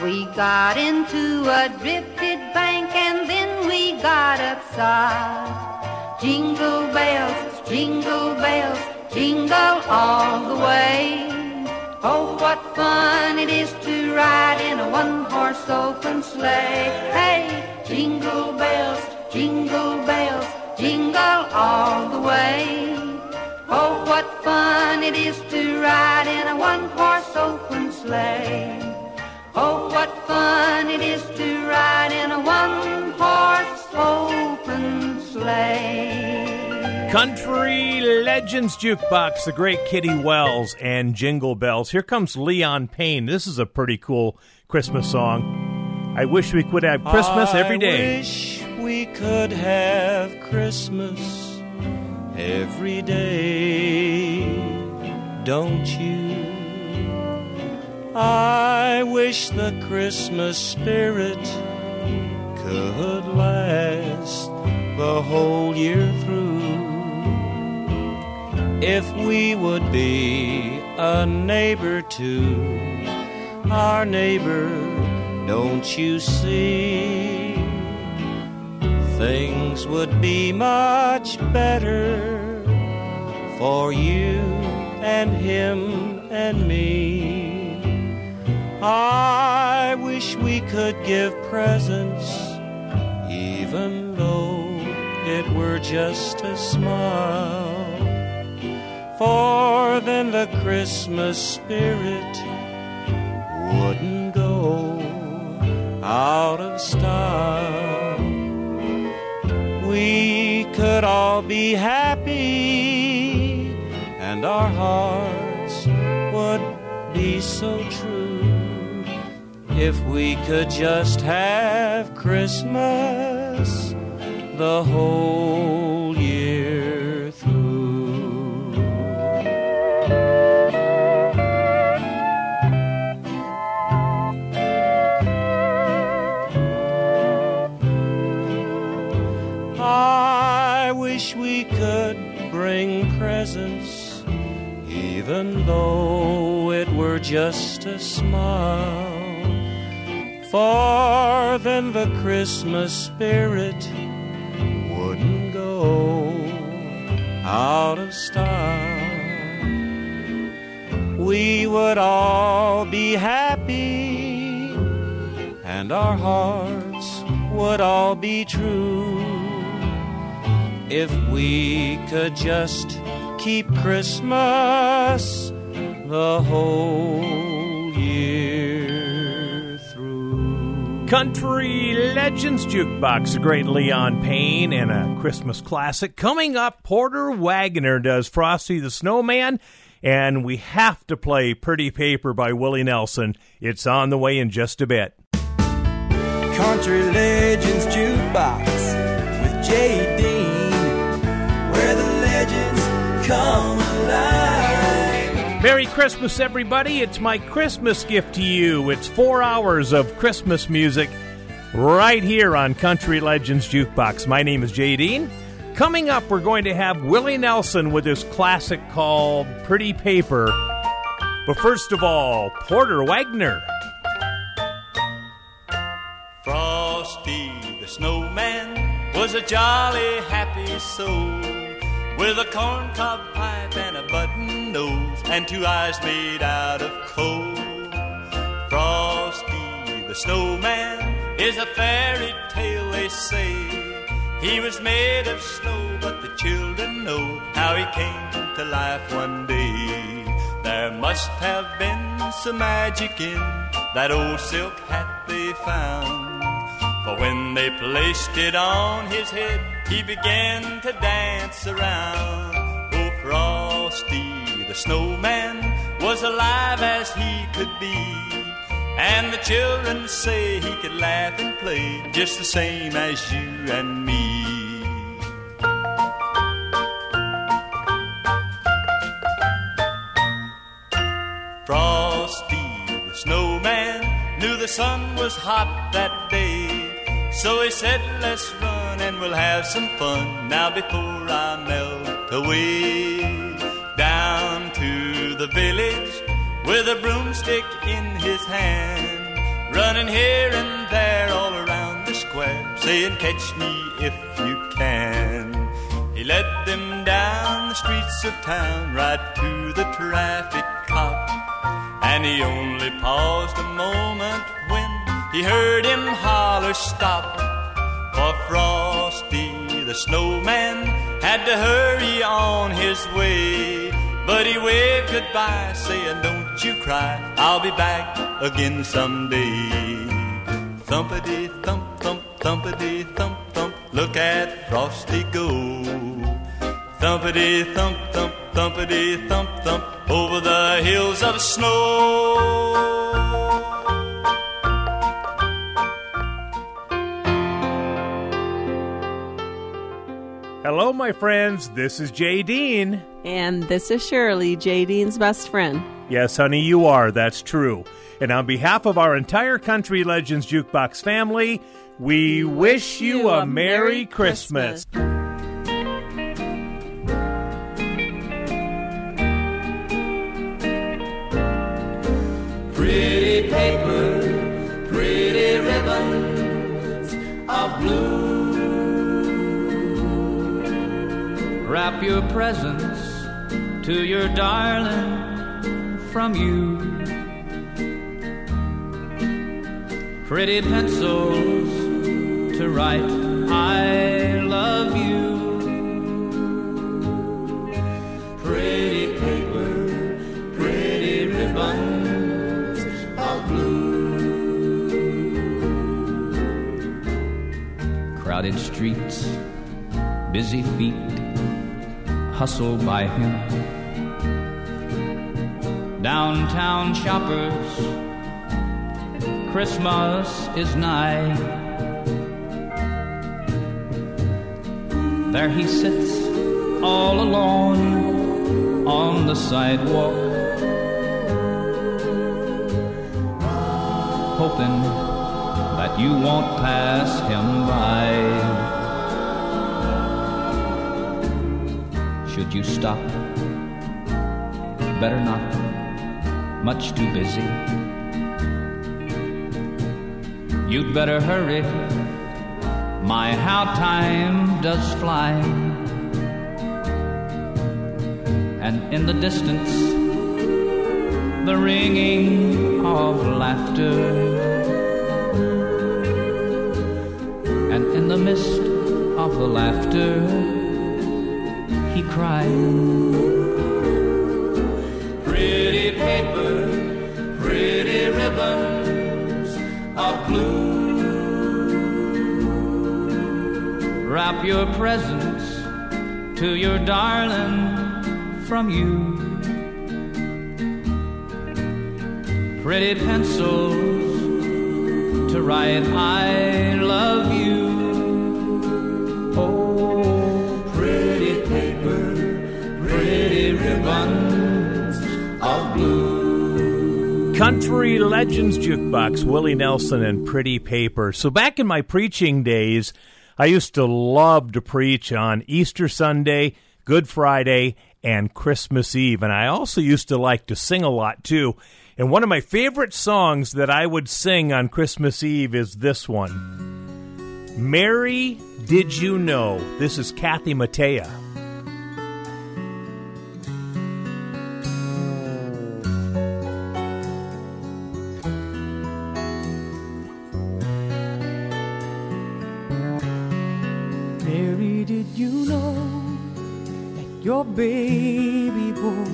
We got into a drifted bank and then we got upside. Jingle bells, jingle all the way. Oh, what fun it is to ride in a one-horse open sleigh. Hey, jingle bells, jingle all the way. Oh, what fun it is to ride in a one-horse open sleigh. Oh, what fun it is to ride in a one-horse open sleigh. Country Legends Jukebox, the great Kitty Wells and Jingle Bells. Here comes Leon Payne. This is a pretty cool Christmas song. I wish we could have Christmas every day. I wish we could have Christmas every day, don't you? I wish the Christmas spirit could last the whole year through. If we would be a neighbor to our neighbor, don't you see? Things would be much better for you and him and me. I wish we could give presents, even though it were just a smile. For then the Christmas spirit wouldn't go out of style. We could all be happy, and our hearts would be so true, if we could just have Christmas the whole year through. I wish we could bring presents, even though it were just a smile. For then the Christmas spirit wouldn't go out of style. We would all be happy, and our hearts would all be true, if we could just keep Christmas the whole year through. Country Legends Jukebox, a great Leon Payne and a Christmas classic. Coming up, Porter Wagoner does Frosty the Snowman, and we have to play Pretty Paper by Willie Nelson. It's on the way in just a bit. Country Legends Jukebox with Jay Dean, where the legends come alive. Merry Christmas, everybody. It's my Christmas gift to you. It's 4 hours of Christmas music right here on Country Legends Jukebox. My name is Jay Dean. Coming up, we're going to have Willie Nelson with his classic called Pretty Paper. But first of all, Porter Wagoner. Frosty the Snowman was a jolly happy soul, with a corncob pipe and a button nose and two eyes made out of coal. Frosty the Snowman is a fairy tale, they say. He was made of snow, but the children know how he came to life one day. There must have been some magic in that old silk hat they found, for when they placed it on his head, he began to dance around. Oh, Frosty the Snowman was alive as he could be, and the children say he could laugh and play just the same as you and me. Frosty the Snowman knew the sun was hot that day, so he said, let's run and we'll have some fun now before I melt away. Down to the village with a broomstick in his hand, running here and there all around the square, saying, catch me if you can. He led them down the streets of town, right to the traffic cop, and he only paused a moment when he heard him holler, stop. For Frosty the Snowman had to hurry on his way, but he waved goodbye, saying, don't you cry, I'll be back again someday. Thumpity thump, thump, thumpity thump, thump, look at Frosty go. Thumpity thump, thump, thumpity thump, thump, over the hills of snow. Hello, my friends. This is Jay Dean. And this is Shirley, Jay Dean's best friend. Yes, honey, you are. That's true. And on behalf of our entire Country Legends Jukebox family, we wish you a Merry Christmas. Pretty paper, pretty ribbons of blue, wrap your presents to your darling from you. Pretty pencils to write I love you. Pretty paper, pretty ribbons of blue. Crowded streets, busy feet, hustle by him. Downtown shoppers, Christmas is nigh. There he sits all alone on the sidewalk, hoping that you won't pass him by. Should you stop? Better not, much too busy. You'd better hurry, my how time does fly. And in the distance, the ringing of laughter. And in the mist of the laughter, he cried, pretty paper, pretty ribbons of blue. Wrap your presents to your darling from you. Pretty pencils to write I love you. Oh, of blue. Country Legends Jukebox, Willie Nelson and Pretty Paper. So back in my preaching days, I used to love to preach on Easter Sunday, Good Friday, and Christmas Eve. And I also used to like to sing a lot, too. And one of my favorite songs that I would sing on Christmas Eve is this one. Mary, Did You Know? This is Kathy Mattea. Did you know that your baby boy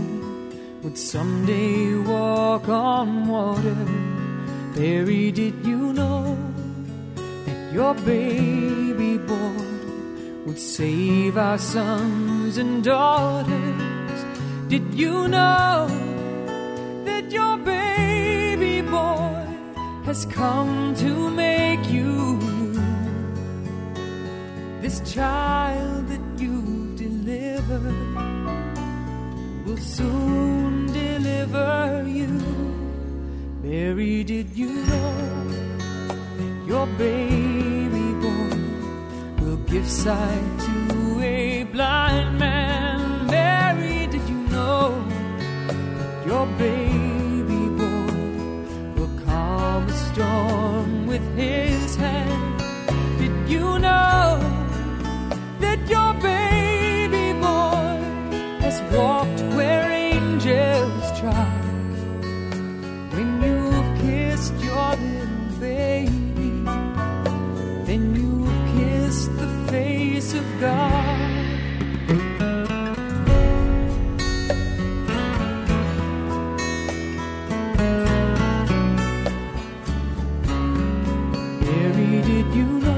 would someday walk on water? Mary, did you know that your baby boy would save our sons and daughters? Did you know that your baby boy has come to make you? This child that you've delivered will soon deliver you. Mary, did you know that your baby boy will give sight to a blind man? Mary, did you know that your baby boy will calm a storm with his hand? Did you know that your baby boy has walked where angels trod? When you've kissed your little baby, then you've kissed the face of God. Mary, did you know?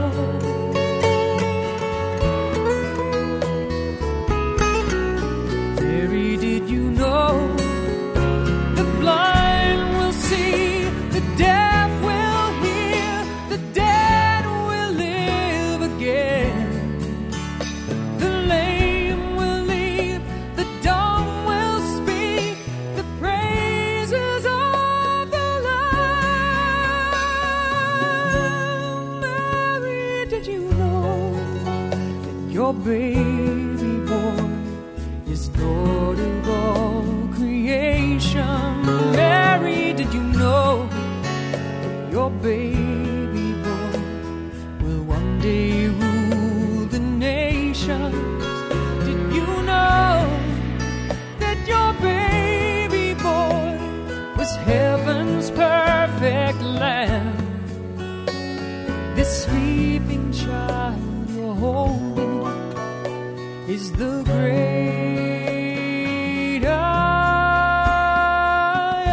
Baby boy is Lord of all creation. Mary, did you know that your baby boy will one day rule the nations? Did you know that your baby boy was heaven's perfect lamb? This sleeping child you're holding is the great I am.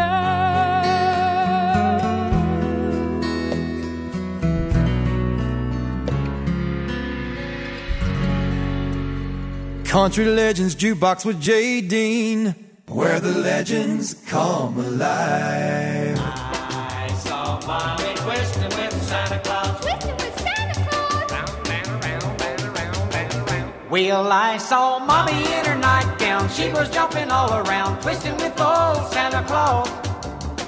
Country Legends Jukebox with Jay Dean, where the legends come alive. I saw Bobby twisting with Santa Claus. Well, I saw Mommy in her nightgown. She was jumping all around, twisting with old Santa Claus.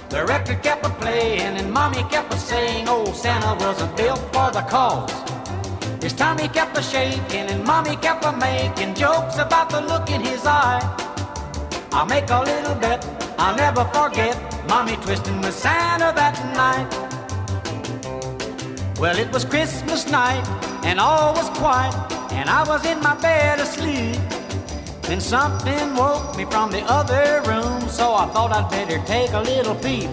The record kept a-playing and Mommy kept a-saying, old Santa wasn't built for the cause. His Tommy kept a-shaking and Mommy kept a-making jokes about the look in his eye. I'll make a little bet, I'll never forget Mommy twisting with Santa that night. Well, it was Christmas night and all was quiet, and I was in my bed asleep, when something woke me from the other room, so I thought I'd better take a little peep.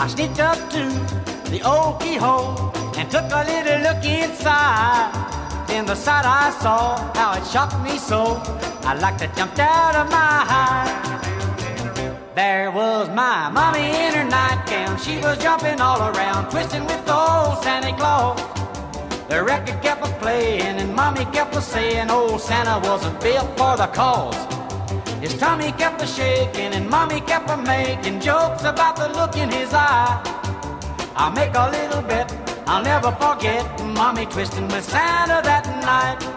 I sneaked up to the old keyhole and took a little look inside. Then the sight I saw, how it shocked me so, I like to jump out of my hide. There was my mommy in her nightgown, she was jumping all around, twisting with the old Santa Claus. The record kept a-playing and Mommy kept a-saying old Santa wasn't built for the cause. His tummy kept a-shaking and Mommy kept a-making jokes about the look in his eye. I'll make a little bet, I'll never forget Mommy twisting with Santa that night.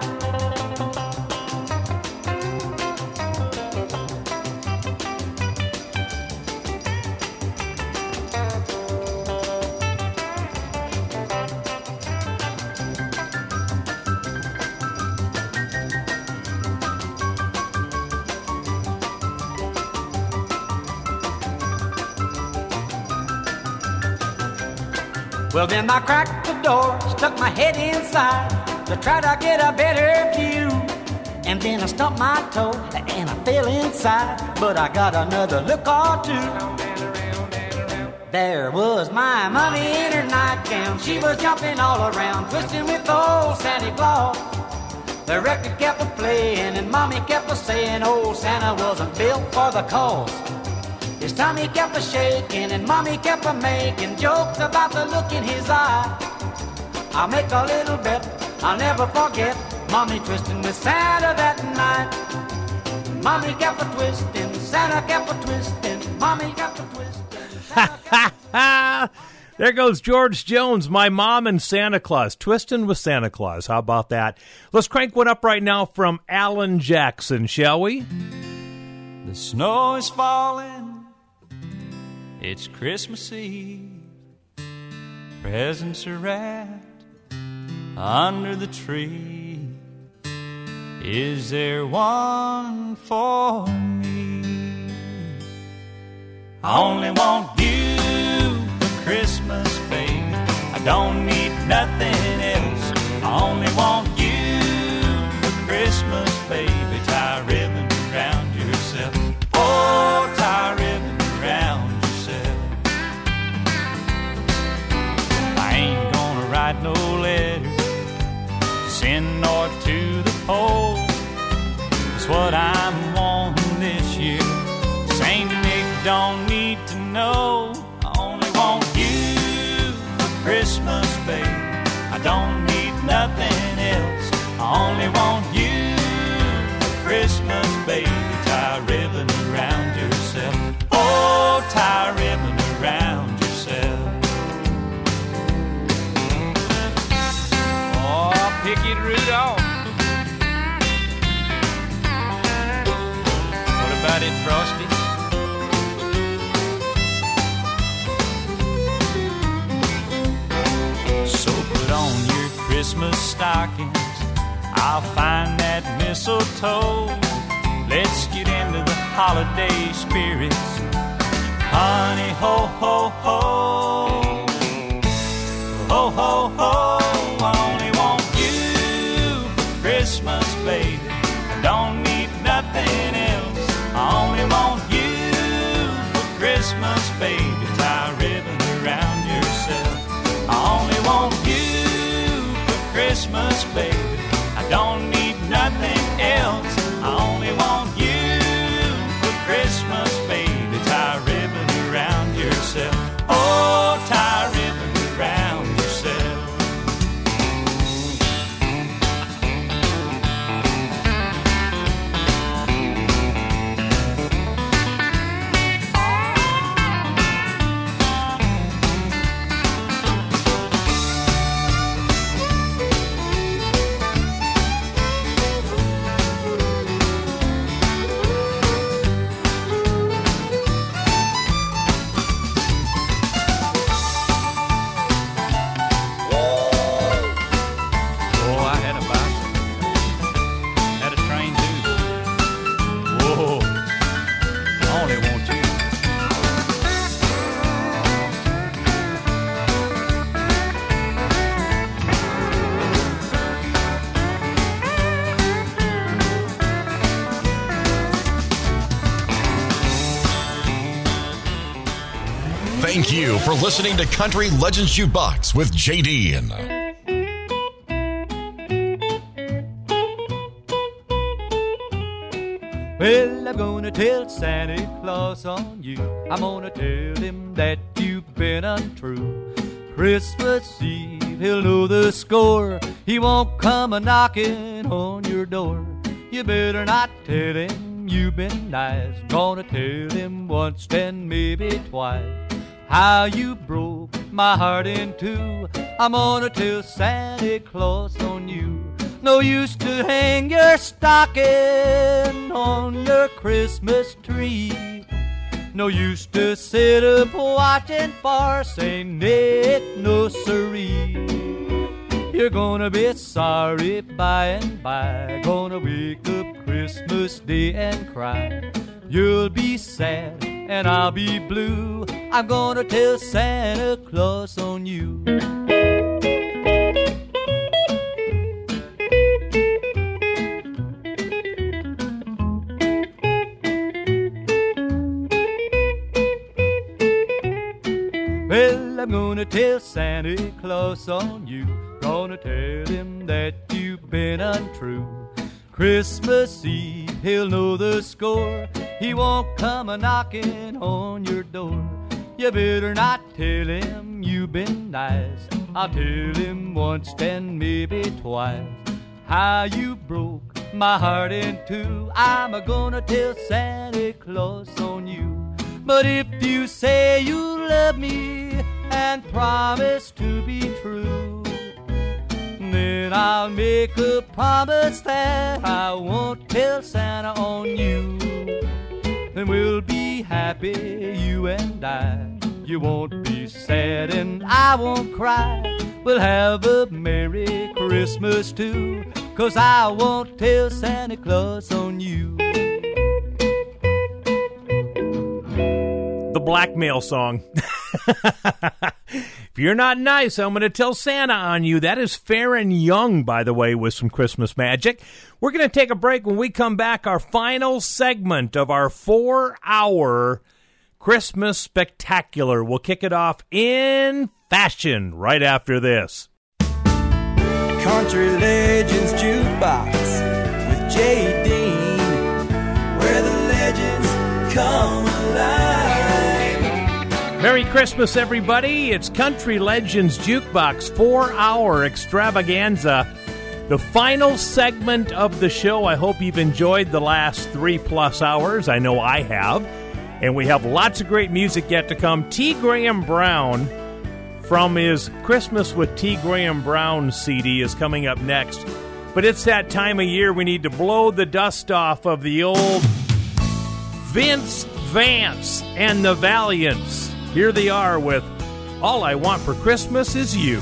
Well, then I cracked the door, stuck my head inside to try to get a better view. And then I stumped my toe and I fell inside, but I got another look or two. There was my mommy in her nightgown, she was jumping all around, twisting with old Santa Claus. The record kept a-playing and Mommy kept a-saying old Santa wasn't built for the cause. His tummy kept a-shaking and Mommy kept a-making jokes about the look in his eye. I'll make a little bet, I'll never forget Mommy twisting with Santa that night. Mommy kept a-twisting, Santa kept a-twisting, Mommy kept a-twisting, Santa kept a-twisting. There goes George Jones, My Mom and Santa Claus, twisting with Santa Claus. How about that? Let's crank one up right now from Alan Jackson, shall we? The snow is falling, it's Christmas Eve, presents are wrapped under the tree. Is there one for me? I only want you for Christmas, baby. I don't need nothing else. I only want you for Christmas, baby. Tie a ribbon around yourself. Oh, tie a ribbon around. Write no letter to send nor to the poll. It's what I'm wanting this year. Saint Nick don't need to know. I only want you for Christmas, babe. I don't need nothing else. I only want you for Christmas, baby. Tie a ribbon around yourself. Oh, tie a ribbon around yourself. Picket Rudolph. What about it, Frosty? So put on your Christmas stockings, I'll find that mistletoe. Let's get into the holiday spirits. Honey, ho, ho, ho. Ho, ho, ho. I only want Christmas, baby, I don't need nothing else. I only want you for Christmas, baby. Tie a ribbon around yourself. I only want you for Christmas, baby. I don't need nothing else. I only want you for Christmas, baby. Tie a ribbon around yourself. Oh, tie a ribbon around yourself. Thank you for listening to Country Legends Jukebox with Jay Dean. Well, I'm gonna tell Santa Claus on you. I'm gonna tell him that you've been untrue. Christmas Eve, he'll know the score. He won't come a-knocking on your door. You better not tell him you've been nice. Gonna tell him once, then maybe twice, how you broke my heart in two. I'm gonna tell Santa Claus on you. No use to hang your stocking on your Christmas tree. No use to sit up watching for Saint Nick, no siree. You're gonna be sorry by and by. Gonna wake up Christmas Day and cry. You'll be sad and I'll be blue. I'm gonna tell Santa Claus on you. Well, I'm gonna tell Santa Claus on you. Gonna tell him that you've been untrue. Christmas Eve, he'll know the score. He won't come a-knocking on your door. You better not tell him you've been nice. I'll tell him once, then maybe twice, how you broke my heart in two. I'm a-gonna tell Santa Claus on you. But if you say you love me and promise to be true, then I'll make a promise that I won't tell Santa on you. Then we'll be happy, you and I. You won't be sad and I won't cry. We'll have a Merry Christmas too, 'cause I won't tell Santa Claus on you. The blackmail song. If you're not nice, I'm going to tell Santa on you. That is Fair and Young, by the way, with some Christmas magic. We're going to take a break. When we come back, our final segment of our 4-hour Christmas Spectacular. We'll kick it off in fashion right after this. Country Legends Jukebox with Jay Dean, where the legends come alive. Merry Christmas, everybody. It's Country Legends Jukebox 4-hour extravaganza, the final segment of the show. I hope you've enjoyed the last 3-plus hours. I know I have. And we have lots of great music yet to come. T. Graham Brown from his Christmas with T. Graham Brown CD is coming up next. But it's that time of year we need to blow the dust off of the old Vince Vance and the Valiants. Here they are with All I Want for Christmas Is You.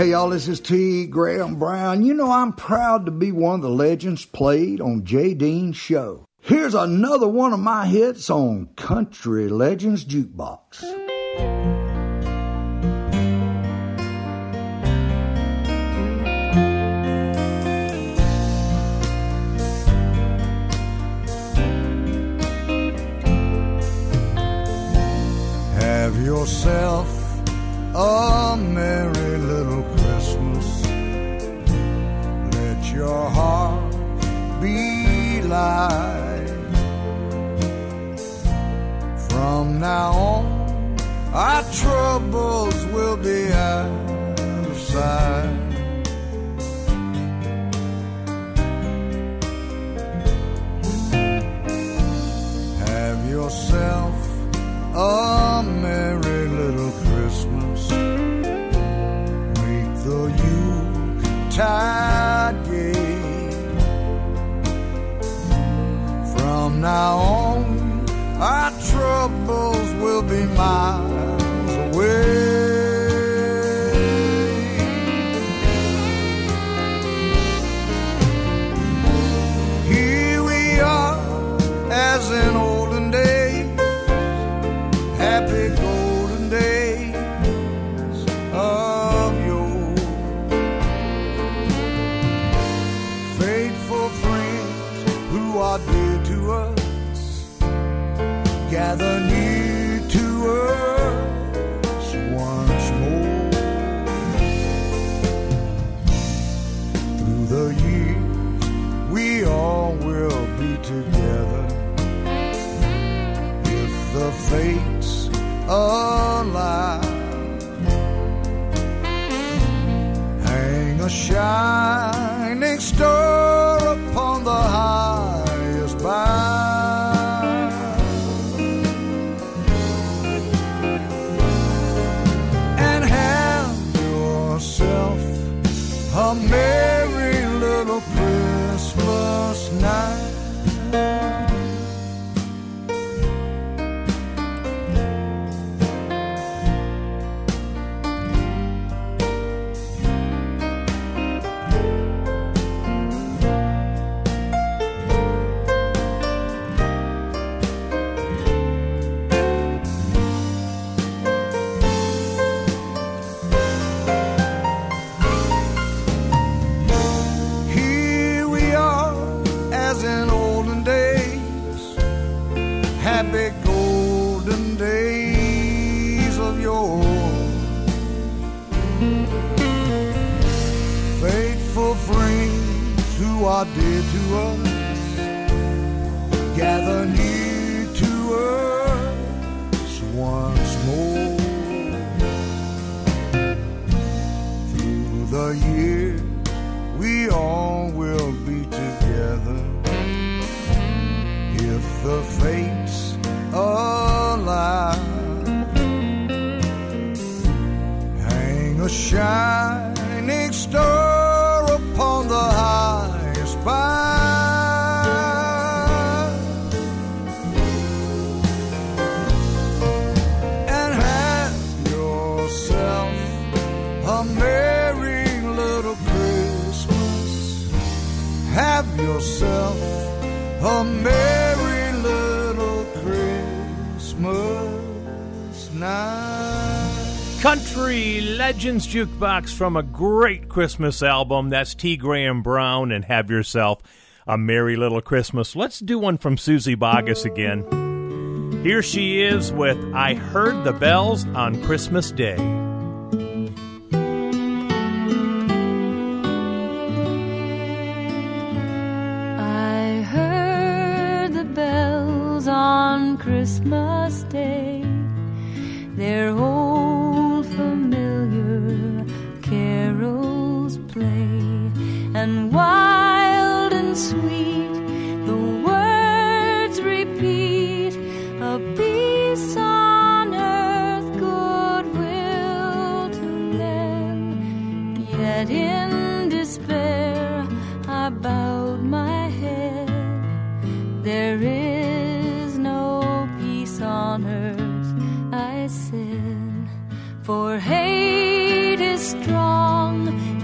Hey, y'all, this is T. Graham Brown. You know, I'm proud to be one of the legends played on Jay Dean's show. Here's another one of my hits on Country Legends Jukebox. Have yourself a merry little Christmas. Let your heart be light. From now on, our troubles will be out of sight. Have yourself a merry little Christmas. Meet the Yuletide gay. From now on, our troubles will be miles away. Here we are, as in olden days. Happy golden days of yore. Faithful friends who are dear to us gather near to us once more. Through the years we all will be together if the fate alive. Hang a shining star upon the highest bough. And have yourself a merry little Christmas night. Happy golden days of yore. Faithful friends who are dear to us gather near to us once more. Through the years we all will be together if the fates alive. Hang a shining star upon the highest bough, and have yourself a merry little Christmas. Have yourself a merry little Christmas. Country Legends Jukebox from a great Christmas album. That's T. Graham Brown and Have Yourself a Merry Little Christmas. Let's do one from Susie Boggess again. Here she is with I Heard the Bells on Christmas Day. I heard the bells on Christmas Day, their old familiar carols play, and wild and sweet the words repeat, a peace on earth, goodwill to men. Yet in despair I bowed my head. There is no peace on earth, I said, for hate is strong.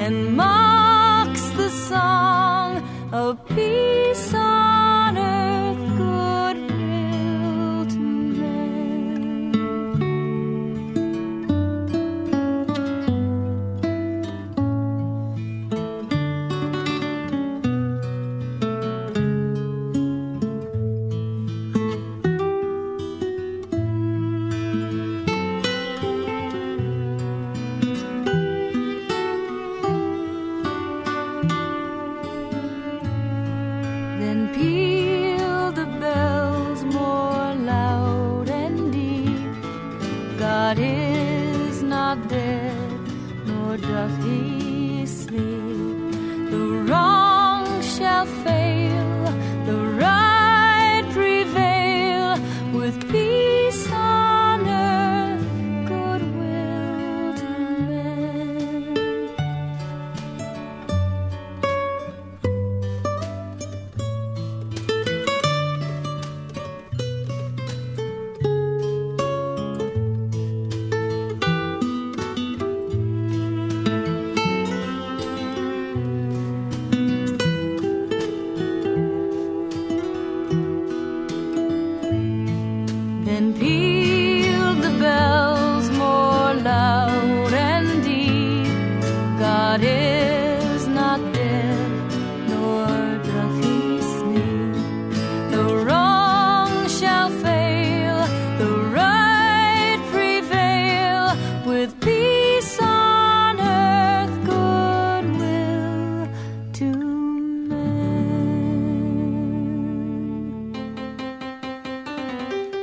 and mocks the song of peace on earth, goodwill to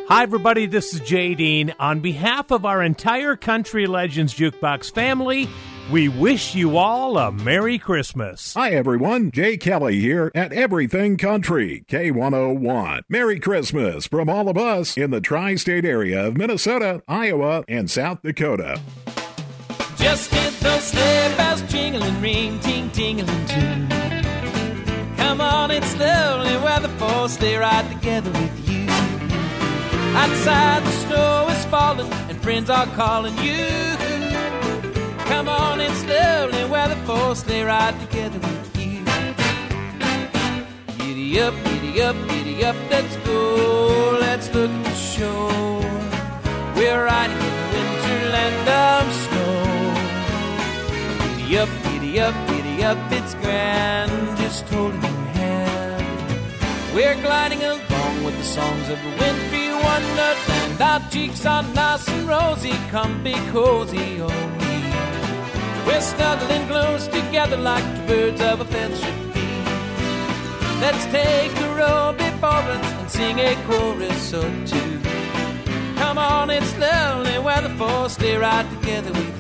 Hi, everybody. This is Jay Dean. On behalf of our entire Country Legends Jukebox family, we wish you all a Merry Christmas. Hi, everyone. Jay Kelly here at Everything Country K101. Merry Christmas from all of us in the tri-state area of Minnesota, Iowa, and South Dakota. Just get those sleigh bells jingling, ring, ting, tingling, too. Come on, it's slowly, where the four stay right together with you. Outside the snow is falling and friends are calling you. Come on and slowly where the four stay right together with you. Giddy up, giddy up, giddy up, let's go, let's look at the show. We're riding in the winterland of snow. Giddy up, giddy up, giddy up, it's grand, just holding your hand. We're gliding along with the songs of the wintry wonderland, our cheeks are nice and rosy, comfy, cozy, oh me. We're snuggling close together like the birds of a feather should be. Let's take a road before us and sing a chorus or two. Come on, it's lovely where the four stay right together with you.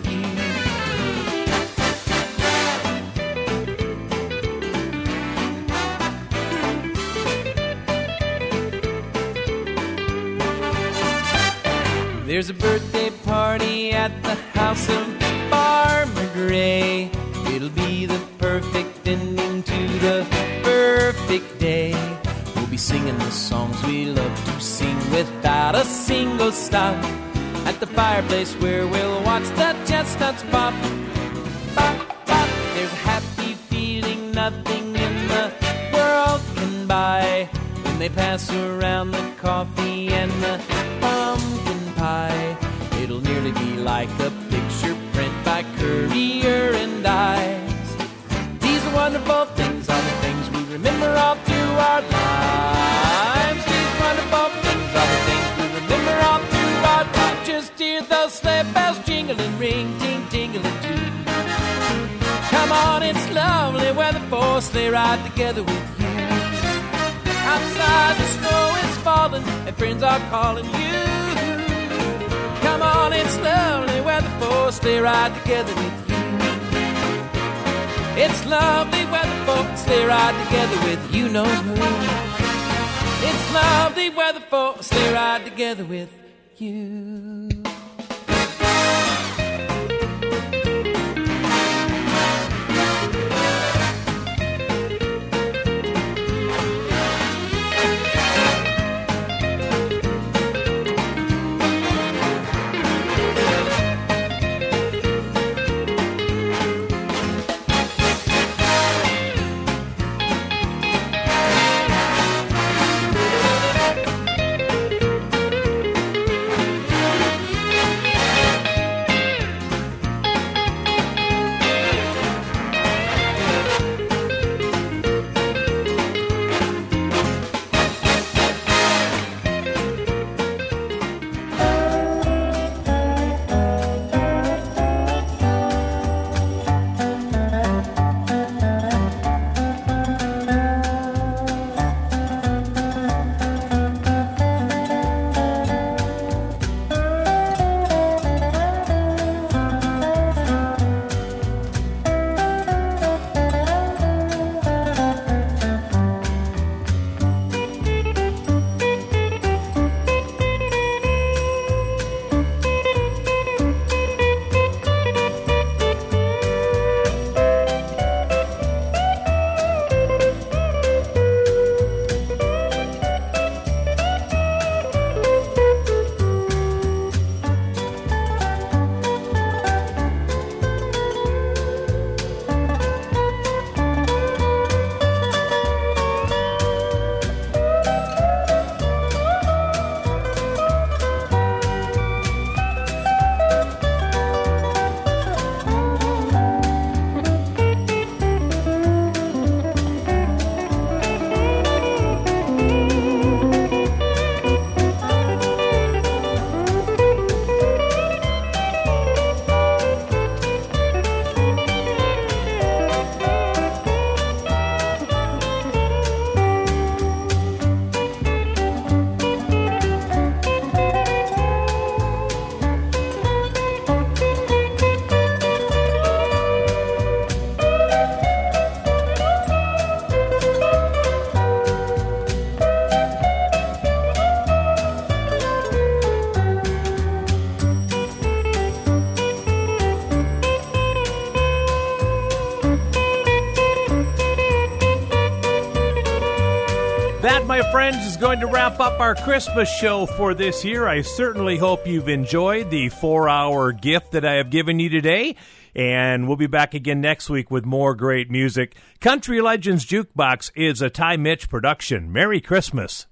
There's a birthday party at the house of Farmer Gray. It'll be the perfect ending to the perfect day. We'll be singing the songs we love to sing without a single stop. At the fireplace where we'll watch the chestnuts pop. Pop, pop. There's a happy feeling nothing in the world can buy. When they pass around the coffee and the pumpkin. It'll nearly be like a picture print by Currier and Ives. These wonderful things are the things we remember all through our lives. These wonderful things are the things we remember all through our lives. Just hear those sleigh bells jingle and ring, ting, tingle and too. Come on, it's lovely where the four sleigh ride together with you. Outside the snow is falling and friends are calling you. Come on, it's lovely where the four stay right together with you. It's lovely where the four stay right together with you, know who. It's lovely where the four stay right together with you. That, my friends, is going to wrap up our Christmas show for this year. I certainly hope you've enjoyed the 4-hour gift that I have given you today. And we'll be back again next week with more great music. Country Legends Jukebox is a Ty Mitch production. Merry Christmas.